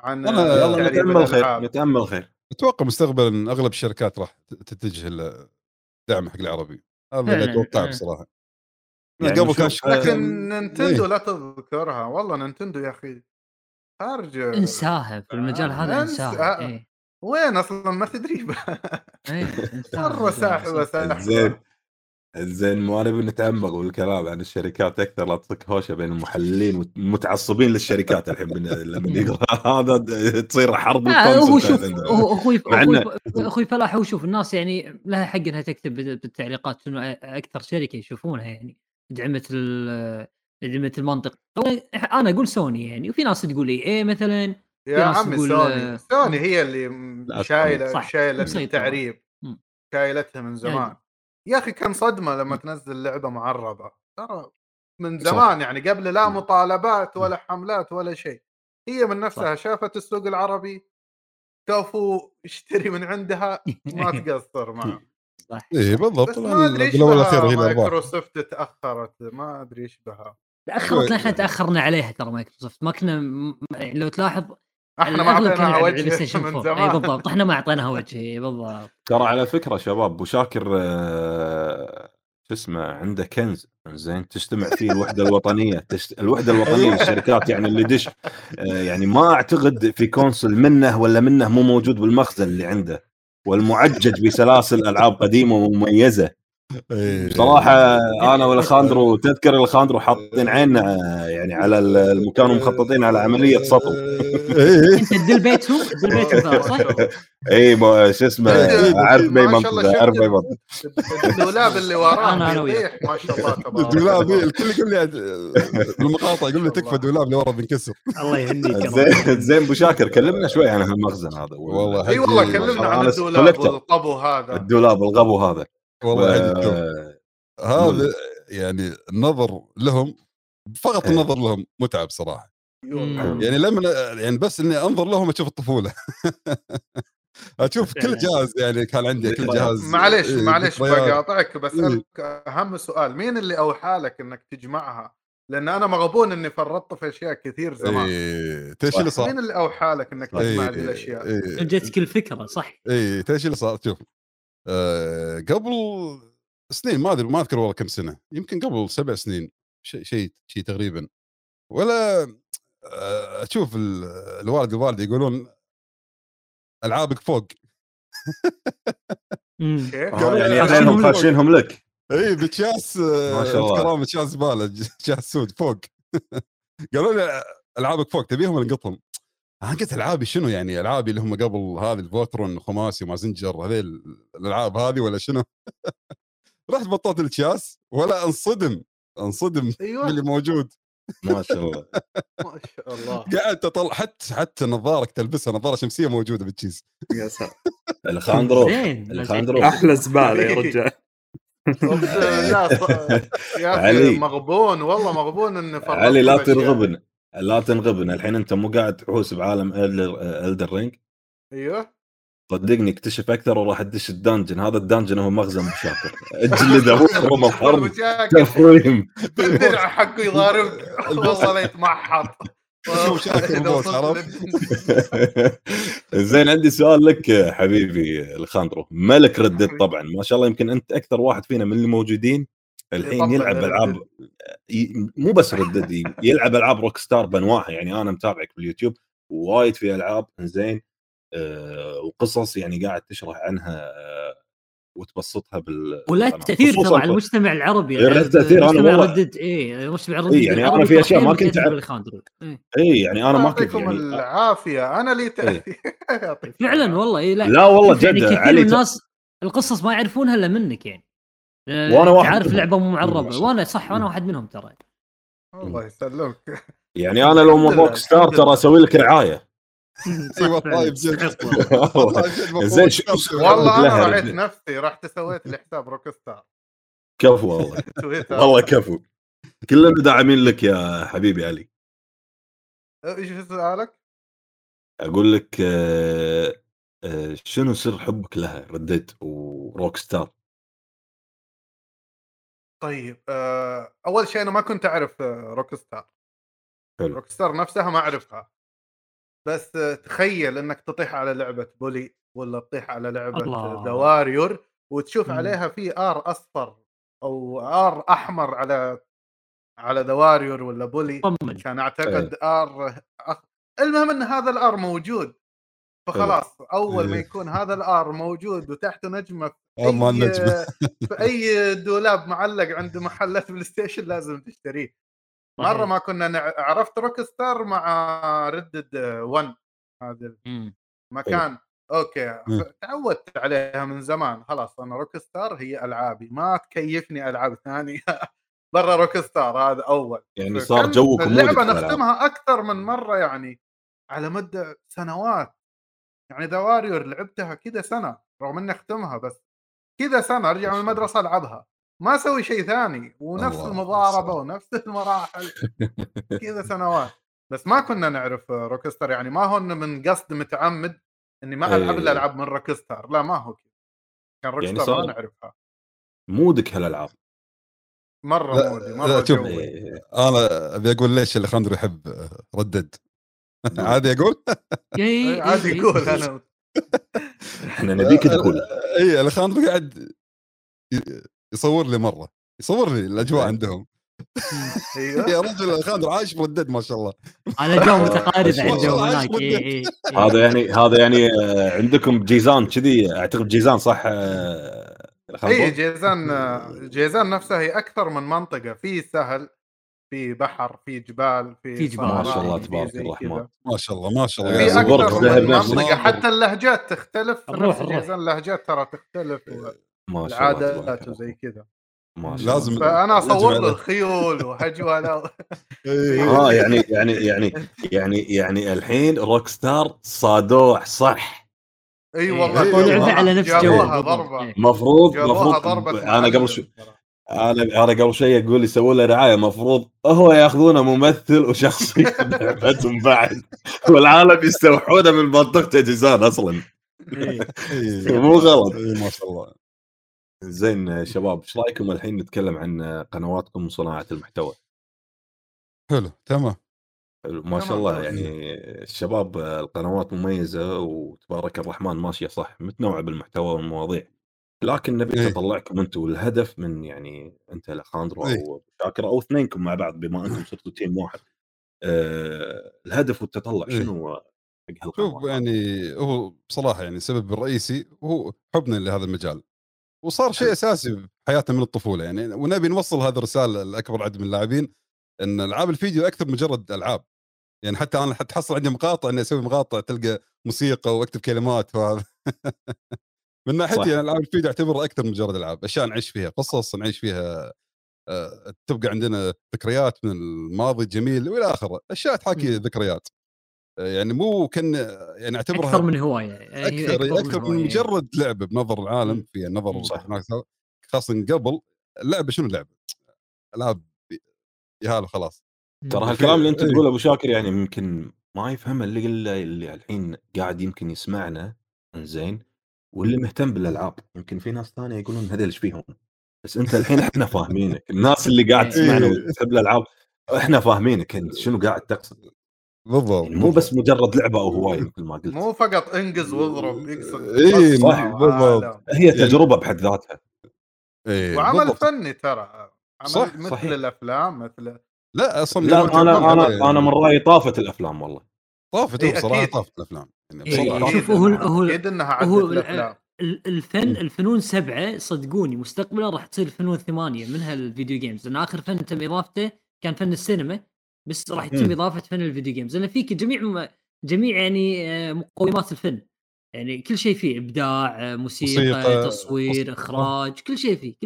عن يلا نتأمل خير أتوقع مستقبلا أغلب الشركات راح تتجه الدعم حق العربي هذا أتوقع بصراحة يعني قبل كان لكن نينتندو لا تذكرها والله نينتندو يا أخي خارج انساها في المجال هذا انساها ايه. وين أصلا ما تدريبه مرة ساحبة زين مو انا بنتعمق بالكلام عن الشركات اكثر لا تصك هوشه بين المحللين والمتعصبين للشركات الحين لما يقرا هذا تصير حرب الكونسول اخوي فلاح وشوف الناس يعني لها حق انها تكتب بالتعليقات شنو اكثر شركه يشوفونها يعني دعمت المنطق انا اقول سوني يعني وفي ناس تقول لي ايه مثلا يا عمي سوني هي اللي شايله التعريب شايلتها من زمان يا أخي كان صدمة لما تنزل لعبة معربة ترى من زمان يعني قبل لا مطالبات ولا حملات ولا شيء هي من نفسها شافت السوق العربي كفو اشتري من عندها ما تقصر معه إيه بالضبط ما أدري إيش بها مايكروسوفت تأخرت ما أدري إيش بها تأخرت نحن تأخرنا عليها ترى مايكروسوفت ما كنا لو تلاحظ احنا ما اعطيناها وجه من زمان اي بالضبط احنا ما اعطيناها وجه بالضبط ترى على فكره شباب وشاكر شو اسمه عنده كنز زين تجتمع فيه الوحده الوطنيه الوحده الوطنيه للشركات يعني اللي دش يعني ما اعتقد في كونسل منه ولا منه مو موجود بالمخزن اللي عنده والمعجج بسلاسل العاب قديمه ومميزه بصراحه انا والخاندرو تذكر الخاندرو حاطين عيننا يعني على المكان ومخططين على عمليه سطو انت البيت صح اي ما شو اسمه عارف بي منطقه اربع بط الدولاب اللي وراه بيح ما شاء الله تبارك الدولاب الكل كله بالمقاطع يقول لي تكفى دولاب اللي وراه بنكسر الله يهنيك زين ابو شاكر كلمنا شوي عن هالمخزن هذا والله اي والله كلمنا عن الدولاب والقبو هذا الدولاب الغبو هذا والله هذا يعني النظر لهم فقط النظر لهم متعب صراحة يعني لما يعني بس اني انظر لهم اشوف الطفولة اشوف كل جهاز يعني كان عندي كل جهاز معليش بقاطعك بسألك اهم سؤال مين اللي اوحالك انك تجمعها لان انا مغبون اني فرطت في اشياء كثير زمان ايش اللي صار مين اللي اوحالك انك تجمع هذه الاشياء جتك الفكرة صح اي ايش اللي صار شوف قبل سنين ما اذكر والله كم سنة يمكن قبل 7 سنين شيء تقريبا ولا اشوف الوالد والوالدة يقولون العابك فوق يعني عشانهم فاشينهم لك اي بتشاس الكرام بتشاس بالج تشاس سود فوق قالوا لي العابك فوق تبيهم انقطهم انا قلت العابي شنو يعني العابي اللي هم قبل هذا الفوترون خماسي ومازنجر هذه الالعاب هذه ولا شنو رحت بطلت التشاس ولا انصدم أيوة. اللي موجود ما شاء الله ما شاء الله قاعد اطلع حتى نظارك تلبسها نظاره شمسيه موجوده بالتشيز يا سلام الخاندرو احلى زباله يا رجال يا اخي مغبون ان علي لا تنغبنا الحين انت مو قاعد تحوس بعالم إلدر رينج ايوه صدقني اكتشف اكثر وراح ادش الدانجن هذا الدانجن هو مخزن مشاكل اجلده وخرم الحرب تفريم الدرع حقه يضارب والله يتمحط زين عندي سؤال لك حبيبي الخاندرو ملك ردت طبعا ما شاء الله يمكن انت اكثر واحد فينا من اللي موجودين الحين يلعب العاب مو بس ردت يلعب العاب روك ستار بانواعها يعني انا متابعك باليوتيوب وايد في العاب زين وقصص يعني قاعد تشرح عنها وتبسطها بال ولا تأثير ترى على المجتمع العربي يعني التأثير انا والله ردد اي المجتمع العربي يعني انا في اشياء ما كنت اعرف اي يعني انا ما كنت يعني العافيه انا لي تأثير فعلا والله إيه لا والله جد يعني علي الناس القصص ما يعرفونها الا منك يعني وانا عارف لعبه معربه وانا صح وانا واحد منهم ترى الله يسلمك يعني انا لو روك ستار ترى اسوي لك رعايه ايوه طيب زين والله انا رعيت نفسي رحت سويت الحساب روك ستار كفو والله كفو كلنا داعمين لك يا حبيبي علي ايش سؤالك اقول لك شنو سر حبك لها ردت وروك ستار طيب اول شيء انا ما كنت اعرف روك ستار روك ستار نفسها ما اعرفها بس تخيل انك تطيح على لعبة بولي ولا تطيح على لعبة دواريور وتشوف عليها في ار اصفر او ار احمر على دواريور ولا بولي كان اعتقد ار المهم ان هذا الار موجود فخلاص اول ما يكون هذا الار موجود وتحته نجمة في اي دولاب معلق عند محلات بلاي ستيشن لازم تشتريه مرة ما كنا عرفت روك ستار مع ردد 1 هذا مكان اوكي تعودت عليها من زمان خلاص انا روك ستار هي العابي ما تكيفني العاب ثانية برا روك ستار هذا اول يعني صار جوك اللعبة نختمها اكثر من مرة يعني على مدة سنوات يعني دواريور لعبتها كذا سنة رغم اني اختمها بس كذا سنة ارجع من المدرسة العبها ما سوي شيء ثاني ونفس المضاربة ونفس المراحل كذا سنوات بس ما كنا نعرف روكستار يعني ما هو من قصد متعمد اني ما العب الالعاب من روكستار لا ما هو كذا كان روكستار يعني ما نعرفها مودك هالالعاب مرة مودي مرة جوي انا ابي اقول ليش الخاندرو يحب ردد عادي اقول عادي اقول انا احنا نبيك تقول اي الخاندرو قاعد يصور لي الاجواء عندهم يا رجل الخاندر عايش مردد ما شاء الله على جو متقارب عندهم هناك هذا يعني عندكم جيزان كذي اعتقد جيزان صح اي جيزان نفسها هي اكثر من منطقه في سهل في بحر في جبال في ما شاء الله تبارك الرحمن ما شاء الله في اكثر من منطقه حتى اللهجات تختلف جيزان اللهجات ترى تختلف العادات وزي كذا لازم فأنا أصور له الخيول وهجوله يعني الحين روك ستار صادوح صح اي والله على نفس جوها ضربة مفروض أنا قبل شوي انا قبل شيء اقول يسوون له رعايه، مفروض هو ياخذونه ممثل وشخصيه لعبتهم بعد، والعالم يستوحونه من منطقه جيزان اصلا. مو غلط. ما شاء الله. زين شباب، ايش رايكم الحين نتكلم عن قنواتكم وصناعه المحتوى؟ حلو، تمام. ما شاء الله، يعني الشباب القنوات مميزه وتبارك الرحمن ماشيه صح، متنوعه بالمحتوى والمواضيع، لكن نبي نطلعكم انتم. والهدف من يعني انت الخاندرو او شاكر او اثنينكم مع بعض بما انكم صرتوا تيم واحد، الهدف والتطلع شنو حق هالقناه؟ يعني هو بصراحه يعني السبب الرئيسي هو حبنا لهذا المجال، وصار شيء اساسي بحياتنا من الطفوله يعني، ونبي نوصل هذه الرساله لاكبر عدد من اللاعبين ان العاب الفيديو اكثر مجرد العاب. يعني حتى انا حتى حصل عندي مقاطع اني اسوي مقاطع تلقى موسيقى واكتب كلمات وهذا. من ناحيتي يعني العاب الفيديو اعتبرها اكثر مجرد العاب، اشياء نعيش فيها، قصص نعيش فيها، تبقى عندنا ذكريات من الماضي الجميل والى اخره، اشياء تحكي ذكريات. يعني مو كان يعني اعتبرها اكثر من هوايه، يعني اكثر من مجرد لعبه بنظر العالم في نظر خاصه قبل اللعبه. شنو اللعبه؟ العاب يهال خلاص. ترى هالكلام اللي انت تقوله ابو شاكر يعني يمكن ما يفهمه اللي الحين قاعد يمكن يسمعنا، انزين، واللي مهتم بالالعاب. يمكن في ناس ثانيه يقولون هذول ايش فيهم، بس انت الحين احنا فاهمينك، الناس اللي قاعد تسمعنا وتحب الالعاب احنا فاهمينك انت شنو قاعد تقصد بالضبط. مو بس مجرد لعبه او هوايه مثل ما قلت، مو فقط انجز واضرب اقصد. اي بالضبط، هي تجربه بحد ذاتها. وعمل فني ترى، عمل مثل صحيح. الافلام مثل لا اصلا لا، انا من رايي طافت الافلام، والله طافت بصراحه، طافت الافلام يعني. شوف هو الفنون 7 صدقوني مستقبلا راح تصير فنون 8 من هالفيديو جيمز، لان اخر فن تم اضافته كان فن السينما، بس راح يتم اضافه فن الفيديو جيمز، لان فيك جميع يعني مقومات الفن، يعني كل شيء فيه ابداع، موسيقى، تصوير، اخراج، كل شيء فيه.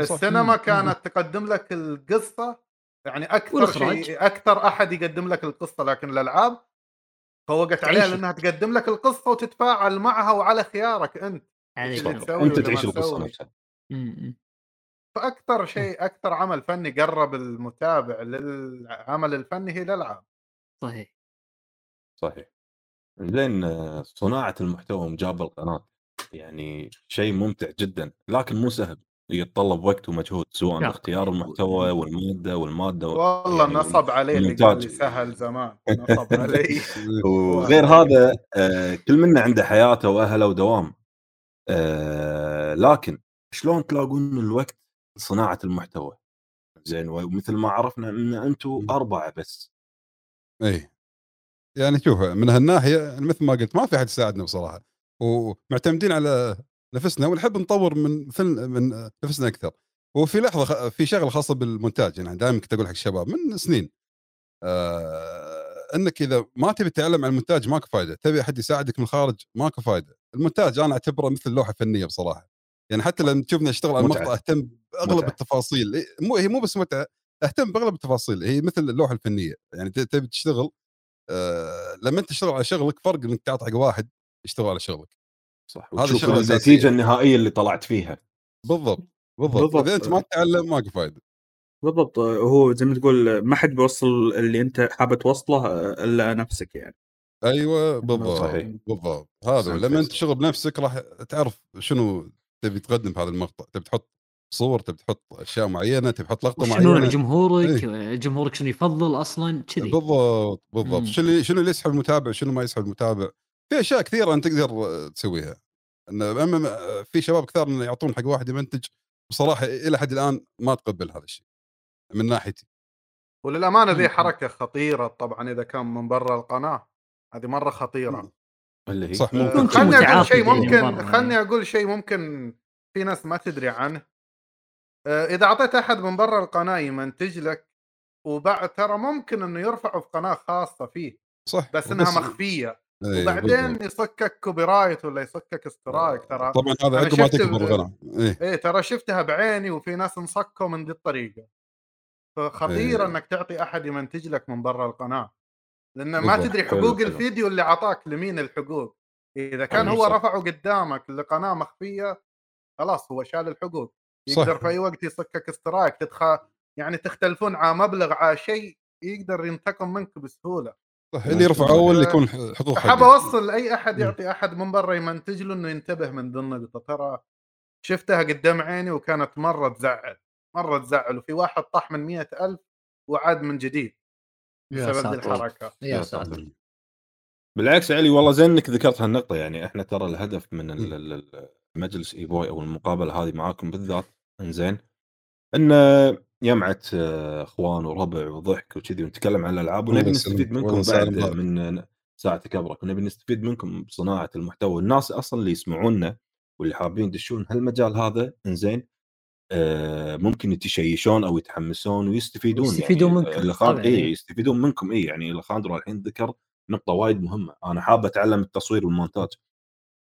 السينما كانت تقدم لك القصه يعني اكثر احد يقدم لك القصه، لكن الالعاب فوقت عليها لانها تقدم لك القصه وتتفاعل معها وعلى خيارك انت، انت تعيش القصه نفسها. فاكثر شيء، اكثر عمل فني قرب المتابع للعمل الفني هي الالعاب. صحيح. زين، صناعة المحتوى ومجاب القناة يعني شيء ممتع جدا، لكن مو سهل، يتطلب وقت ومجهود، سواء اختيار المحتوى والمادة والله يعني نصب عليه اللي سهل زمان، نصب عليه. وغير هذا كل منا عنده حياته وأهله ودوام، لكن شلون تلاقون الوقت لصناعة المحتوى؟ زين، ومثل ما عرفنا ان انتم 4 بس. اي يعني شوف، من هالناحيه مثل ما قلت ما في احد يساعدنا بصراحه، ومعتمدين على نفسنا ونحب نطور من نفسنا اكثر. وفي لحظه في شغله خاصه بالمونتاج، يعني دائما كنت اقول حق الشباب من سنين انك اذا ما تبي تتعلم عن المونتاج ماكو فايده، تبي احد يساعدك من الخارج ماكو فايده. المونتاج انا اعتبره مثل لوحه فنيه بصراحه، يعني حتى لما تشوفني اشتغل على مقطع اهتم باغلب التفاصيل، مو بس متعه، اهتم باغلب التفاصيل، هي مثل اللوحه الفنيه. يعني تبي تشتغل لما انت تشتغل على شغلك، فرق انك تعطي حق واحد يشتغل على شغلك صح، وتشوف النتيجه النهائيه اللي طلعت فيها. بالضبط. اذا انت ما تتعلم ماكو فايده. بالضبط، هو زي ما تقول ما حد بيوصل اللي انت حابب توصله الا نفسك يعني. ايوه بالضبط. هذا لما انت تشتغل بنفسك راح تعرف شنو تبي تقدم في هذا المقطع، تبي تحط صور، تبي تحط اشياء معينه، تبي تحط لقطه معينه، شنو جمهورك جمهورك شنو يفضل اصلا كذي. بالضبط. شنو اللي يسحب المتابع، شنو ما يسحب المتابع. في اشياء كثيره انت تقدر تسويها. اما في شباب كثار انه يعطون حق واحد يمنتج، بصراحه الى حد الان ما تقبل هذا الشيء من ناحيتي. وللامانه ذي حركه خطيره طبعا، اذا كان من برا القناه هذه مره خطيره. صح، ممكن خلني اقول شيء ممكن في ناس ما تدري عنه. إذا عطيت أحد من برا القناة يمنتج لك وبعد، ترى ممكن إنه يرفعه في قناة خاصة فيه، صح، بس إنها مخفية، وبعدين يصكك كوبيرايت ولا يصكك اشتراك. ترى طبعا هذا عقب ما تكبر القناة. إيه ترى شفتها بعيني، وفي ناس انصكوا من دي الطريقة. فخطير إنك تعطي أحد يمنتج لك من برا القناة، لأن ما تدري حقوق الفيديو اللي عطاك لمين الحقوق. إذا كان هو رفعه قدامك لقناة مخفية خلاص هو شال الحقوق. يقدر في أي وقت يصكك استرايك يعني تختلفون على مبلغ على شيء يقدر ينتقم منك بسهوله. صح اللي يرفع اول يكون حقوق. حاب اوصل لاي احد يعطي احد من برا يمنتج له انه ينتبه من ضمن النقطه. ترى شفتها قدام عيني وكانت مره تزعل وفي واحد طاح من 100,000 وعاد من جديد بسبب الحركه. يا ساتر. بالعكس علي والله زين انك ذكرت هالنقطه. يعني احنا ترى الهدف من المجلس اي بوي او المقابله هذه معاكم بالذات انزين ان جمعت اخوان وربع وضحك وكذي ونتكلم عن الالعاب ونبي نستفيد منكم بعد من ساعه كبرك ونبي نستفيد منكم بصناعه المحتوى. الناس اصلا اللي يسمعونا واللي حابين يدشون هالمجال هذا انزين ممكن يتشيشون او يتحمسون ويستفيدون يستفيدون منكم. اي يعني الخاندرو الحين ذكر نقطه وايد مهمه. انا حابه اتعلم التصوير والمونتاج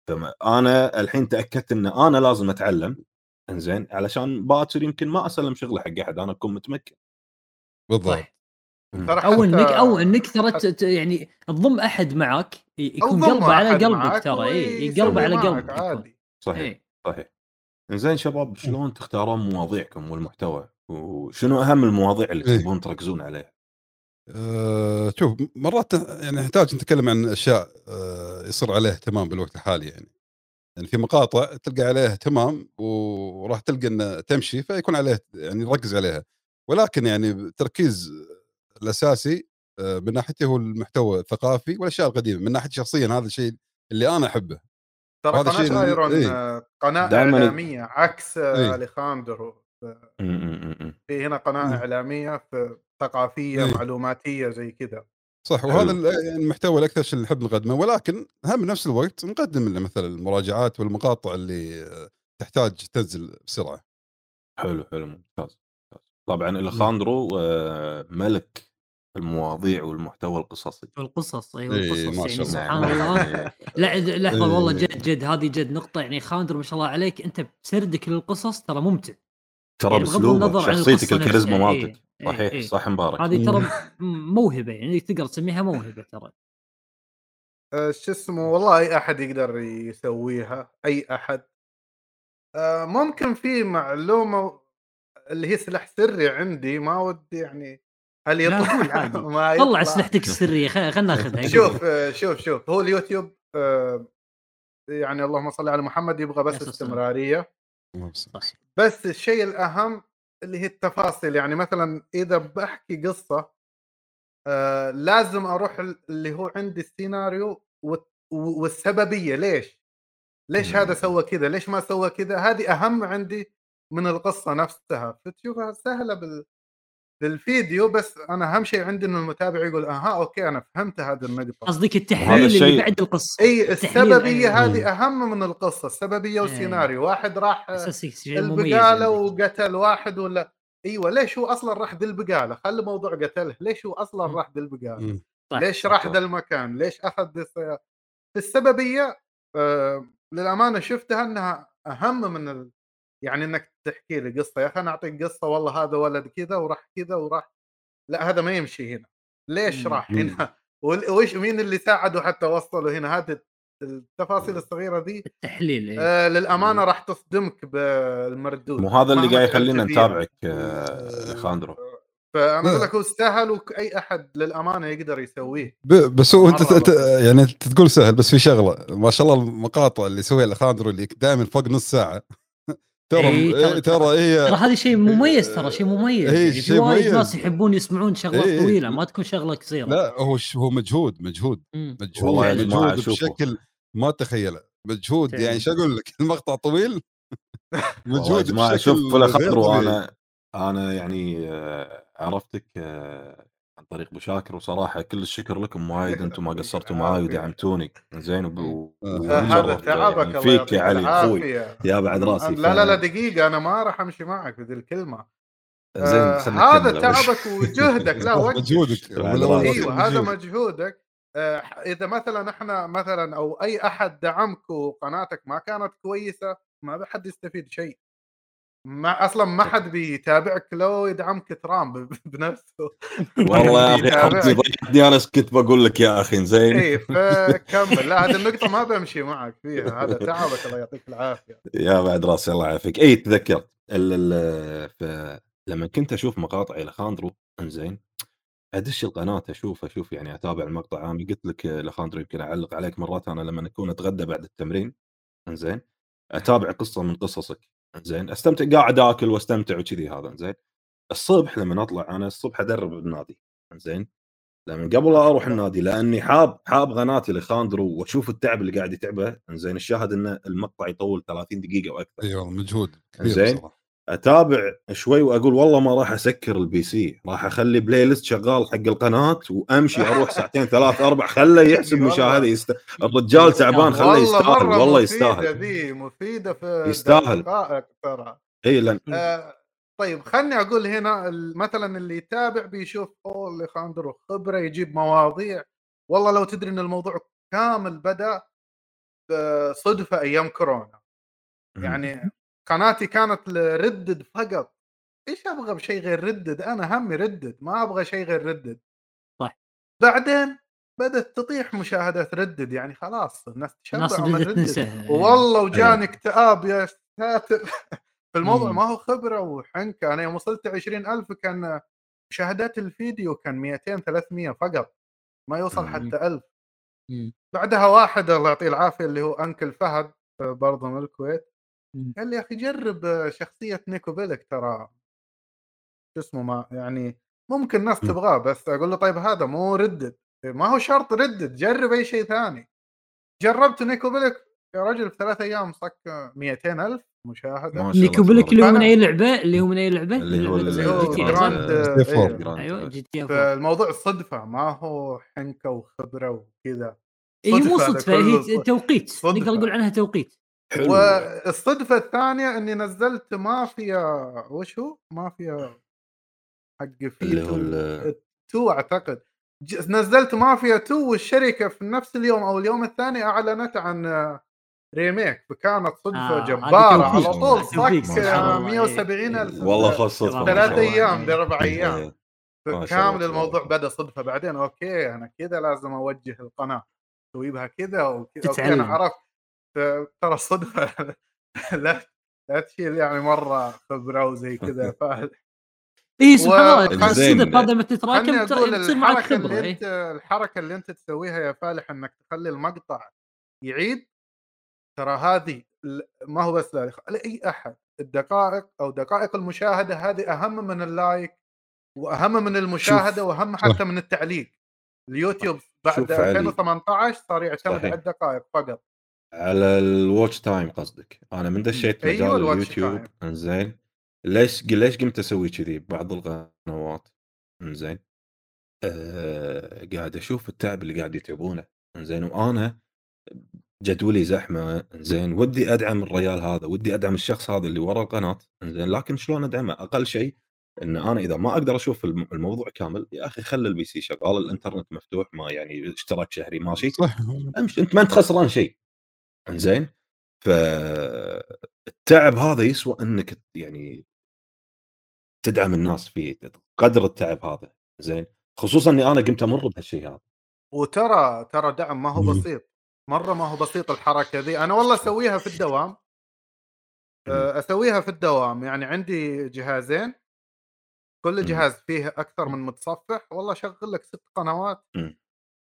فانا الحين تاكدت ان انا لازم اتعلم انزين علشان باكر يمكن ما اسلم شغله حق احد انا اكون متمكن بالضبط. او انك ترى يعني تضم احد معك يكون قلبه على قلبك ترى قلبه على قلبك. صحيح. انزين شباب شلون تختارون مواضيعكم والمحتوى وشنو اهم المواضيع اللي تبون تركزون عليها؟ شوف مرات يعني نحتاج نتكلم عن اشياء يصير عليها اهتمام بالوقت الحالي. يعني في مقاطع تلقى عليها اهتمام وراح تلقى ان تمشي فيكون عليها يعني نركز عليها. ولكن يعني التركيز الاساسي من ناحيتي هو المحتوى الثقافي والاشياء القديمه من ناحيتي شخصيا. هذا الشيء اللي انا احبه. هذا الشيء قناه اعلاميه عكس اليخاندرو في هنا قناه اعلاميه ثقافيه معلوماتيه زي كذا. صح. وهذا المحتوى الأكثر شيء اللي نحب نقدمه. ولكن هم بنفس الوقت نقدم مثلا المراجعات والمقاطع اللي تحتاج تنزل بسرعة. حلو ممتاز. طبعا الخاندرو ملك المواضيع والمحتوى القصصي والقصص. أيوة القصص يعني سبحان الله. لحظة والله جد هذه جد نقطة. يعني خاندرو ما شاء الله عليك أنت بسردك للقصص ترى ممتع ترى بسلوبك شخصيتك الكاريزما مالتك. صحيح. صح مبارك. هذه ترى موهبة يعني تقدر تسميها موهبة ترى. شو اسمه والله أي أحد يقدر يسويها أي أحد. ممكن في معلومة اللي هي سلاح سري عندي ما ودي يعني هل يطلع طلع سلاحتك السرية خلنا ناخذها. شوف هو اليوتيوب يعني اللهم صل على محمد يبغى بس استمرارية بس الشيء الأهم اللي هي التفاصيل. يعني مثلا إذا بحكي قصة لازم أروح اللي هو عندي السيناريو والسببية ليش هذا سوى كذا ليش ما سوى كذا. هذه أهم عندي من القصة نفسها. فتشوفها سهلة بالفيديو بس أنا أهم شيء عندي إنه المتابع يقول أوكي أنا فهمت هذه النقطة. قصدك التحليل اللي بعد القصة. أي السببية هذه أهم من القصة. السببية والسيناريو. واحد راح البقالة وقتل واحد ولا أيوة ليش هو أصلا راح ذي البقالة. خلي موضوع قتله ليش هو أصلا راح ذي البقالة ليش راح ذا المكان ليش أخذ ذي السيارة. السببية للأمانة شفتها أنها أهم من يعني انك تحكي لي قصه يا اخي انا اعطيك قصه والله هذا ولد كذا وراح لا هذا ما يمشي هنا ليش راح هنا وايش مين اللي ساعده حتى وصلوا هنا. هذه التفاصيل الصغيره دي التحليل للامانه راح تصدمك بالمردود. مو هذا اللي قاعد يخلينا نتابعك خاندرو. فانا اقول لك هو سهل واي احد للامانه يقدر يسويه. بس انت يعني تقول سهل بس في شغله ما شاء الله المقاطع اللي يسويها خاندرو اللي دائما فوق نص ساعه ترى هذا شيء مميز. في وايد ناس يحبون يسمعون شغلات طويله ما تكون شغله قصيره. لا هو مجهود بشكل ما تخيله مجهود. يعني شو اقول لك المقطع طويل مجهود ما اشوف ولا خطر. وانا يعني عرفتك عن طريق ابو شاكر وصراحه كل الشكر لكم وايد انتم ما قصرتوا معاي ودعمتوني زين هذا تعبك فيك يا علي اخوي يا بعد راسي. لا دقيقه انا ما راح امشي معك بهذه الكلمه. هذا تعبك وجهدك لا وجهودك ايوه هذا مجهودك. اذا مثلا احنا مثلا او اي احد دعمك وقناتك ما كانت كويسه ما بحد يستفيد شيء. ما حد بيتابعك لو يدعمك ترامب بنفسه. والله يا اخي انا كنت بقول لك يا اخي زين اي فكمل. لا هذه النقطه ما بمشي معك فيها. هذا تعبك الله يعطيك العافيه يا بعد راسي الله يعافيك. اي تذكرت فلما كنت اشوف مقاطع الخاندرو، انزين ادش القناه اشوف يعني اتابع المقطع. انا قلت لك الخاندرو يمكن اعلق عليك مرات. انا لما اكون اتغدى بعد التمرين، انزين اتابع قصه من قصصك، انزين استمتع قاعد اكل واستمتع وكذي هذا. انزين الصبح لما اطلع، انا الصبح ادرب بالنادي، انزين لما قبل لا اروح النادي، لاني حاب قناتي لخاندرو واشوف التعب اللي قاعد يتعبه. انزين الشاهد ان المقطع يطول 30 دقيقه واكثر، اي والله مجهود كبير انزين بصراحه. اتابع شوي واقول والله ما راح اسكر البي سي، راح اخلي بلاي ليست شغال حق القناه وامشي اروح ساعتين ثلاث اربع. خله يحسب والله مشاهده، الرجال تعبان، خله والله يستاهل، مره والله مفيده، يستاهل ذي مفيده في يستاهل دقائق ترى. اي لان آه طيب خلني اقول هنا مثلا اللي يتابع بيشوف اللي خاندرو خبره، يجيب مواضيع والله لو تدري ان الموضوع كامل بدا صدفه ايام كورونا. يعني قناتي كانت لردد فقط، ايش ابغى بشيء غير ردد؟ انا همي ردد، ما ابغى شيء غير ردد. صح، بعدين بدأت تطيح مشاهدات ردد، يعني خلاص الناس تشبعوا من ردد والله. وجاني اكتئاب يا ساتر في الموضوع، ما هو خبرة وحنكة. أنا يوم وصلت 20,000 كان مشاهدات الفيديو كان 200-300 فقط، ما يوصل حتى 1000. بعدها واحد الله يعطيه العافية اللي هو أنكل فهد برضه من الكويت، قال لي يا أخي جرب شخصية نيكو بيلك، ترى شو اسمه ما يعني ممكن الناس تبغاه. بس أقول له طيب هذا مو ردد، ما هو شرط ردد، جرب أي شيء ثاني. جربت نيكو بيلك يا رجل في 3 أيام صك 200,000 مشاهده. نيكو بيلك اللي هو من اي لعبه، اللي هو جي تي اف. الموضوع الصدفه، ما هو حنكه وخبره وكذا. اي مو صدفه، هي توقيت، نقدر نقول عنها توقيت. والصدفه الثانيه اني نزلت مافيا، وش هو مافيا حق فيتو 2 اعتقد، نزلت مافيا 2 والشركه في نفس اليوم او اليوم الثاني اعلنت عن ريميك، فكانت صدفة جبارة على طول. صك 170,000 والله، خاصة 3 أيام 4 أيام كامل. الموضوع بدأ صدفة، بعدين أوكي أنا كذا لازم أوجه القناة تويبها كذا وكذا. أنا عرفت ترى الصدفة لا تشيل يعني مرة خبرة وزي كذا فاهم. إيه سبحان الله، الصدفة هذا ما تتراكم تصير معك خبرة. الحركة اللي أنت تسويها يا فالح إنك تخلي المقطع يعيد، ترى هذه ما هو بس لأي أحد. الدقائق أو دقائق المشاهدة هذه أهم من اللايك وأهم من المشاهدة وأهم حتى من التعليق. اليوتيوب بعد 2018 صار يعتمد على الدقائق فقط، على الواتش تايم قصدك. أنا من دشيت مجال اليوتيوب تايم. انزين ليش قمت أسوي كذي؟ بعض القنوات انزين قاعد أشوف التعب اللي قاعد يتعبونه، انزين وأنا جدولي زحمه، انزين ودي ادعم الرجال هذا، ودي ادعم الشخص هذا اللي ورا القناه، انزين لكن شلون ادعمه؟ اقل شيء ان انا اذا ما اقدر اشوف الموضوع كامل، يا اخي خلي البي سي شغال، الانترنت مفتوح، ما يعني اشتراك شهري ماشي، امشي انت ما انت خسران شيء. انزين فالتعب هذا يسوى انك يعني تدعم الناس فيه قدر التعب هذا، زين خصوصا اني انا قمت امر بهالشيء هذا. وترى دعم ما هو بسيط، مرة ما هو بسيط الحركة ذي. أنا والله أسويها في الدوام، يعني عندي جهازين، كل جهاز فيه أكثر من متصفح، والله شغل لك 6 قنوات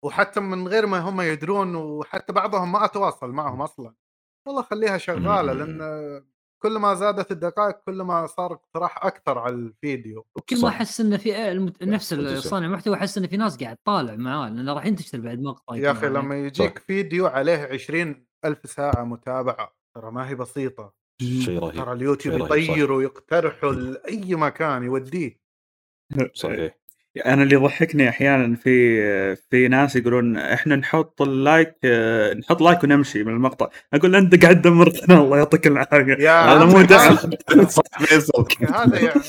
وحتى من غير ما هم يدرون، وحتى بعضهم ما أتواصل معهم أصلا، والله خليها شغالة. لأن كل ما زادت الدقائق كل ما صار اقتراح أكثر على الفيديو، وكل ما أحس إن في نفس الصانع محتوى أحس إن في ناس قاعد طالع معاه، لأنه راح ينتشر بعد مقطع. يا أخي لما يجيك فيديو عليه 20,000 ساعة متابعة، ترى ما هي بسيطة، شيء رهيب. ترى اليوتيوب يطير ويقترحه لأي مكان يوديه. صحيح. أنا اللي ضحكني أحيانا في ناس يقولون إحنا نحط لايك ونمشي من المقطع. أقول أنت قاعد دمر قناة، الله يعطيك العافية، أنا مو داعم. هذا يعني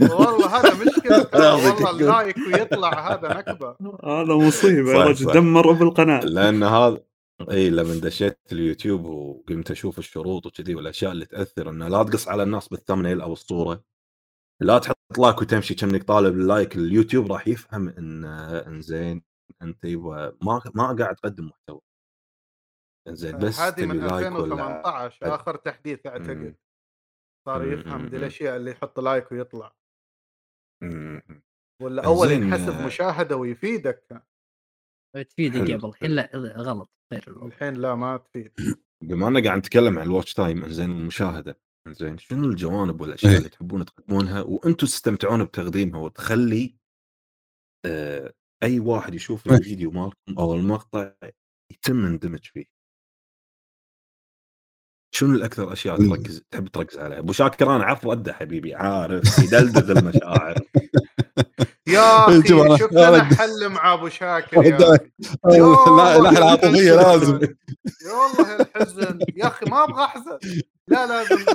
والله هذا مشكلة، والله اللايك ويطلع هذا نكبة، هذا مصيبة يا رجل، دمر بالقناة. لأن هذا اي لما دشيت اليوتيوب وقمت أشوف الشروط وكذي والأشياء اللي تأثر، إنه لا تقص على الناس بالثمنيل أو الصورة، لا تحط لايك وتمشي كأنك طالب اللايك. اليوتيوب راح يفهم ان انزين انت ما قاعد تقدم محتوى، انزين بس هذه من 2018 اخر تحديث اعتقد. صار يفهم دي الاشياء اللي يحط لايك ويطلع، ولا اول زين ينحسب مشاهده ويفيدك كان. تفيدك قبل الحين لا غلط غير الحين لا ما تفيد. بما اننا قاعد نتكلم عن الواتش تايم زين المشاهده، زين شنو الجوانب والاشياء اللي تحبون تقدمونها وانتم تستمتعون بتقديمها وتخلي اي واحد يشوف الفيديو مالكم او المقطع يتم اندمج فيه؟ شنو الاكثر اشياء تركز تحب تركز عليها؟ ابو شاكر انا عارف وده حبيبي عارف يدلدل المشاعر يا اخي. شوف انا حل مع ابو شاكر يا لا لا العاطفيه لازم يا والله الحزن يا اخي ما ابغى احزن لا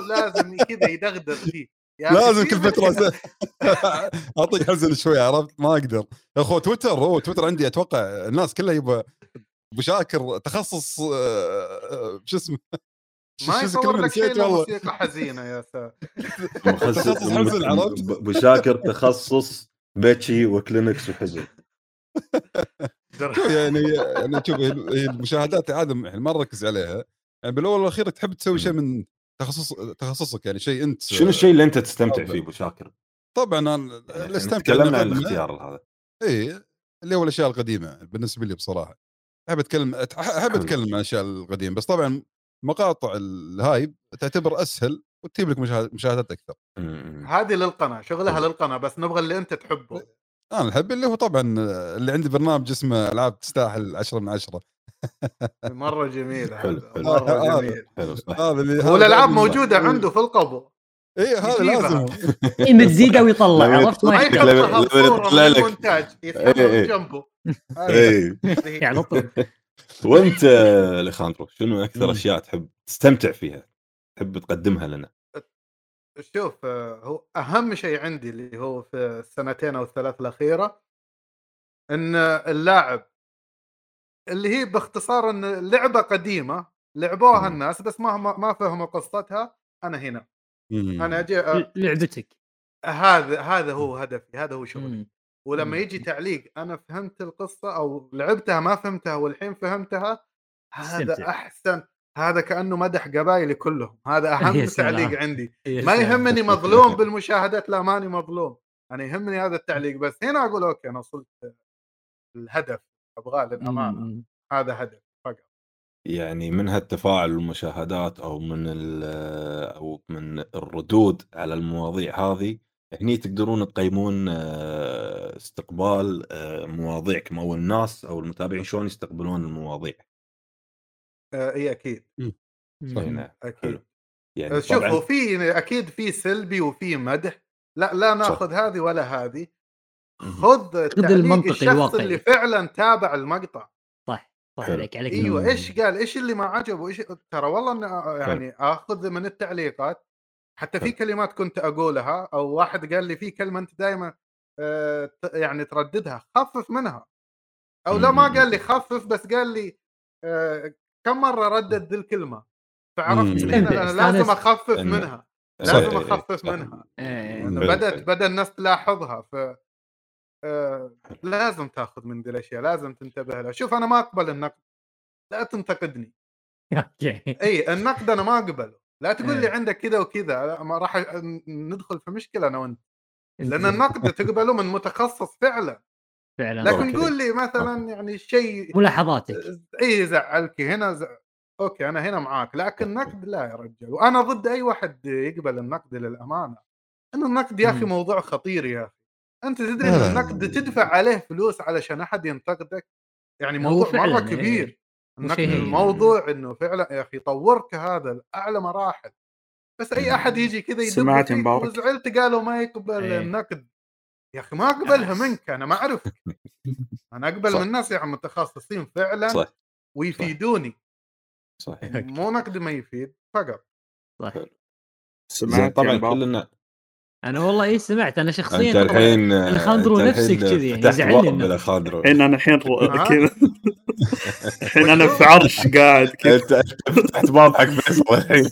لازم كذا يدغدغ فيه لازم كل فتره اعطيك حزن شوي عرفت ما اقدر يا اخو. تويتر عندي اتوقع الناس كلها يبغى ابو شاكر تخصص شو اسمه ما يصور لك شيء موسيقى حزينه يا ساتر. تخصص حزن عرفت ابو شاكر تخصص باتشي وكلينكس وحزن يعني انا شوف المشاهدات عاده ما نركز عليها يعني بالاول والاخير تحب تسوي شيء من تخصصك يعني شيء انت شنو الشيء اللي انت تستمتع فيه ابو شاكر؟ طبعا انا تكلمنا عن الاختيار هذا اي اللي هو الاشياء القديمه بالنسبه لي بصراحه احب اتكلم عن الاشياء القديمه بس طبعا مقاطع الهايب تعتبر اسهل وتجيب لك مشاهدات اكثر. هذه للقناه شغلها للقناه بس نبغى اللي انت تحبه. انا احب اللي هو طبعا اللي عندي برنامج اسمه العاب تستاهل 10 من 10 مره جميل مره جميل هو الالعاب موجوده عنده في القبو. اي هذا لازم قيمه تزيد ويطلع عرفت ما يطلع لك مونتاج يتحرك جنبه يعني طب وانت اليخاندرو شنو اكثر اشياء تحب تستمتع فيها تحب تقدمها لنا؟ شوف هو اهم شيء عندي اللي هو في السنتين او الثلاث الاخيره ان اللاعب اللي هي باختصار ان لعبه قديمه لعبوها الناس بس ما فهموا قصتها. انا هنا انا اجي لعبتك هذا هو هدفي هذا هو شغلي. ولما يجي تعليق أنا فهمت القصة أو لعبتها ما فهمتها والحين فهمتها هذا أحسن. هذا كأنه مدح قبائلي كلهم. هذا أهم تعليق عندي. ما يهمني مظلوم بالمشاهدات لا ماني مظلوم. أنا يهمني هذا التعليق بس هنا أقول أوكي أنا وصلت الهدف أبغاه للأمانة. هذا هدف فقط يعني من هالتفاعل والمشاهدات أو من الردود على المواضيع هذه هني تقدرون تقيمون استقبال مواضيعكم أو الناس أو المتابعين شلون يستقبلون المواضيع. إيه أكيد صحيح أكيد يعني شوفوا في أكيد في سلبي وفي مدح لا نأخذ هذه ولا هذه. خذ تعليق الشخص اللي فعلا تابع المقطع صح عليك أيوة إيش قال إيش اللي ما عجبه إيش ترى والله يعني أخذ من التعليقات حتى في كلمات كنت أقولها أو واحد قال لي في كلمة أنت دائما يعني ترددها خفف منها أو لا ما قال لي خفف بس قال لي كم مرة ردد الكلمة فعرفت أنا لازم أخفف منها لازم أخفف منها بدأ الناس تلاحظها ف لازم تأخذ من دي الأشياء لازم تنتبه لها. شوف أنا ما أقبل النقد لا تنتقدني أي النقد أنا ما أقبله لا تقول لي عندك كذا وكذا ما راح ندخل في مشكلة أنا وأنت لأن النقد تقبله من متخصص فعلا لكن قول لي مثلا يعني شيء ملاحظاتك أي زعلك هنا أوكي أنا هنا معاك لكن نقد لا يا رجل. وأنا ضد أي واحد يقبل النقد للأمانة. إن النقد يا أخي موضوع خطير يا أخي. أنت تدري إن النقد تدفع عليه فلوس علشان أحد ينتقدك يعني موضوع مرة كبير. الموضوع انه فعلا يا اخي طورك هذا الاعلى مراحل بس اي احد يجي كذا يدق وزعلت قالوا ما يقبل النقد يا اخي ما اقبلها منك انا ما اعرفك انا اقبل من الناس يعني متخصصين فعلا صح. ويفيدوني صحيح مو نقد ما يفيد فقط صحيح. سمعت طبعا كلنا انا والله ايه سمعت انا شخصيا الحين الخاندرو نفسك كذي يعني زعلني انا الحين كذا الحين انا في عرش قاعد كذا انت فتحت بابك بس الحين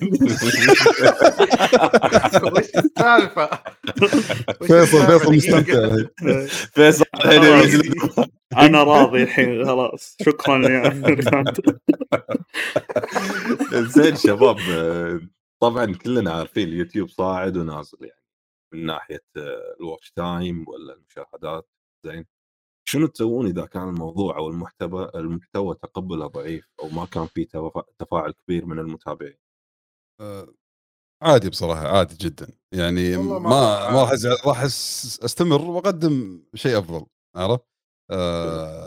وش السالفه فيصل مستمتع فيصل انا راضي الحين خلاص شكرا يا زين شباب طبعا كلنا عارفين اليوتيوب صاعد ونازل، يعني من ناحيه الواتش تايم ولا المشاهدات. زين، شنو تسوون اذا كان الموضوع او المحتوى تقبله ضعيف او ما كان فيه تفاعل كبير من المتابعين؟ عادي، بصراحه عادي جدا، يعني ما راح استمر واقدم شيء افضل، عرفت؟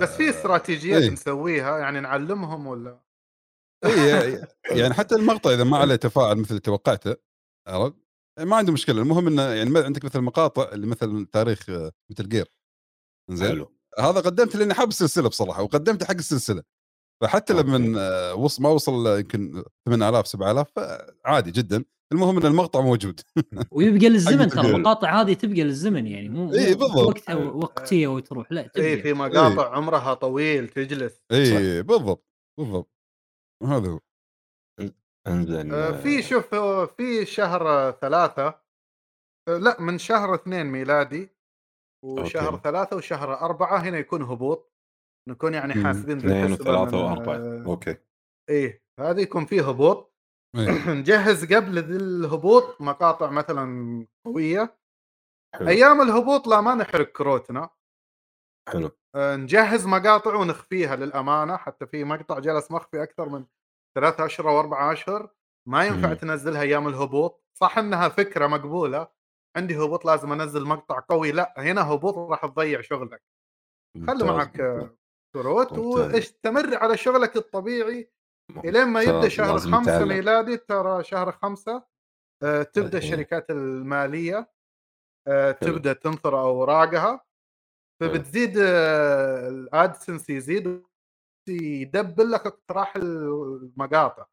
بس في استراتيجيات نسويها يعني نعلمهم ولا يعني حتى المقطع اذا ما عليه تفاعل مثل توقعته، عرفت؟ يعني ما عنده مشكله، المهم انه يعني ما عندك مثل مقاطع اللي مثل تاريخ مثل جير، زين هذا قدمت لاني حاب السلسله بصراحه وقدمت حق السلسله، فحتى لما وصل ما وصل يمكن 8000 7000 عادي جدا، المهم ان المقطع موجود ويبقى للزمن. ترى المقاطع هذه تبقى للزمن، يعني مو وقتها وقتيه وتروح، لا تبقى في مقاطع عمرها طويل تجلس. اي بالضبط بالضبط، هذا هو. في شوف في شهر 3 لا من شهر 2 ميلادي وشهر 3 وشهر 4 هنا يكون هبوط، نكون يعني حاسبين بالحسبة 3 و4. اوكي ايه، هذا يكون فيه هبوط نجهز قبل الهبوط مقاطع مثلا قوية. ايام الهبوط لا ما نحرق كروتنا، حلو، نجهز مقاطع ونخفيها للأمانة. حتى في مقطع جلس مخفي أكثر من 3 أشهر و4 أشهر، ما ينفع تنزلها أيام الهبوط. صح إنها فكرة مقبولة، عندي هبوط لازم أنزل مقطع قوي، لا هنا هبوط راح تضيع شغلك. خلي معك كروت واستمر على شغلك الطبيعي إلين ما يبدأ شهر 5 ميلادي. ترى شهر 5 تبدأ الشركات المالية تبدأ تنثر أوراقها، فبتزيد الادسنس، يزيد يدبل لك اقتراح المقاطع.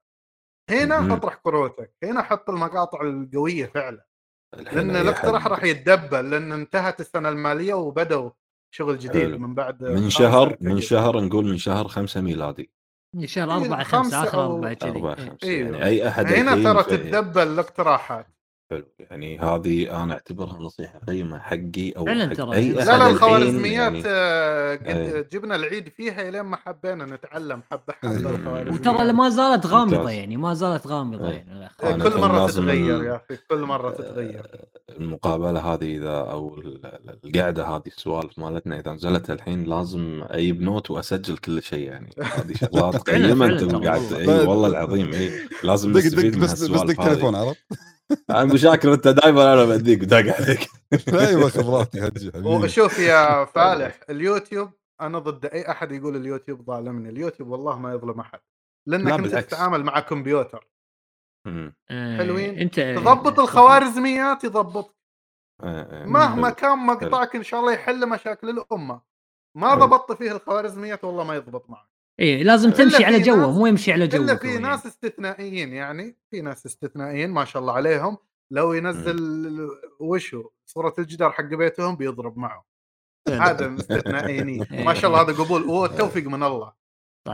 هنا اطرح كروتك، هنا حط المقاطع القويه فعلا، لان الاقتراح راح يتدبل، لان انتهت السنه الماليه وبداوا شغل جديد من بعد من شهر نقول من شهر 5 ميلادي، من شهر 4 5 اخر 4 يعني اي احد هنا ترى تتدبل الاقتراحات. حلو، يعني هذه أنا أعتبرها نصيحة قيمة حقي أو حق أي. لا الخوارزميات يعني جبنا العيد فيها إلين ما حبينا نتعلم حبة وترى ما زالت غامضة، يعني ما زالت غامضة يعني كل مرة تتغير يا أخي، كل مرة تتغير. المقابلة هذه إذا أو القاعدة هذه السوالف مالتنا إذا نزلت الحين لازم أجيب نوت وأسجل كل شيء، يعني هذه شغلات قيمة أنتم قاعد. أي والله العظيم، أي لازم نستفيد من هالسوالف هذه. أنا مشاكر أنت دايماً أنا بديك وداق عليك. أيوة خبراتي هجي. وشوف يا فالح، اليوتيوب أنا ضد أي أحد يقول اليوتيوب ظالمني. اليوتيوب والله ما يظلم أحد، لأنك أنت تتعامل مع كمبيوتر. حلوين، أنت تضبط الخوارزميات يضبط، مهما كان مقطعك إن شاء الله يحل مشاكل الأمة. ما ضبطت فيه الخوارزميات والله ما يضبط معك. إيه لازم تمشي على جوه، مو يمشي على جوه. إلا في ناس استثنائيين، يعني في ناس استثنائيين ما شاء الله عليهم، لو ينزل وشو صورة الجدار حق بيتهم بيضرب معه، هذا استثنائيين ما شاء الله، هذا قبول والتوفيق من الله.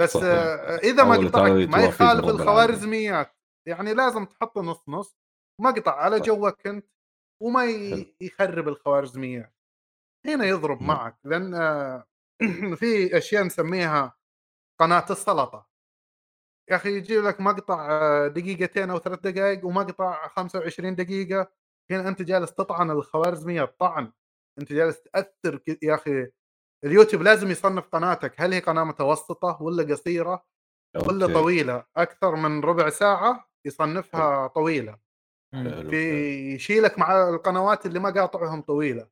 بس إذا مقطعك ما يخالف الخوارزميات يعني لازم تحط نص نص، مقطع على جوك أنت وما يخرب الخوارزميات، هنا يضرب معك. لأن في أشياء نسميها قناة السلطة يا أخي، يجيب لك مقطع 2 أو 3 دقائق ومقطع 25 دقيقة، هنا أنت جالس تطعن الخوارزمية طعن، أنت جالس تأثر يا أخي. اليوتيوب لازم يصنف قناتك، هل هي قناة متوسطة ولا قصيرة ولا طويلة. أكثر من ربع ساعة يصنفها طويلة، يشيلك مع القنوات اللي ما قاطعهم طويلة.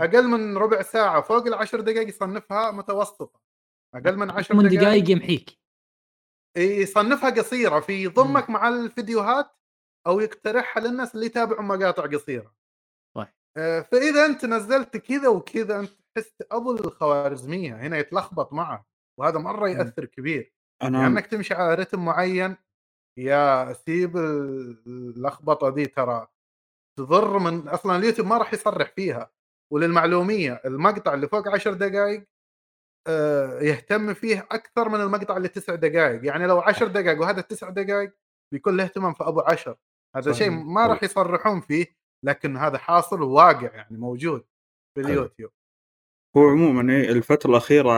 أقل من ربع ساعة فوق 10 دقائق يصنفها متوسطة، أقل من 10 دقائق يمحيك، يصنفها قصيرة، في ضمك مع الفيديوهات أو يقترحها للناس اللي يتابعوا مقاطع قصيرة. طيب فإذا أنت نزلت كذا وكذا أنت تحس أبو الخوارزمية هنا يتلخبط معه، وهذا مرة يأثر كبير. لأنك تمشي على رتم معين يا سيب اللخبطة دي ترى تضر. من أصلا اليوتيوب ما راح يصرح فيها. وللمعلومية المقطع اللي فوق 10 دقائق يهتم فيه أكثر من المقطع اللي 9 دقائق، يعني لو 10 دقائق وهذا 9 دقائق بيكون له اهتمام في أبو 10. هذا شيء ما راح يصرحون فيه، لكن هذا حاصل وواقع يعني موجود في اليوتيوب. هو عموما إيه، الفترة الأخيرة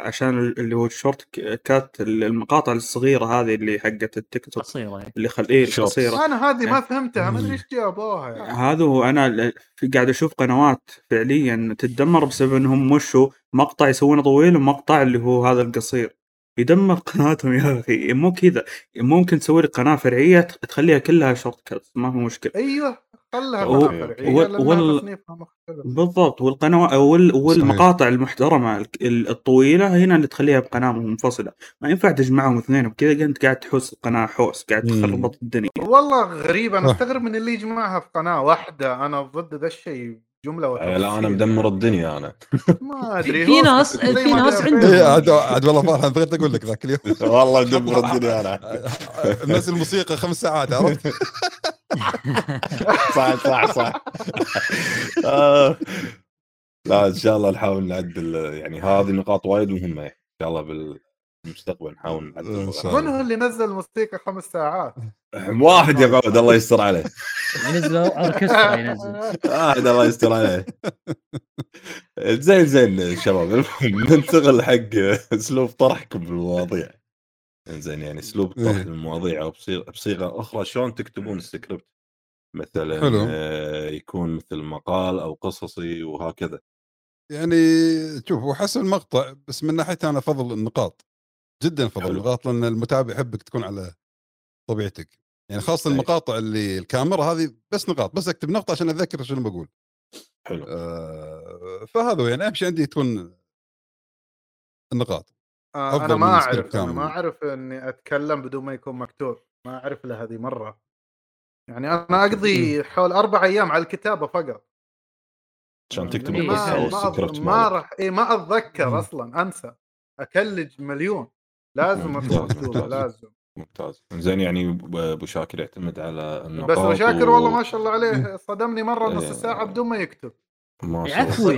عشان اللي هو الشورت كات، المقاطع الصغيرة هذه اللي حقت التيك توك قصيرة يعني. اللي إيه شورت. القصيرة أنا هذه ما فهمتها، ما أدري إيش جابوها يعني. هذا هو، أنا قاعد أشوف قنوات فعليا تتدمر بسبب إنهم مشوا مقطع يسوونه طويل ومقطع اللي هو هذا القصير، يدمر قناتهم يا أخي. مو كذا، ممكن تسوي قناة فرعية تخليها كلها شورت كات، ما في مشكلة. أيوه طلها بالضبط. والقنوات والمقاطع المحترمه الطويله هنا اللي تخليها بقناه منفصله، ما ينفع تجمعهم اثنين وكذا. انت قاعد تحوس القناه حوس، قاعد تخربط الدنيا. والله غريب، انا استغرب من اللي يجمعها في قناه واحده. انا ضد ذا الشيء جمله ولا لا، انا مدمر الدنيا انا. ما ادري، في ناس عندهم عاد والله فرحان، بغيت اقول لك ذاك اليوم والله مدمر الدنيا انا. نفس الموسيقى 5 ساعات، عرفت؟ صح. لا ان شاء الله نحاول نعدل يعني، هذه نقاط وايد مهمه ان شاء الله بالمستقبل نحاول نعدل. منو اللي نزل موسيقى 5 ساعات؟ واحد يا بعود، الله يستر عليه، ينزل اوركسترا، ينزل واحد الله يستر عليه. زين الشباب، ننتقل حق اسلوب طرحكم بالمواضيع. إنزين يعني أسلوب طرح المواضيع أو بصيغة أخرى، شلون تكتبون السكريبت مثلا؟ يكون مثل مقال أو قصصي وهكذا يعني. شوفوا حسب المقطع، بس من ناحية أنا فضل النقاط، جدا فضل النقاط، لأن المتابع يحبك تكون على طبيعتك يعني، خاصة المقاطع اللي الكاميرا هذه بس نقاط، بس أكتب نقطة عشان أتذكر شنو بقول. حلو. فهذا يعني أهم شيء عندي تكون النقاط. أنا ما أعرف إني أتكلم بدون ما يكون مكتوب، ما أعرف له هذه مرة يعني. أنا أقضي حول 4 أيام على الكتابة فقط عشان تكتب القصة. ما راح ما أتذكر أصلاً، أنسى، أكلج مليون، لازم أكون مكتوبة، لازم. ممتاز. زين يعني أبو شاكر يعتمد على النقاط. بس أبو شاكر والله ما شاء الله عليه، صدمني مرة نص ساعة بدون ما يكتب. ما شاء الله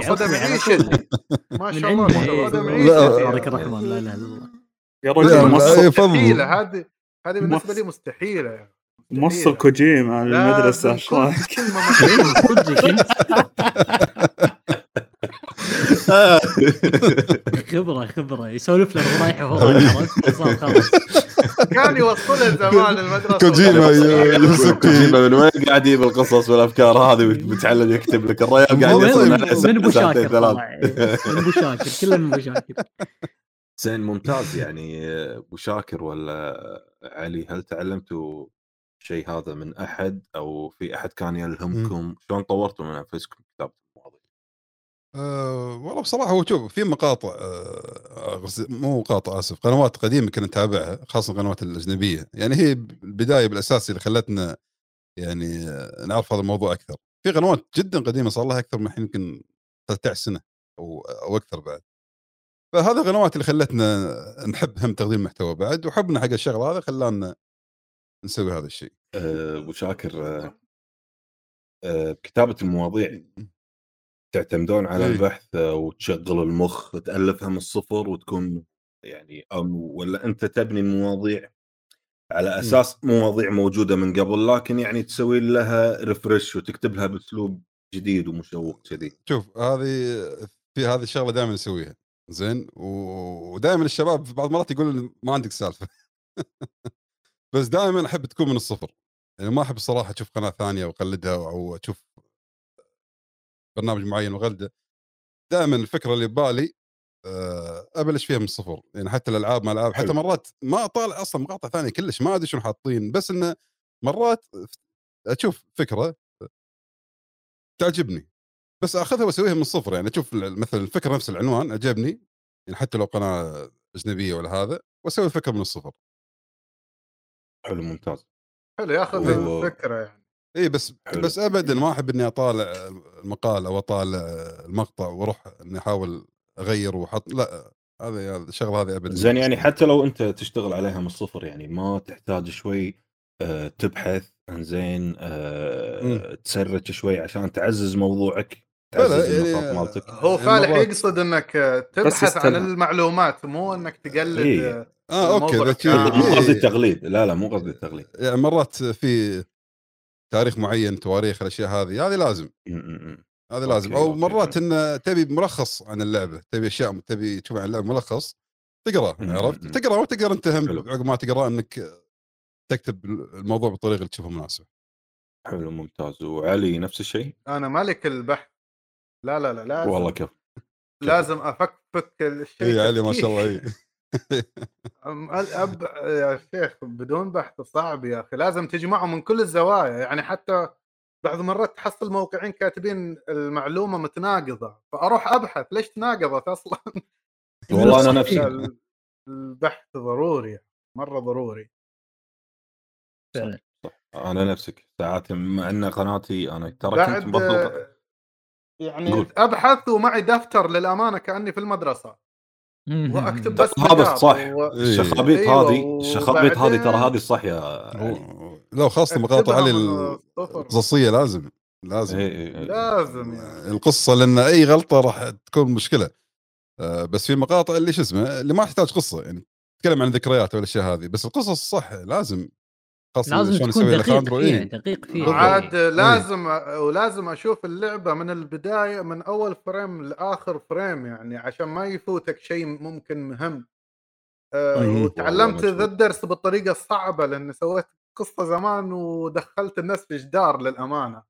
ما شاء الله بارك الرحمن. لا اله الا الله يا رجل، مستحيله هذه بالنسبه لي، مستحيله. مصر كوجيم على المدرسه اشراك كلمه مكتوبه خبره يسولف لك رايح وهو خلاص كان يوصلها زمان المدرسه. كوجيما يمسك من وين قاعد يجيب القصص والافكار هذه ويتعلم يكتب لك؟ الرجال قاعد يصير من ابو شاكر كله من ابو شاكر. زين ممتاز. يعني ابو شاكر ولا علي، هل تعلمتوا شيء هذا من احد او في احد كان يلهمكم؟ شلون طورتوا من انفسكم كتابة المواضيع؟ والله بصراحه هو شوف، في مقاطع مو مقاطع، قنوات قديمه كنا نتابعها، خاصه القنوات الاجنبيه يعني، هي البدايه بالاساس اللي خلتنا يعني نعرف هذا الموضوع اكثر. في قنوات جدا قديمه صار لها اكثر من الحين يمكن 13 سنه او اكثر بعد، فهذه القنوات اللي خلتنا نحب هم تقديم محتوى بعد، وحبنا حق الشغله هذا خلانا نسوي هذا الشيء. ابو شاكر، بكتابه المواضيع تعتمدون على البحث وتشغل المخ تألفها من الصفر وتكون يعني، ولا أنت تبني المواضيع على أساس مواضيع موجودة من قبل لكن يعني تسوي لها ريفرش وتكتب لها بأسلوب جديد ومشوق كذي؟ شوف، هذه الشغلة دائما نسويها. زين، ودائما الشباب بعض مرات يقول ما عندك سالفة بس دائما أحب تكون من الصفر يعني، ما أحب الصراحة أشوف قناة ثانية وقلدها أو أشوف برنامج معين وغلده. دائما الفكره اللي ببالي ابلش فيها من الصفر يعني، حتى الالعاب ما العاب، حتى مرات ما اطالع اصلا مقاطع ثانيه كلش، ما ادري شنو حاطين، بس انه مرات اشوف فكره تعجبني بس اخذها واسويها من الصفر يعني. اشوف مثلا الفكره نفس العنوان عجبني يعني، حتى لو قناه اجنبيه ولا هذا، واسوي الفكره من الصفر. حلو ممتاز، حلو ياخذ الفكره يعني. اي بس ابدا ما احب اني اطالع المقال او اطالع المقطع واروح اني احاول اغير واحط، لا، هذا الشغله هذه ابدا. زين يعني حتى لو انت تشتغل عليها من الصفر يعني، ما تحتاج شوي تبحث، انزين تسرج شوي عشان تعزز موضوعك، تعزز نقاط مالتك. هو فالح يقصد انك تبحث عن المعلومات، مو انك تقلد. اوكي، مو قصدي التقليد، لا مو قصدي التقليد يعني. مرات في تاريخ معين، تواريخ الاشياء هذه لازم هذا لازم. او مرات ان تبي مرخص عن اللعبه، تبي اشياء، تبي تشوف عن اللعبه ملخص تقرا، عرفت؟ تقرا وتقدر انت هم عقب ما تقرا انك تكتب الموضوع بالطريقه اللي تشوفها مناسبه. حلو ممتاز. وعلي نفس الشيء، انا مالك البحث. لا لا لا لازم. والله كيف لازم افكفك الشيء. اي علي ما شاء الله. اي الاب يا شيخ بدون بحث صعب يا اخي، لازم تجمعه من كل الزوايا. يعني حتى بعض مرات تحصل موقعين كاتبين المعلومه متناقضه، فاروح ابحث ليش تناقضت اصلا. والله انا نفسي البحث ضروري، مره ضروري. صح. انا نفسك ساعات مع ان قناتي انا ترى كنت بطل يعني قول. ابحث ومعي دفتر للامانه كاني في المدرسه واكتب بس هذا صح. الشخابيط هذه، الشخابيط هذه ترى هذه الصح يا لو خاصه مقاطع علي القصصيه لازم لازم لازم يعني. القصه لان اي غلطه راح تكون مشكله. بس في مقاطع اللي شو اسمه اللي ما تحتاج قصه، يعني تتكلم عن ذكريات ولا الاشياء هذه، بس القصص صح لازم لازم تكون دقيق فيه عاد. لازم ولازم اشوف اللعبه من البدايه، من اول فريم لاخر فريم، يعني عشان ما يفوتك شيء ممكن مهم. وتعلمت ذا الدرس بالطريقه الصعبه، لان سويت قصه زمان ودخلت الناس في جدار للامانه.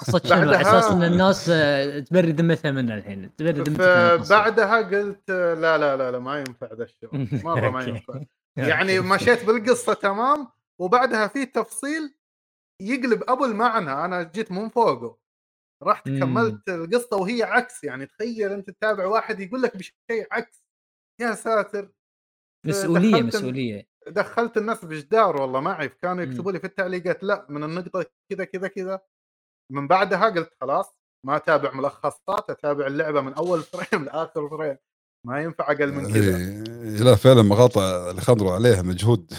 قصه شنو؟ اساس ان الناس تبرد ذمتها منها الحين، تبرد ذمتها. بعدها قلت لا لا لا لا ما ينفع ذا الشيء، مره ما ينفع. يعني مشيت بالقصه تمام، وبعدها في تفصيل يقلب أبو المعنى. أنا جيت من فوقه، رحت كملت القصة وهي عكس. يعني تخيل أنت تتابع واحد يقول لك بشيء عكس، يا ساتر. مسؤولية مسؤولية. دخلت الناس بجدار والله ما أعرف. كانوا يكتبوا لي في التعليقات لا من النقطة كذا كذا كذا. من بعدها قلت خلاص ما أتابع ملخصات، أتابع اللعبة من أول فريم لآخر فريم، ما ينفع أقل من كذا. لا فعلا مقاطع الخضرة عليها مجهود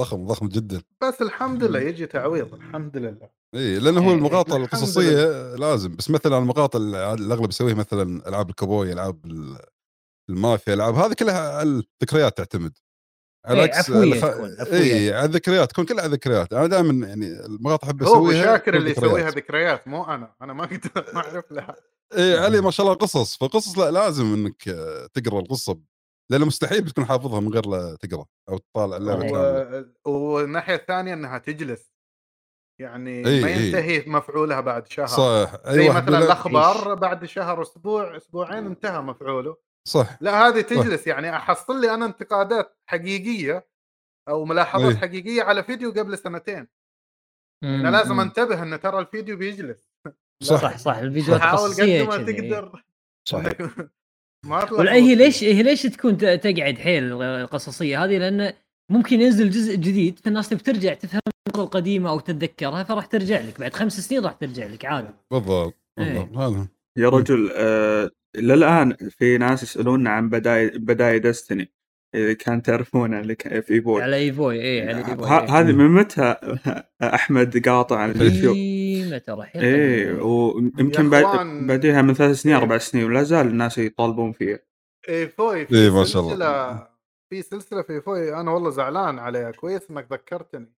ضخم ضخم جدا، بس الحمد لله يجي تعويض الحمد لله. اي لانه هو المقاطع القصصيه لازم. بس مثلا المقاطع الاغلب يسويها مثلا العاب الكابوي، العاب المافيا، العاب هذه كلها على الذكريات تعتمد. اي على الذكريات، تكون كلها على الذكريات. انا دائما يعني المقاطع احب اسويها. هو شاكر اللي يسويها ذكريات، مو انا ما اقدر ما اعرف لها. اي علي ما شاء الله قصص، فقصص لا لازم انك تقرا القصه، لأنه مستحيل بتكون حافظها من غير لا تقرأ أو تطالع اللعبة. والناحية الثانية أنها تجلس، يعني ما ينتهي مفعولها بعد شهر. صح. زي مثلا الأخبار بعد شهر، أسبوع، أسبوعين انتهى مفعوله. صح. لا هذه تجلس. صح. يعني أحصل لي أنا انتقادات حقيقية أو ملاحظات حقيقية على فيديو قبل 2 سنين. أنا لازم أنتبه أن ترى الفيديو بيجلس. صح صح. الفيديوهات قصصية حاول قد ما تقدر. صحيح. ولا هي ليش تكون تقعد حيل القصصيه هذه؟ لان ممكن ينزل جزء جديد فالناس تبي ترجع تفهم النقطه القديمه او تتذكرها، فراح ترجع لك بعد 5 سنين، راح ترجع لك عادي. بالضبط بالضبط. هذا يا رجل. للان في ناس يسالوننا عن بدايه دستني، اذا كان تعرفون على ايفوي. على ايفوي. اي على ايفوي. هذه من متى احمد قاطع على اليوتيوب؟ متى راح يطلع؟ اي ويمكن بعدها من 3 سنين 4 سنين ولا زال الناس يطالبون فيها. ايفوي في ما شاء الله في سلسله في ايفوي. انا والله زعلان عليها، كويس انك ذكرتني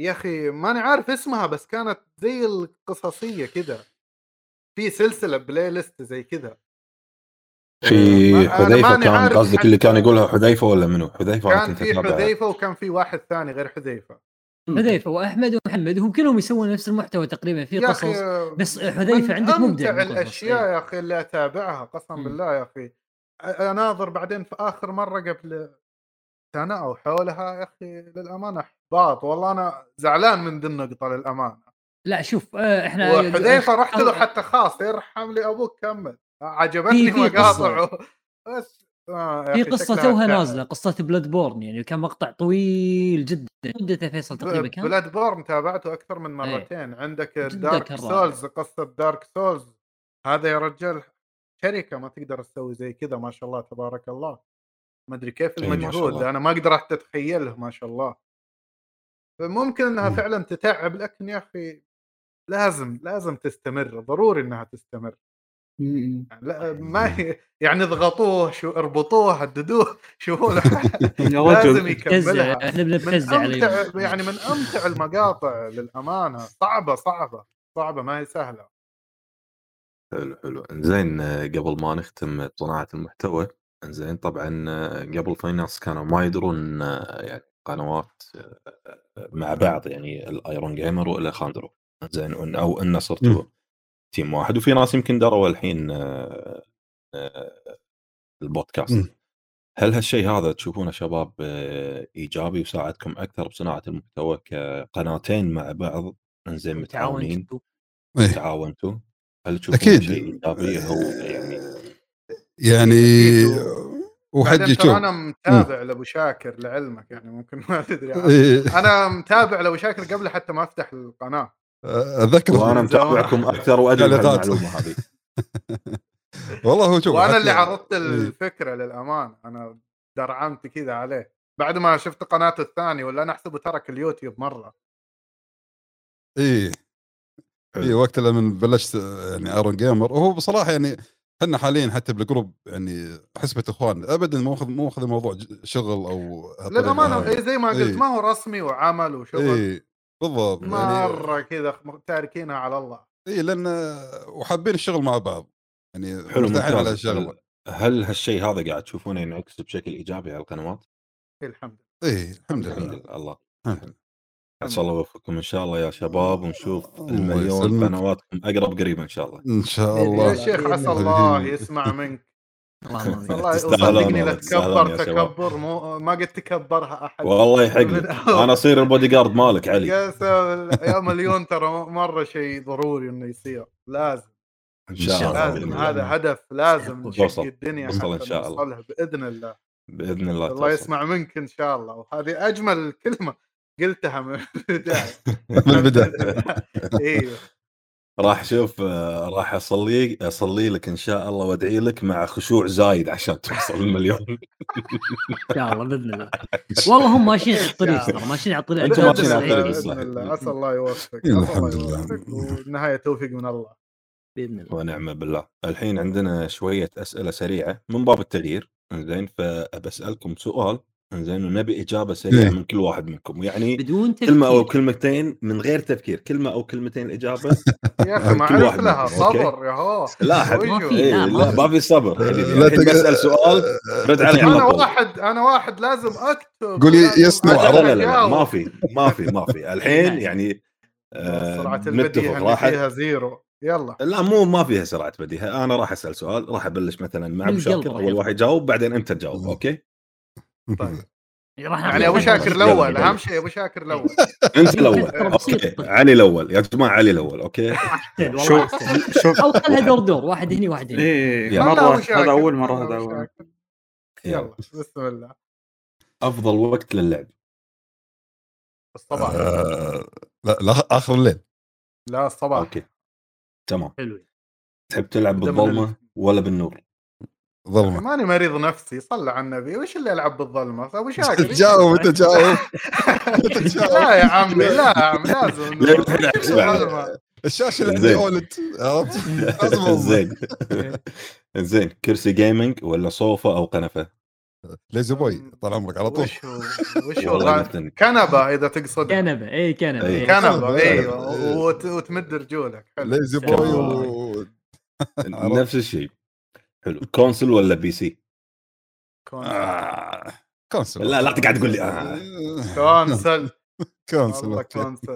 يا اخي. ماني عارف اسمها، بس كانت زي القصصيه كذا، في سلسله بلاي ليست زي كذا. في حذيفه كان قصدك اللي كان يقولها حذيفه ولا منو؟ حذيفه. كان في حذيفه وكان في واحد ثاني غير حذيفه. حذيفه واحمد ومحمد هم كلهم يسوون نفس المحتوى تقريبا في قصص، بس حذيفه عندك مبدع. من الاشياء يا اخي اللي اتابعها قسما بالله يا اخي. اناظر بعدين في اخر مره قبل سنه او حولها يا اخي للامانه احباط والله. انا زعلان من ذي النقطه للامانه. لا شوف احنا حذيفه رحت له حتى خاص يرحم لي ابوك كمل، عجبتني مقاطعه. بس في قصة توها نازلة، قصة بلاد بورن، يعني كان مقطع طويل جدا. مدته فيصل تقريبا كان بلاد بورن تابعته أكثر من مرتين. عندك دارك سولز، قصة دارك سولز هذا يا رجال شركة ما تقدر تسوي زي كذا ما شاء الله تبارك الله. ما أدري كيف المجهود، أنا ما أقدر حتى أتخيله ما شاء الله. ممكن أنها فعلا تتعب، لكن يا أخي لازم تستمر، ضروري أنها تستمر. لا ما يعني ضغطوه شو، اربطوه، هددوه شو، هو لازم يكملها. يعني من أمتع المقاطع للأمانة. صعبة صعبة صعبة، ما هي سهلة. حلو حلو. انزين قبل ما نختم صناعة المحتوى، انزين طبعا قبل فاينانس كانوا ما يدرون يعني قنوات مع بعض، يعني الايرون جيمر والالخاندرو زين، او ان صرتوا مم. تيم واحد، وفي ناس يمكن دروا الحين آه، البودكاست. مم. هل هالشيء هذا تشوفونه شباب ايجابي وساعدكم اكثر بصناعه المحتوى كقناتين مع بعض، انزين تعاون متعاونين كتو. إيه. تعاونتوا؟ هل تشوفونه اكيد شيء ايجابي هو يعني يعني اكيد. وحد بعدين ترى يشوف انا متابع لابو شاكر لعلمك، يعني ممكن ما تدري عنه. إيه. انا متابع لابو شاكر قبل حتى ما افتح القناه، اتذكر وانا متابعكم اكثر واجمل غلطات. المعلومه هذه والله هو شوف وانا اللي عرضت الفكره للأمان، انا درعمت كذا عليه بعد ما شفت قناة الثاني، ولا انا احسبه ترك اليوتيوب مره. ايه اي حلو. وقت لما بلشت يعني ايرون جيمر، وهو بصراحه يعني احنا حاليا حتى بالجروب يعني حسبه اخوان ابدا، مو اخذ الموضوع شغل او للامانه إيه، زي ما قلت إيه. ما هو رسمي وعمل وشغل إيه. بالضبط مره يعني كذا تاركينها على الله. اي لان وحابين الشغل مع بعض يعني حلو متاحين على الشغل. هل هالشيء هذا قاعد تشوفونه ينعكس بشكل ايجابي على القنوات؟ الحمد لله. اي الحمد لله. الله عسى الله يوفقكم ان شاء الله يا شباب، ونشوف المليون قنواتكم اقرب قريب ان شاء الله. ان شاء الله يا شيخ، عسى الله يسمع منك. والله صدقني لا تكبر ما قد تكبرها احد والله يحقني. انا اصير البودي جارد مالك علي يا مليون، ترى مره شيء ضروري انه يصير، لازم ان شاء الله لازم، هذا هدف لازم نشق الدنيا حتى نوصلها باذن الله. باذن الله الله يسمع منك ان شاء الله، وهذه اجمل كلمه قلتها من البدايه. من البدايه ايوه. راح شوف راح اصلي لك ان شاء الله، وادعي لك مع خشوع زايد عشان توصل المليون ان شاء الله باذن الله. والله هم ماشيين على الطريق، ماشيين على الطريق، انتم ماشيين على الطريق باذن الله. اسال الله يوفقك، الحمد لله، والنهايه توفيق من الله باذن الله ونعمه بالله. الحين عندنا شويه اسئله سريعه من باب التغيير، زين فبسالكم سؤال زين ونبي اجابه سريعه من كل واحد منكم، يعني بدون كلمه او كلمتين من غير تفكير، كلمه او كلمتين اجابه. يا اخي ما عرف لها صبر يا هو. لا لا ما في صبر، بسال سؤال رد علي. انا واحد لازم اكتب، قول يسمع. لا ما في الحين يعني سرعه البديهه اللي فيها زيرو. يلا لا مو ما فيها سرعه بديهه. انا راح اسال سؤال، راح ابلش مثلا مع ابو شاكر، اول واحد جاوب بعدين انت تجاوب. اوكي طيب. علي ابو شاكر الاول، اهم شيء ابو شاكر الاول. انت الاول اوكي، علي الاول يا جماعه، علي الاول اوكي. شوف او خلها دور واحد هنا واحد هنا. ايه مره هذا اول مره، هذا اول. يلا بسم الله. افضل وقت للعب؟ الصباح. لا اخر الليل. لا الصباح. اوكي تمام حلو. تحب تلعب بالظلمه ولا بالنور؟ ظلمه. ماني مريض نفسي، صلى على النبي. وش اللي العب بالظلمه؟ ابو شاكر تجاوب. لا يا عمي لا، لازم الشاشه اللي اولد. زين زين. كرسي جيمنج ولا صوفه او قنفه؟ ليزو بوي طال عمرك على طول. وش كنبه اذا تقصد. كنبه اي كنبه اي، وتمد رجولك. ليزو بوي نفس الشيء. حلو. كونسول ولا بي سي؟ كونسول. لا تقعد تقول لي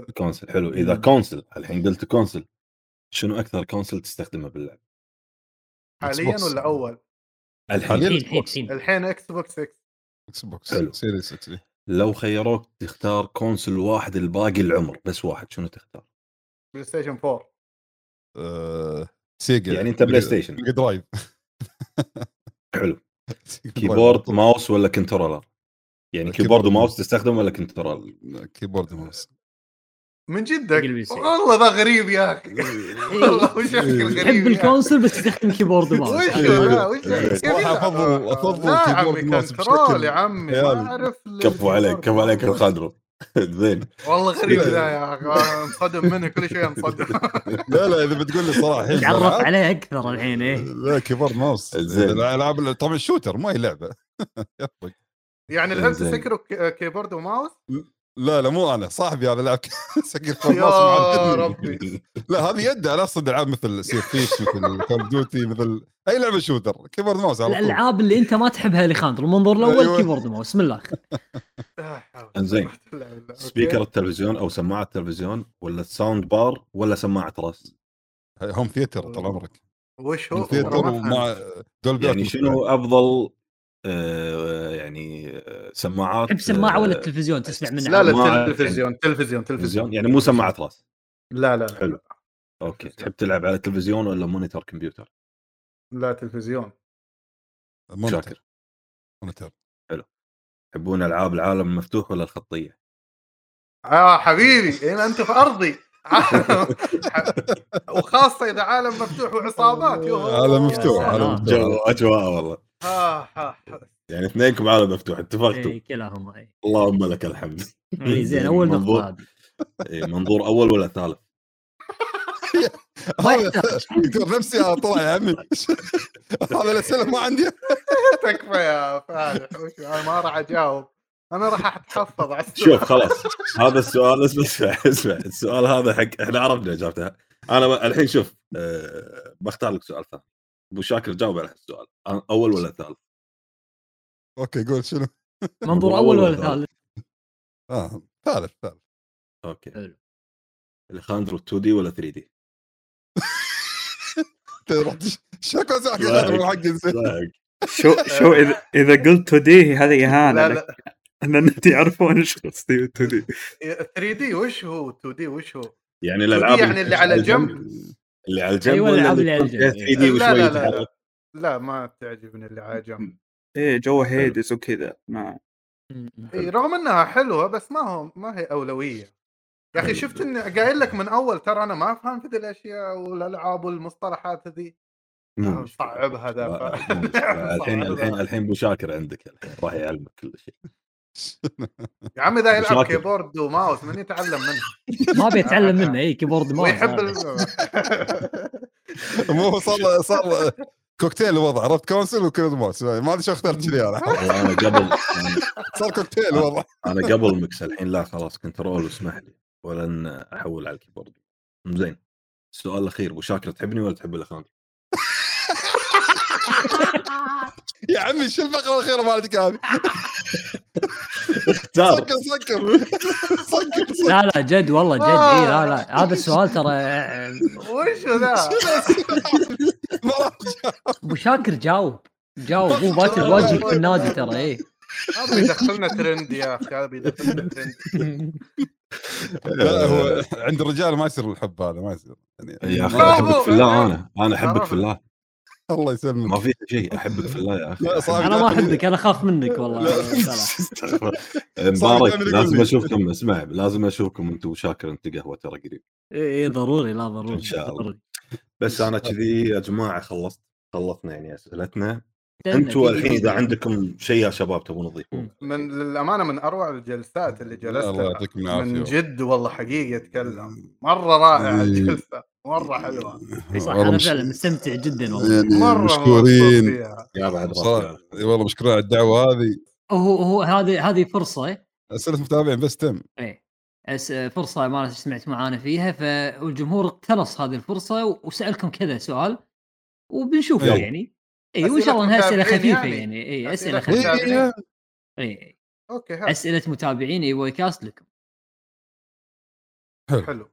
كونسول. حلو. اذا كونسول، الحين قلت كونسول، شنو اكثر كونسول تستخدمه باللعب حاليا ولا اول؟ الحين اكس بوكس. حلو. سيريس اكس. لو خيروك تختار كونسول واحد الباقي العمر، بس واحد، شنو تختار؟ بلاي ستيشن 4. سيجا. يعني انت بلاي ستيشن درايف. حلو. كيبورد ماوس ولا كنترولر؟ يعني كيبورد وماوس تستخدم ولا كنترولر؟ كيبورد وماوس. من جدك والله ذا غريب يا اخي. والله وش غريب. تحب الكونسول بس تستخدم كيبورد وماوس. افضل كيبورد وماوس بشكل. يا عمي ما اعرف. كفو عليك الخضره. زين والله غريب ذا يا اخي، انصدم منه كل شيء انصدم. لا اذا بتقول لي صراحه تعرف عليه اكثر الحين. ايه لا كيبورد ماوس. العاب طبعا شوتر ما هي لعبه. يعني لعبت سكر كيبورد وماوس. لا مو أنا صاحبي هذا لعب سكير قناص يا ربي. لا هذه يد أنا أصد ألعاب مثل سيرفيش مثل كول دوتي مثل أي لعبة شوتر كيبورد ماوس. الألعاب اللي أنت ما تحبها لخاندر المنظر الأول كيبورد ماوس بسم الله. إنزين سبيكر التلفزيون أو سماعة التلفزيون ولا الساوند بار ولا سماعة راس؟ هم ثياتر طال عمرك وش هو مع دولبي يعني شنو أفضل يعني سماعات؟ تحب سماعة ولا التلفزيون تسمع منها؟ لا التلفزيون تلفزيون يعني مو سماعة راس. لا حلو أوكي. تحب تلعب على التلفزيون ولا مونيتور كمبيوتر؟ لا تلفزيون. شاكر مونيتور. حلو. تحبون ألعاب العالم المفتوح ولا الخطية؟ حبيبي أنت في أرضي وخاصة إذا عالم مفتوح وعصابات. عالم مفتوح أجواء والله. يعني اثنينكم عالم مفتوح اتفقتوا؟ إيه كلاهما. إيه اللهم لك الحمد. زين أول نقطة هذه. منظور أول ولا ثالث؟ يقول نفسي على طول يا عمي هذا الأسئلة ما عندي. تكفى يا فادح وش ما راح أجاوب أنا راح أتحفظ على السؤال. شوف خلاص هذا السؤال اسمع السؤال هذا حق إحنا عرفنا إجابتها. أنا الحين شوف بختار لك سؤال ثاني. أبو شاكر جاوب على السؤال أول ولا ثالث؟ أوكي قول شنو؟ منظور أول ولا ثالث؟ ثالث. أوكي حلو. الخاندرو 2D ولا 3D؟ شكو زعك الأدرو حق الزين شو إذا قلت 2D هذا إهانة لك أن أنت يعرفون إيش قصدي 2D 3D وش هو 2D وش هو؟ يعني الألعاب يعني اللي على الجنب اللي على الجنب ولا اللي لا ما تعجبني اللي على الجنب. ايه جو هيدس وكذا ما ايه رغم انها حلوه بس ما هي اولويه يا اخي. شفت اني قايل لك من اول ترى انا ما افهم في ذي الاشياء والالعاب والمصطلحات هذي صعب هذا. الحين ابو شاكر عندك راح يعلمك كل شيء يا عمي. ذا يلعب كيبورد وماوس من يتعلم منه ما بيتعلم منه. اي كيبورد ماوس ويحب مو صار كوكتيل وضع عرفت كونسل وكيبورد ماوس ما ادري شو اخترت لي انا قبل صار كوكتيل وضع. انا قبل مكس الحين لا خلاص كنترول واسمح لي ولن احول على الكيبورد. زين السؤال الاخير ابو شاكر تحبني ولا تحب الاخوان؟ يا عمي شو الفقرة الأخيرة مالتك هذه؟ سكر لا جد والله جد. إيه لا هذا السؤال ترى وش ذا؟ أبو شاكر جاوب هو بات الواجب في النادي ترى. إيه هذا بيدخلنا ترند يا أخي هذا بيدخلنا ترند. لا هو عند الرجال ما يصير الحب هذا ما يصير يا أخي. أحبك في الله أنا أحبك في الله الله يسلمك ما في شيء. احبك في الله يا اخي. انا ما احبك انا خاف منك والله. مبارك لازم اشوفكم. اسمع لازم اشوفكم انت وشاكر انت قهوه ترى قريب. اي ضروري لا ضروري ان شاء الله. بس انا كذي يا جماعه خلصنا يعني اسئلتنا. انتوا الحين اذا عندكم شيء يا شباب تبون تضيفوه من الامانه من اروع الجلسات اللي جلستها من جد والله حقيقه. اتكلم مره رائعه الجلسه مرة حلوة. أنا فعلا مستمتع جدا والله. يعني مرة مشكورين يا بعد والله مشكور على الدعوة هذه. هو هذه فرصة أسئلة متابعين بس تم. إيه فرصة ما سمعت معانا فيها فالجمهور اقتنص هذه الفرصة وسألكم كذا سؤال وبنشوفه يعني. إيه وإن شاء الله إنها أسئلة خفيفة يعني. إيه أسئلة خفيفة. إيه أوكي أسئلة متابعين إيه ويكاست لكم. حلو.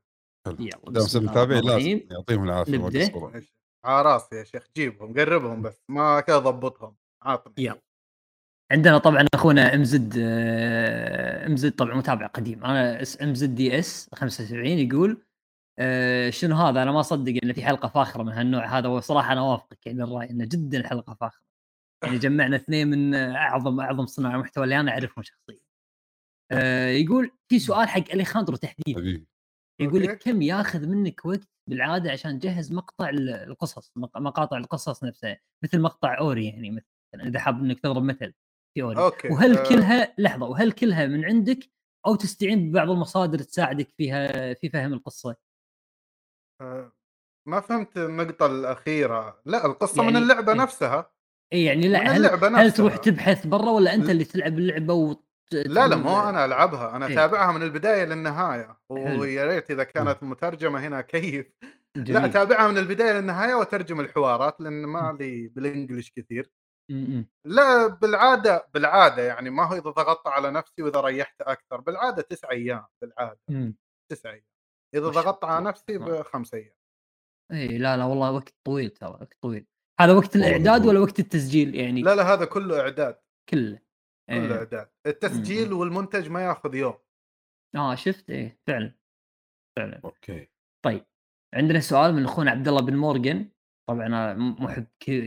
يلا بس المتابعين لازم يعطيهم العافيه والصبر على راسي يا شيخ. جيبهم قربهم بس ما كذا ضبطهم عاطم. يلا عندنا طبعا اخونا امزد طبعا متابع قديم. انا امزد دي اس 75 يقول شنو هذا انا ما اصدق ان في حلقه فاخره من هالنوع هذا. وصراحه انا وافقك يعني الراي انه جدا حلقه فاخره يعني جمعنا اثنين من اعظم صناع المحتوى اللي انا اعرفهم شخصيا. يقول في سؤال حق اليخاندرو تحديدا يقول لك كم ياخذ منك وقت بالعاده عشان تجهز مقطع القصص مقاطع القصص نفسها مثل مقطع اوري يعني مثلا اذا حاب انك تضرب مثل في اوري أوكي. وهل كلها من عندك او تستعين ببعض المصادر تساعدك فيها في فهم القصه؟ ما فهمت النقطه الاخيره. لا القصه يعني من اللعبه نفسها. اي يعني لا هل تروح تبحث برا ولا انت اللي تلعب اللعبه لا لا مو انا العبها، انا اتابعها من البدايه للنهايه، ويا ريت اذا كانت مترجمه هنا كيف. لا اتابعها من البدايه للنهايه وترجم الحوارات لان ما لي بالانجلش كثير. لا بالعاده يعني ما هو اذا ضغطت على نفسي واذا ريحت اكثر بالعاده 9 ايام، بالعاده 9 ايام، اذا ضغطت على نفسي ب5 ايام. اي لا لا والله وقت طويل، ترى وقت طويل. هذا وقت الاعداد ولا وقت التسجيل يعني؟ لا لا هذا كله اعداد، كله اعداد. التسجيل والمونتاج ما ياخذ يوم. شفت؟ ايه فعلا. اوكي طيب، عندنا سؤال من اخونا عبد الله بن مورغان، طبعا انا محب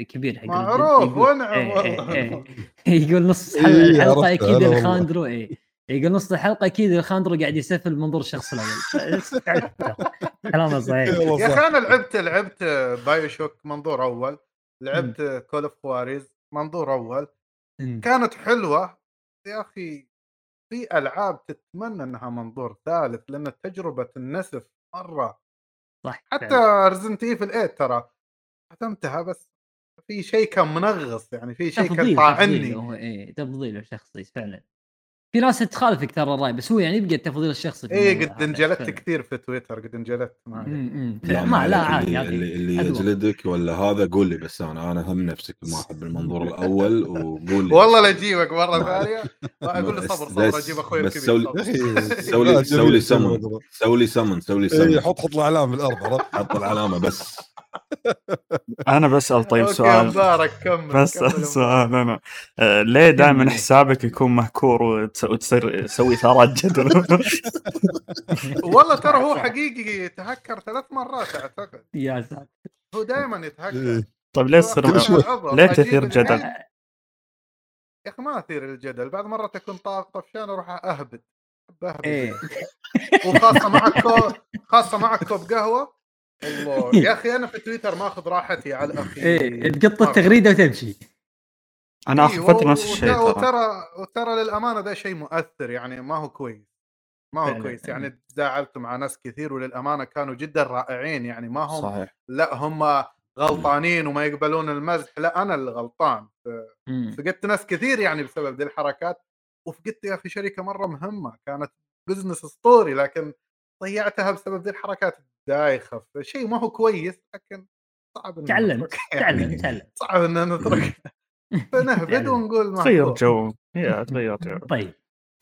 كبير حق معروف ونعم والله. يقول نص الحلقه اكيد الخاندرو، يقول نص الحلقه اكيد الخاندرو قاعد يسفل منظور الشخص الاول. كلامه صحيح يا اخي. انا لعبت بايو شوك منظور اول، لعبت كول اوف خواريز منظور اول، كانت حلوه يا اخي. في العاب تتمنى انها منظور ثالث لان تجربه النسف مره صح. حتى ريزنت ايفل 8 ترى ختمتها، بس في شيء كان منغص، يعني في شيء كان طاعني، هو تفضيله شخصي فعلا. في ناس تخالفك ترى الراي، بس هو يعني يبقى التفضيل الشخصي. قد انجلدت كثير في تويتر، قد انجلدت لا عادي. اللي يجلدك ولا هذا قول لي، بس انا هم نفسك ما احب المنظور الاول، وقول لي والله لا اجيبك مره ثانيه، اقول له صبر اجيب اخوي الكبير. سوي لي سمن حط العلامه بالارض، حط العلامه. بس انا بسال طيب سؤال، بسال سؤال انا، ليه دائما حسابك يكون مهكور وتصير تسوي ثارات جدل؟ والله ترى هو حقيقي تهكر 3 مرات اعتقد، يا ساتر. هو دائما يتهكر. طيب ليه تصير، ليه تثير جدل يا اخي؟ ما اثير الجدل، بعد مره تكون طاق طفشان اروح اهبد وخاصه معك كوب قهوه. الله يا اخي انا في تويتر ما اخذ راحتي على الاخير. تقطع التغريده وتمشي. انا اخذت نفس الشيء ترى للامانه ده شيء مؤثر، يعني ما هو كويس يعني تزاعلت مع ناس كثير، وللامانه كانوا جدا رائعين، يعني ما هم صحيح. لا هم غلطانين وما يقبلون المزح، لا انا اللي غلطان. فقدت ناس كثير يعني بسبب دي الحركات، وفقدت يا اخي شركه مره مهمه، كانت بزنس اسطوري، لكن ضيعتها بسبب دي الحركات دايخه. شيء ما هو كويس، لكن صعب تعلم صعب ان نترك فنهبد ونقول ما صير جو يا تغير. طيب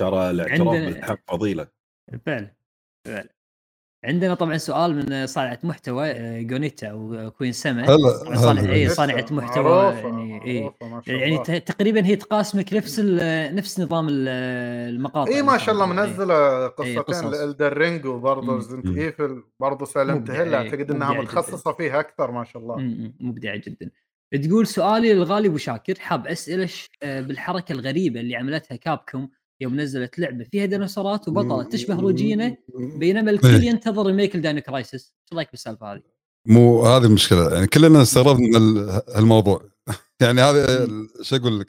ترى الاعتراف بالحق فضيله فعلا. عندنا طبعا سؤال من صانعه محتوى جونيتا وكوين سما، صانعه محتوى يعني تقريبا هي تقاسمك نفس نظام المقاطع. ما شاء الله منزله قصتين لالدرينج وبرضه ريزنت ايفل، برضه سالمت هلا، اعتقد انها متخصصه فيها اكثر. ما شاء الله مبدعه جدا. تقول سؤالي للغالي ابو شاكر، حاب اسالك بالحركه الغريبه اللي عملتها كابكوم يوم نزلت لعبه فيها ديناصورات وبطله تشبه روجينا، بينما الكل ينتظر ريميك داينو كرايسيس، ايش رايك بالسالفه هذه؟ مو هذه المشكله، يعني كلنا استغربنا الموضوع. يعني هذا شو اقول لك،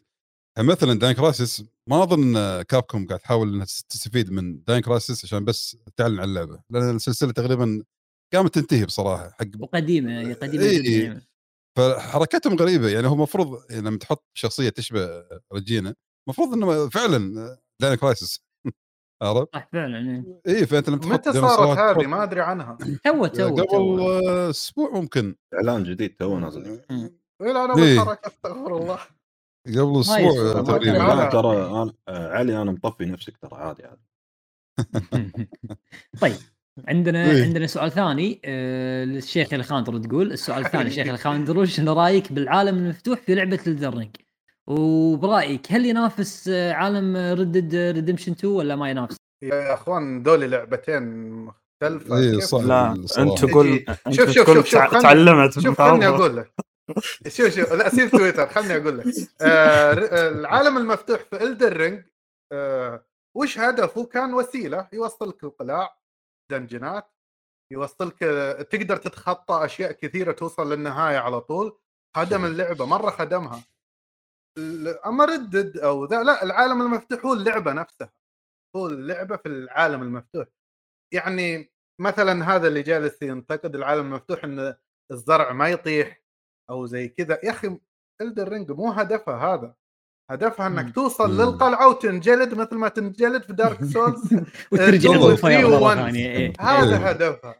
مثلا داينو كرايسيس ما اظن كابكوم قاعد تحاول انها تستفيد من داينو كرايسيس عشان بس تعلن عن اللعبه، لان السلسله تقريبا قامت تنتهي بصراحه حق قديمه جدا. فحركتهم غريبه، يعني هو مفروض لما تحط شخصيه تشبه روجينا مفروض انه فعلا داينو كرايسيس، عرفت؟ فعلا فانت لما تحط صارت هذه ما ادري عنها قبل اسبوع ممكن، اعلان جديد تو نازل. انا بالحركه استغفر الله قبل اسبوع تقريبا. ترى علي انا مطفي نفسك، ترى عادي. طيب عندنا سؤال ثاني للشيخ الخاندرو، تقول السؤال الثاني الشيخ الخاندرو، شنو رايك بالعالم المفتوح في لعبه الدرينج؟ وبرايك هل ينافس عالم ردد ريدمشن 2 ولا ما ينافس؟ يا اخوان دول لعبتين مختلفه. لا انت قول، شوف تعلمت. خلني اقول لك، شوف لا سير تويتر، خلني اقول لك العالم المفتوح في الدرينج وش هدفه؟ كان وسيله يوصلك القلاع، دنجنات، يوصلك تقدر تتخطى اشياء كثيره، توصل للنهايه على طول. خدم اللعبه مره، خدمها. اما ردد او ذا لا، العالم المفتوح هو اللعبه نفسها، هو اللعبه في العالم المفتوح. يعني مثلا هذا اللي جالس ينتقد العالم المفتوح ان الزرع ما يطيح او زي كذا، يا اخي الدرينج مو هدفها هذا. هدفها انك توصل للقلعه وتنجلد مثل ما تنجلد في دارك سولز وترجع يعني هذا هدفها.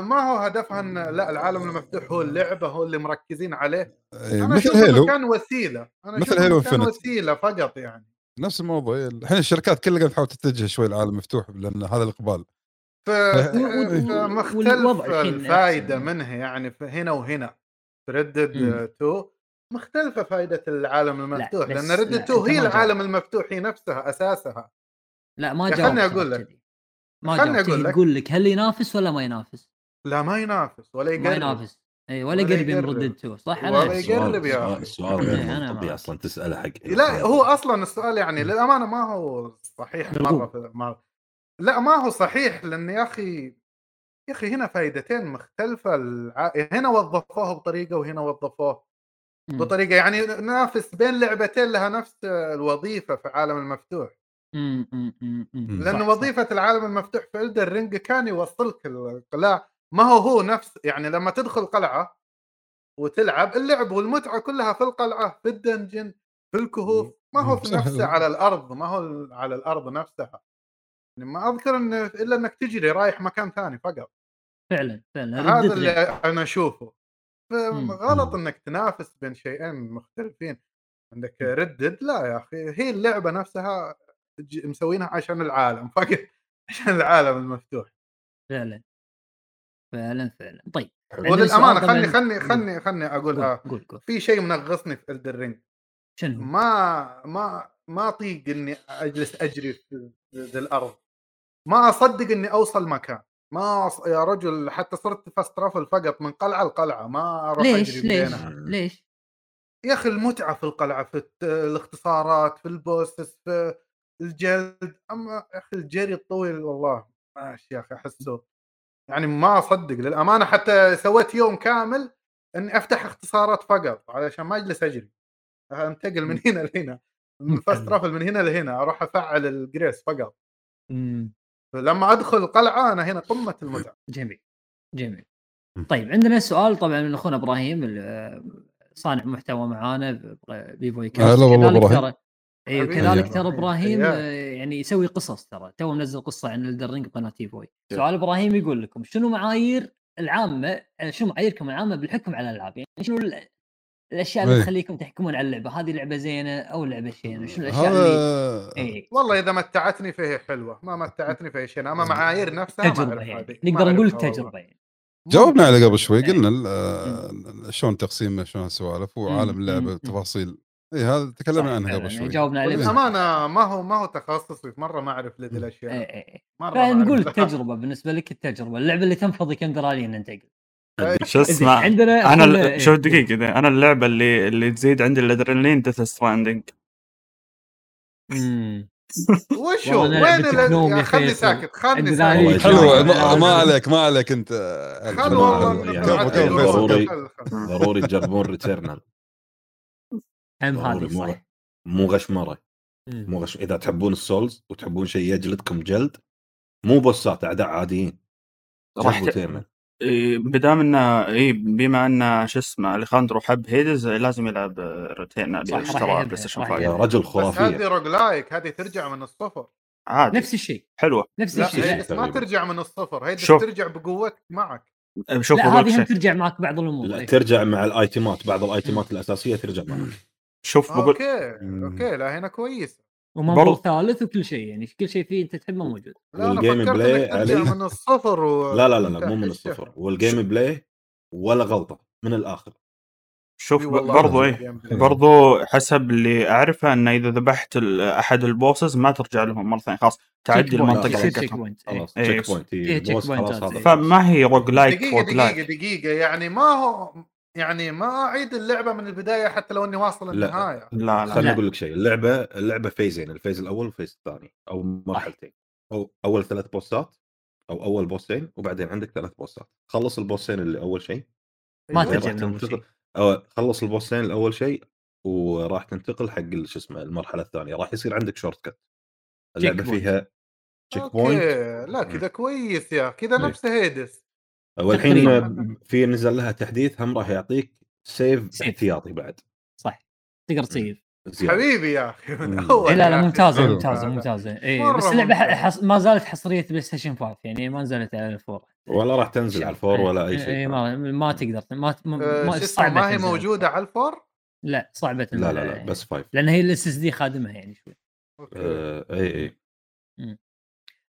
ما هو هدفها ان لا العالم المفتوح هو اللعبه هو اللي مركزين عليه. انا شوفه كان وسيله، انا شوفه كان وسيله فقط يعني نفس الموضوع. الحين الشركات كلها قاعده تحاول تتجه شوي العالم مفتوح لان هذا الاقبال مختلف الفائده منها يعني هنا وهنا. ردد 2 مختلفه فائده العالم المفتوح لان ردد 2 هي العالم المفتوح هي نفسها اساسها. لا ما جاوب خلني اقول لك، ما اقول لك هل ينافس ولا ما ينافس؟ لا ما ينافس ولا يقرب، ما ينافس اي ولا قريب من ردد 2 صح. انا ولا يقرب يا السؤال طبيعي اصلا تساله حق لا هو اصلا السؤال يعني للامانه ما هو صحيح مره. لا ما هو صحيح لأن يا أخي هنا فائدتين مختلفة. هنا وظفوه بطريقة وهنا وظفوه بطريقة يعني نافس بين لعبتين لها نفس الوظيفة في العالم المفتوح. لأن وظيفة العالم المفتوح في إلدر رينج كان يوصلك القلاع، ما هو نفس يعني لما تدخل قلعة وتلعب اللعب والمتعة كلها في القلعة في الدنجن في الكهوف، ما هو في نفسه على الأرض، ما هو على الأرض نفسها. ما أذكر إن إلا أنك تجري رايح مكان ثاني فقط. فعلا هذا اللي أنا أشوفه غلط إنك تنافس بين شيئين مختلفين. عندك ردد لا يا أخي هي اللعبة نفسها مسوينها عشان العالم فقط، عشان العالم المفتوح. فعلا طيب وللأمانة خلني أقولها في شيء منغصني في إلدر رينج. شنو؟ ما أطيق إني أجلس أجري في ذي الأرض، ما أصدق إني أوصل مكان. يا رجل حتى صرت فاست ترافل فقط من قلعة لقلعة، ما أروح أجري بينها. ليش؟ يا أخي المتعة في القلعة، في الاختصارات، في البوسس، في الجلد. أما يا أخي الجري الطويل والله ماشي يا أخي أحسه يعني ما أصدق للأمانة. حتى سويت يوم كامل إني أفتح اختصارات فقط علشان ما أجلس أجري، أنتقل من هنا لهنا، من فاست رافل من هنا لهنا، أروح أفعل الجريس فقط. لما أدخل القلعة أنا هنا قمة المتعة. جميل طيب عندنا سؤال طبعا من أخونا إبراهيم صانع محتوى معانا بيفوي كاست. كذلك ترى إبراهيم يعني يسوي قصص، ترى تو منزل قصة عن إلدر رينج بقناة بيفوي. سؤال إبراهيم يقول لكم شنو معايير العامة، شنو معاييركم العامة بالحكم على الألعاب؟ يعني شنو الأشياء اللي تخليكم تحكمون على اللعبة، هذه لعبة زينة أو لعبة شينة؟ شنو الأشياء اللي والله إذا متعتني فيها حلوة، ما متعتني فيها شينة. أما معايير نفسها تجربة يعني. نقدر نقول تجربة يعني. جاوبنا على قبل شوي قلنا شلون تقسيمه، شلون سوالف وعالم اللعبة تفاصيل. هذا تكلمنا عنها قبل شوي. جاوبنا عليه. أنا ما هو تخصصي مرة، ما أعرف لذي الأشياء. مرة نقول تجربة بالنسبة لك، التجربة اللعبة اللي تنفضي كم درالين ننتقل. شو اسمع انا شوف دقيقه ده. انا اللعبه اللي تزيد عندي الادرينالين ديث ستراندنج. وشو وين خلي ساكت خلني ساكت حلو ما عليك انت ضروري تجربون ريتيرنال. هذه مو غشمره، مو غش. اذا تحبون السولز وتحبون شيء يجلدكم جلد، مو بصات اعداء عاديين راح تتم بدام انه بما ان شو اسمه اليخاندرو حب هيدز لازم يلعب روتينا اللي اشتراه بلاي ستيشن 5. يا رجل خرافي. هذه روج لايك، هذه ترجع من الصفر عادي نفس الشيء. حلوه نفس الشيء، ما ترجع من الصفر، هيدز ترجع بقوتك معك. شوف هذه ترجع معك بعض الامور، ترجع مع الايتيمات، بعض الايتيمات الاساسيه ترجع معك. شوف بقول اوكي لا هنا كويس ومنظور ثالث وكل شيء، يعني كل شيء فيه انت تحبه موجود. والجيم بلاي عليه من الصفر لا مو من الصفر. والجيم بلاي ولا غلطه من الاخر. شوف برضو حسب اللي اعرفه ان اذا ذبحت احد البوسز ما ترجع لهم مره ثانيه، خلاص تعدي المنطقه خلاص. فما هي روج لايك. دقيقه يعني ما أعيد اللعبة من البداية حتى لو إني واصل النهاية. لا خليني أقول لك شيء. اللعبة فيزين، الفيز الأول والفيز الثاني أو مرحلتين. أو أول 3 بوسات أو أول بوسين، وبعدين عندك 3 بوسات. خلص البوسين اللي أول شيء، ما ترجع لهم شيء. خلص البوسين الأول شيء وراح تنتقل حق شو اسمه المرحلة الثانية، راح يصير عندك شورت كت. اللعبة فيها تشيك بوينت. لا كذا كويس يا كذا نفس هيدس. والحين في نزل لها تحديث هم راح يعطيك سيف احتياطي بعد، صح؟ تقدر تسيف حبيبي يا اخي من اول. لا لا ممتازه ممتازه ممتازه اي بس اللعبه ما زالت حصريه بلاي ستيشن 5 يعني ما نزلت على الفور ولا راح تنزل على الفور ولا اي شيء. اي ما تقدر ما صعبه ما هي موجوده على الفور. لا صعبه لا لا لا بس 5 لان هي الاس اس دي خادمها يعني شوي. اي اي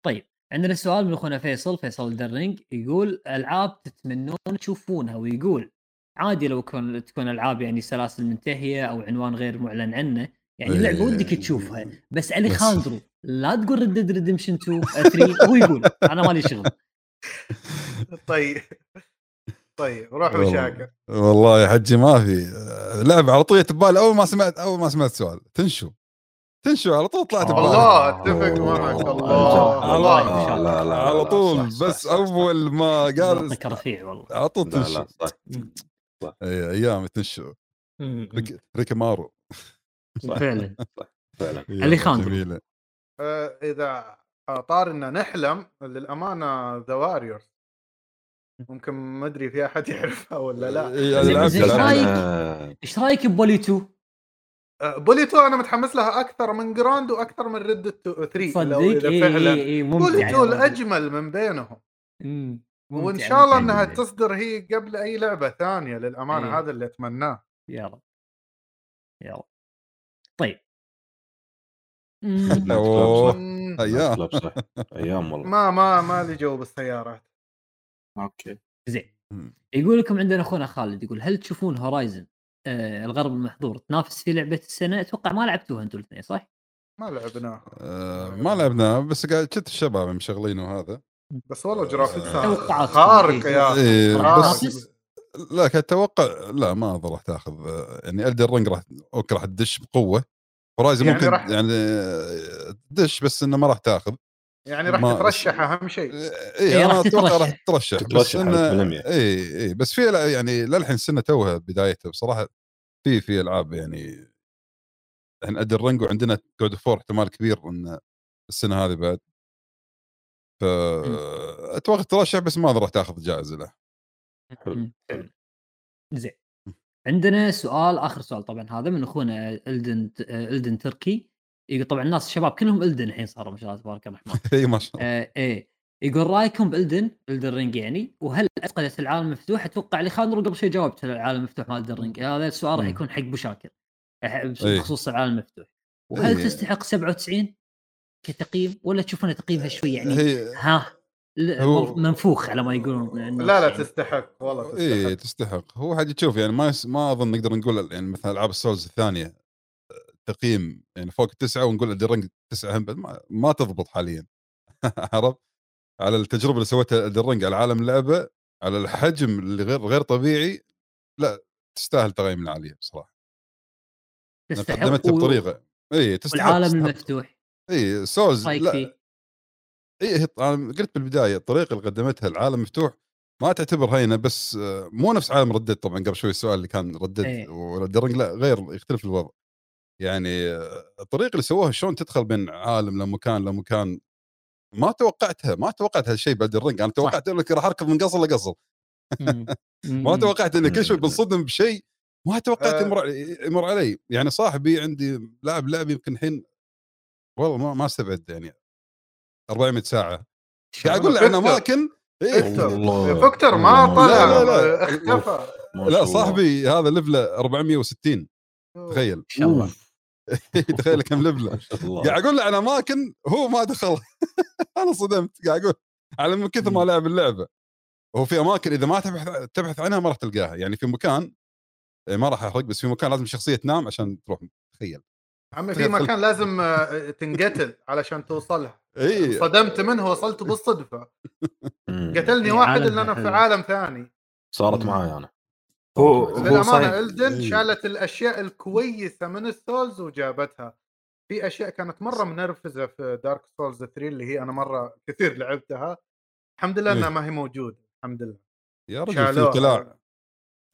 طيب عندنا السؤال من اخونا فيصل الدرينج يقول العاب تتمنون تشوفونها، ويقول عادي لو تكون العاب يعني سلاسل منتهيه او عنوان غير معلن عنه يعني اللعبه ودك تشوفها بس اليخاندرو لا تقول ريد ديد ريدمشن 2 3 هو يقول انا مالي شغل. طيب روح وشاكر. والله يا حجي ما في لعبه على طول تبال اول ما سمعت سؤال تنشو على طول طلعت ببالي. الله اتفق معك. الله على طول بس اول ما قال رفيع والله على طول تنشو. صح ايام تنشو ريكمارو فعلا اللي خان. اذا طارنا نحلم للامانه ذا واريورز ممكن ما ادري في احد يعرفها ولا لا. ايش رايك بوليتو انا متحمس لها اكثر من جراند واكثر من ريد 3 لو اذا فعلا بوليتو الاجمل من بينهم وان شاء الله انها تصدر هي قبل اي لعبه ثانيه للامانه. هذا اللي اتمناه يلا طيب. ايام والله ما لي جو بالسيارات. اوكي زين. يقول لكم عندنا اخونا خالد يقول هل تشوفون هورايزن الغرب المحظور تنافس في لعبة السنة؟ أتوقع ما لعبتوها أنتوا الاثنين صح؟ ما لعبناها بس قاعد كنت الشباب مشغلينه هذا بس والله جرافتها خارق يا بس لا كتوقع لا ما راح تاخذ يعني ألدر رينج راح تدش بقوة ورايزن يعني ممكن يعني تدش بس إنه ما راح تاخذ يعني راح تترشح اهم شيء. اي انا اتوقع راح تترشح بس اي بس في يعني للحين السنه توها بدايتها بصراحه في العاب يعني احنا قد الرنج وعندنا جود فور احتمال كبير ان السنه هذه بعد فاتوقع ترشح بس ما راح تاخذ جائزه له. زين عندنا سؤال اخر سؤال طبعا هذا من اخونا الدن تركي يقول طبعا الناس الشباب كلهم ألدن الحين صاروا ما شاء الله تبارك الرحمن. اي ما شاء الله. اي يقول رايكم بألدن رينج يعني وهل أثقلت العالم المفتوح؟ اتوقع لي خان قبل شيء جاوبت العالم المفتوح مال ألدن رينج. هذا السؤال راح يكون حق بوشاكر بخصوص العالم المفتوح وهل تستحق 97 كتقييم ولا تشوفونه تقييمها شوي يعني منفوخ على ما يقولون؟ لا تستحق والله تستحق. اي تستحق هو حد يشوف يعني ما اظن نقدر نقول يعني مثلا العاب السولز الثانية تقييم يعني فوق 9 ونقول الدرنج 9 ما تضبط حاليا. عرفت على التجربه اللي سويتها الدرنج على العالم اللعبه على الحجم اللي غير طبيعي لا تستاهل تقييم عالي بصراحه. قدمتها بطريقه اي تستحق العالم المفتوح. اي سولز لا اي انا قلت بالبدايه الطريقه اللي قدمتها العالم المفتوح ما تعتبر هينه بس مو نفس عالم ردد طبعا قبل شوي السؤال اللي كان ردد أيه. والدرنج لا غير يختلف الوضع يعني الطريقه اللي سووها شلون تدخل بين عالم لمكان ما توقعت هالشيء بعد الرنج. انا توقعت انك راح اركض من قصر لقصر. ما توقعت ان كل شوي بنصدم بشيء ما توقعت يمر علي يعني صاحبي عندي لاعب يمكن الحين والله ما استبعد يعني 400 ساعه قاعد اقول له انا ماكن فكتر ما طلع اختفى. لا صاحبي هذا ليفله 460 تخيل ان شاء الله. تخيل كم لبله ان شاء الله. قاعد اقول له انا ماكن هو ما دخل. انا صدمت قاعد اقول على من كثر ما لعب اللعبه وهو في اماكن اذا ما تبحث عنها ما راح تلقاها يعني في مكان ما راح احرق بس في مكان لازم الشخصيه تنام عشان تروح. تخيل عمي في مكان لازم تنقتل علشان توصلها. صدمت منه وصلت بالصدفه قتلني واحد اللي انا في عالم ثاني. صارت معايا انا للأمانة ألدن شالت الأشياء الكويسة من السولز وجابتها. في أشياء كانت مرة منرفزة في دارك سولز 3 اللي هي أنا مرة كثير لعبتها الحمد لله أنها ما هي موجودة الحمد لله. يا رجل في كلاع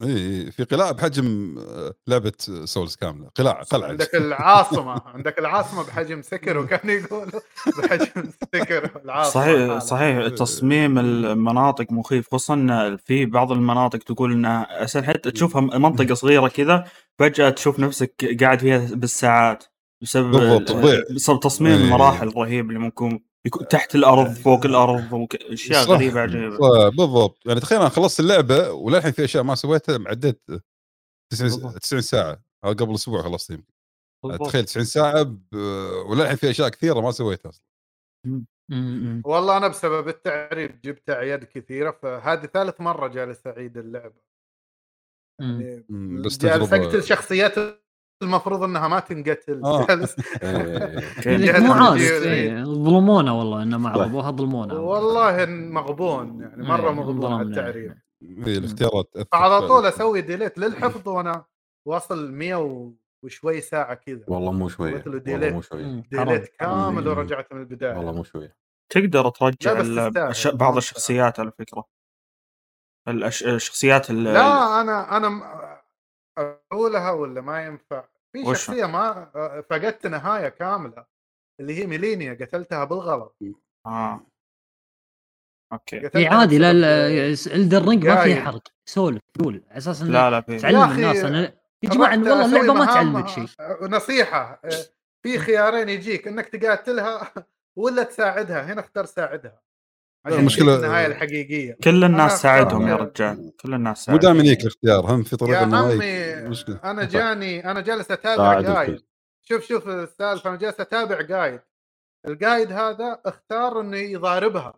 إيه في قلاع بحجم لعبة سولز كاملة، قلاع قلعة. عندك العاصمة، عندك العاصمة بحجم سكر، وكان يقول بحجم سكر العاصمة. صحيح صحيح، تصميم المناطق مخيف، خصوصا في بعض المناطق تقول إنها أساساً حتى تشوفها منطقة صغيرة كذا فجأة تشوف نفسك قاعد فيها بالساعات بسبب تصميم المراحل الرهيب اللي ممكن يكون تحت الأرض فوق الأرض وأشياء غريبة عجيبة. بالضبط، يعني تخيل أنا خلصت اللعبة ولا الحين في أشياء ما سويتها معدت 90 ساعة، قبل أسبوع خلصت، تخيل 90 ساعة ولا الحين في أشياء كثيرة ما سويتها أصلا. والله أنا بسبب التعريب جبت أعياد كثيرة، فهذه ثالث مرة جالس أعيد اللعبة، يعني جالس أقتل شخصيات المفروض انها ما تنقتل. ظلمونا والله، انه ما عربوها ظلمونا والله، مغبون يعني مره مغبون على التعريب الاختيارات، على طول اسوي ديليت للحفظ وانا واصل 100 وشوي ساعه كذا. والله مو شويه، ديليت كامل ورجعت من البدايه. والله مو شويه، تقدر ترجع بعض الشخصيات على فكره، الشخصيات لا انا أقولها ولا ما ينفع. في شخصية ما فقدت نهاية كاملة اللي هي ميلينيا، قتلتها بالغلط. اوكي هي عادي، لا الدرينج ما فيها حرق، سولف قول اساسا لا تعلم الناس. انا يا جماعه والله اللعبة ما تعلمك شيء. نصيحة، في خيارين يجيك، انك تقاتلها ولا تساعدها. هنا اختار ساعدها، المشكلة النهاية الحقيقية. كل الناس ساعدهم يا رجال، كل الناس مو دامنيك الاختيار هم في طريقة النهاية. أنا جاني، أنا جالس أتابع قايد، شوف السالفة، أنا جالس أتابع قايد، القايد هذا اختار إنه يضاربها،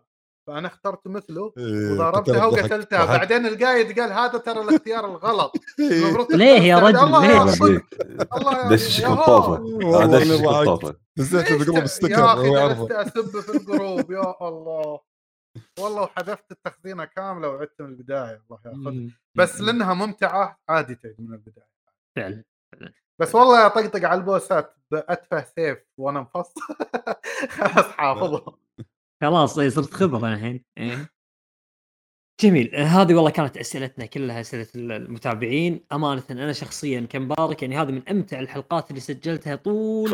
فأنا اخترت مثله وضاربتها وقتلتها. بعدين القايد قال هذا ترى الاختيار الغلط. ليه يا رجل؟ ليه؟ الله دش الطوفة، دش الطوفة، نزلت الجروب الستيكر يا أخي، أسب في الجروب يا الله. والله حذفت التخزينة كاملة وعدت من البداية. الله ياخذ، بس لأنها ممتعة عادي تعيد من البداية فعلا. بس والله طقطق على البوسات بأتفه سيف وأنا مفصل. خلاص حافظه، خلاص صرت خبرة الحين. جميل، هذه والله كانت أسئلتنا كلها، أسئلة المتابعين. أمانة أنا شخصيا كان بارك، يعني هذه من أمتع الحلقات اللي سجلتها طول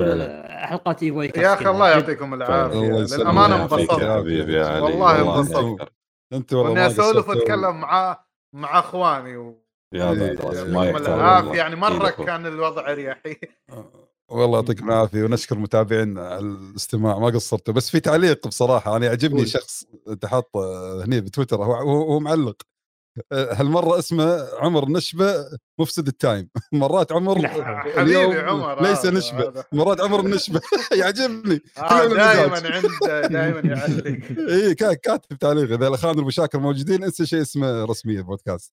حلقات إيفوي كاست. يا أخي الله يعطيكم العافية، للأمانة مبسوط والله، مبسوط أنت والله. أسولف وأتكلم مع إخواني يا الله، يعني مرة كان الوضع رياحي. والله يعطيك العافية، ونشكر متابعين على الاستماع، ما قصرتوا. بس في تعليق بصراحة أنا يعجبني، شخص تحط هنا بتويتر، هو معلق هالمرة اسمه عمر نشبة مفسد التايم. مرات عمر حبيبي عمر ليس نشبة، مرات عمر نشبة. يعجبني دائما عنده، دائما يعلق. إيه كاتب تعليق إذا الأخوان المشاكر موجودين انسى شيء اسمه رسمية البودكاست.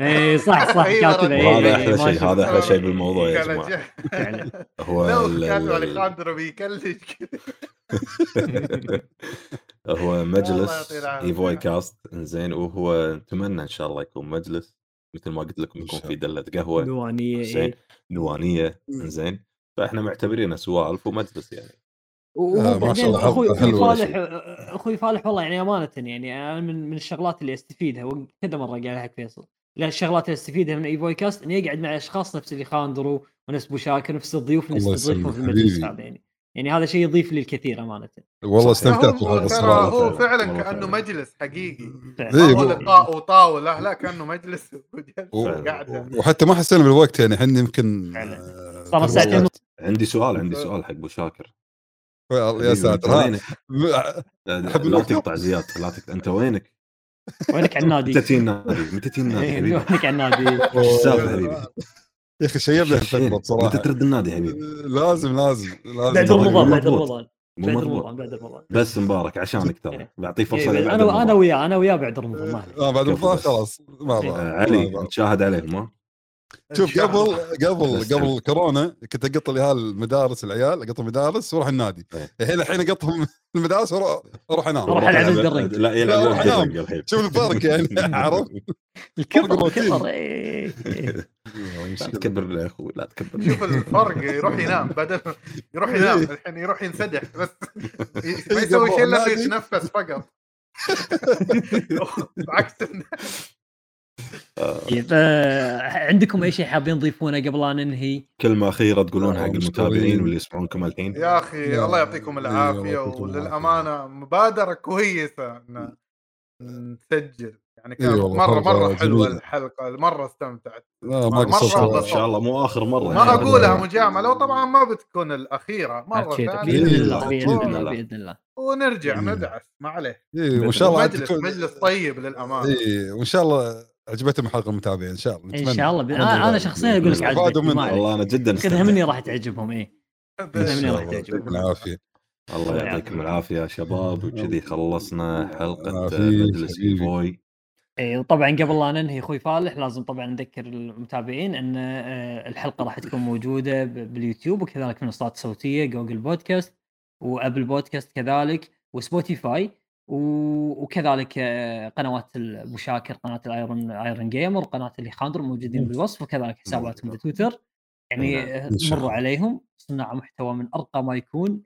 اي صح كاتب. هذا احلى شيء بالموضوع يا جماعه، هو كاتب الكاندرو بيكلج كذا. هو مجلس ايفوي كاست زين، وهو نتمنى ان شاء الله يكون مجلس مثل ما قلت لكم، يكون في دله قهوه نوانيه زين، فاحنا معتبرينه سوالف ومجلس يعني. ما شاء الله. اخوي فالح والله يعني امانه، يعني انا من الشغلات اللي استفيدها، وكذا مره قالها حق فيصل، لا الشغلات اللي استفيدها من اي بودكاست اني اقعد مع اشخاص نفس اللي خاندروا ونفس بوشاكر، نفس الضيوف اللي استضيفهم في المجلس هذا، يعني هذا شيء يضيف لي الكثير امانه. والله استمتعت بالصراحه، هو فعلا كانه مجلس حقيقي، مو لقاء وطاوله، لا كانه مجلس قاعده، وحتى ما حسينا بالوقت يعني. احنا يمكن صار ساعتين. عندي سؤال حق بوشاكر يا ساتر، لا تقطع زياد، لا تقطع. انت وينك على النادي؟ متى تين نادي وينك على النادي؟ السالفه حبيبي يا اخي، شيبنا الفكره بصراحه، انت ترد النادي حبيبي، لازم بعد رمضان بس مبارك عشانك ترى، بعطيه فرصه. انا وياه بعد رمضان، بعد رمضان خلاص. علي نشاهد عليه ما شوف، قبل كورونا كنت اقط لي هالمدارس، العيال اقطهم مدارس وروح النادي. الحين اقطهم المدارس وروح انام، اروح العب الدرينج. لا يلعب الحين، شوف الفرق يعني، عرفت الكبر يا اخوي، لا تكبر. شوف الفرق، يروح ينام بدل يروح ينام، الحين يروح ينسدح بس ما يسوي شيء الا يتنفس فقط، عكس عندكم أي شيء حابين نضيفونه قبل أن ننهي؟ كلمة أخيرة تقولون حق المتابعين واللي يسمعونكم الحين. يا أخي الله يعطيكم العافية، وللأمانة مبادرة كويسة نسجل يعني كانت مرة حلوة الحلقة، مرة استمتعت. مرة إن شاء الله مو آخر مرة ما أقولها مجاملة، وطبعا ما بتكون الأخيرة مرة ثانية بإذن الله، ونرجع ندعس ما عليه. وإن شاء الله مجلس طيب للأمانة، وإن شاء الله عجبتكم حلقة المتابعين إن شاء الله. إن شاء الله أنا شخصيا أقول لك عجبتكم، والله أنا جدا كذا مني راح تعجبهم. إيه مني راح تعجبهم. العافية، الله يعطيكم العافية يا شباب. وكذي خلصنا حلقة مجلس إيفوي. وطبعا قبل لا ننهي اخوي فالح لازم طبعا نذكر المتابعين ان الحلقه راح تكون موجوده باليوتيوب، وكذلك في منصات صوتيه جوجل بودكاست وابل بودكاست كذلك وسبوتيفاي، وكذلك قنوات المشاكر، قناه الايرون جيمر وقناه اللي خاندر موجودين بالوصف، وكذلك حساباتهم بتويتر. يعني مروا عليهم، صناع محتوى من ارقى ما يكون،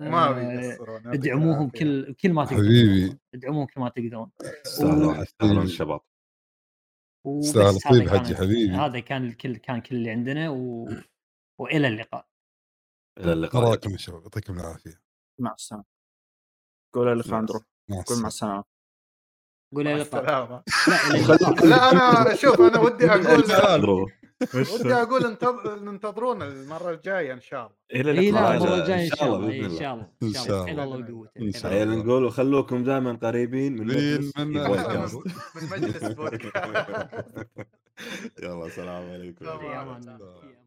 ادعموهم كل ما تقدرون، ادعموهم كل ما تقدرون. استاهلوا الشباب، استاهل طيب حجي حبيبي. هذا كان الكل، كان كل اللي عندنا والى اللقاء. الى اللقاء، راكم الشباب، يعطيكم العافيه، مع السلامه. قول الخاندرو، قول مع السلامه، قول الى اللقاء. لا انا شوف، انا ودي اقول ننتظرون المره الجايه ان شاء الله. الى المره الجايه ان شاء الله، ان شاء الله ان شاء الله. ان شاء الله نقول وخلوكم دائما قريبين من مجلس بودكاست. يلا سلام عليكم.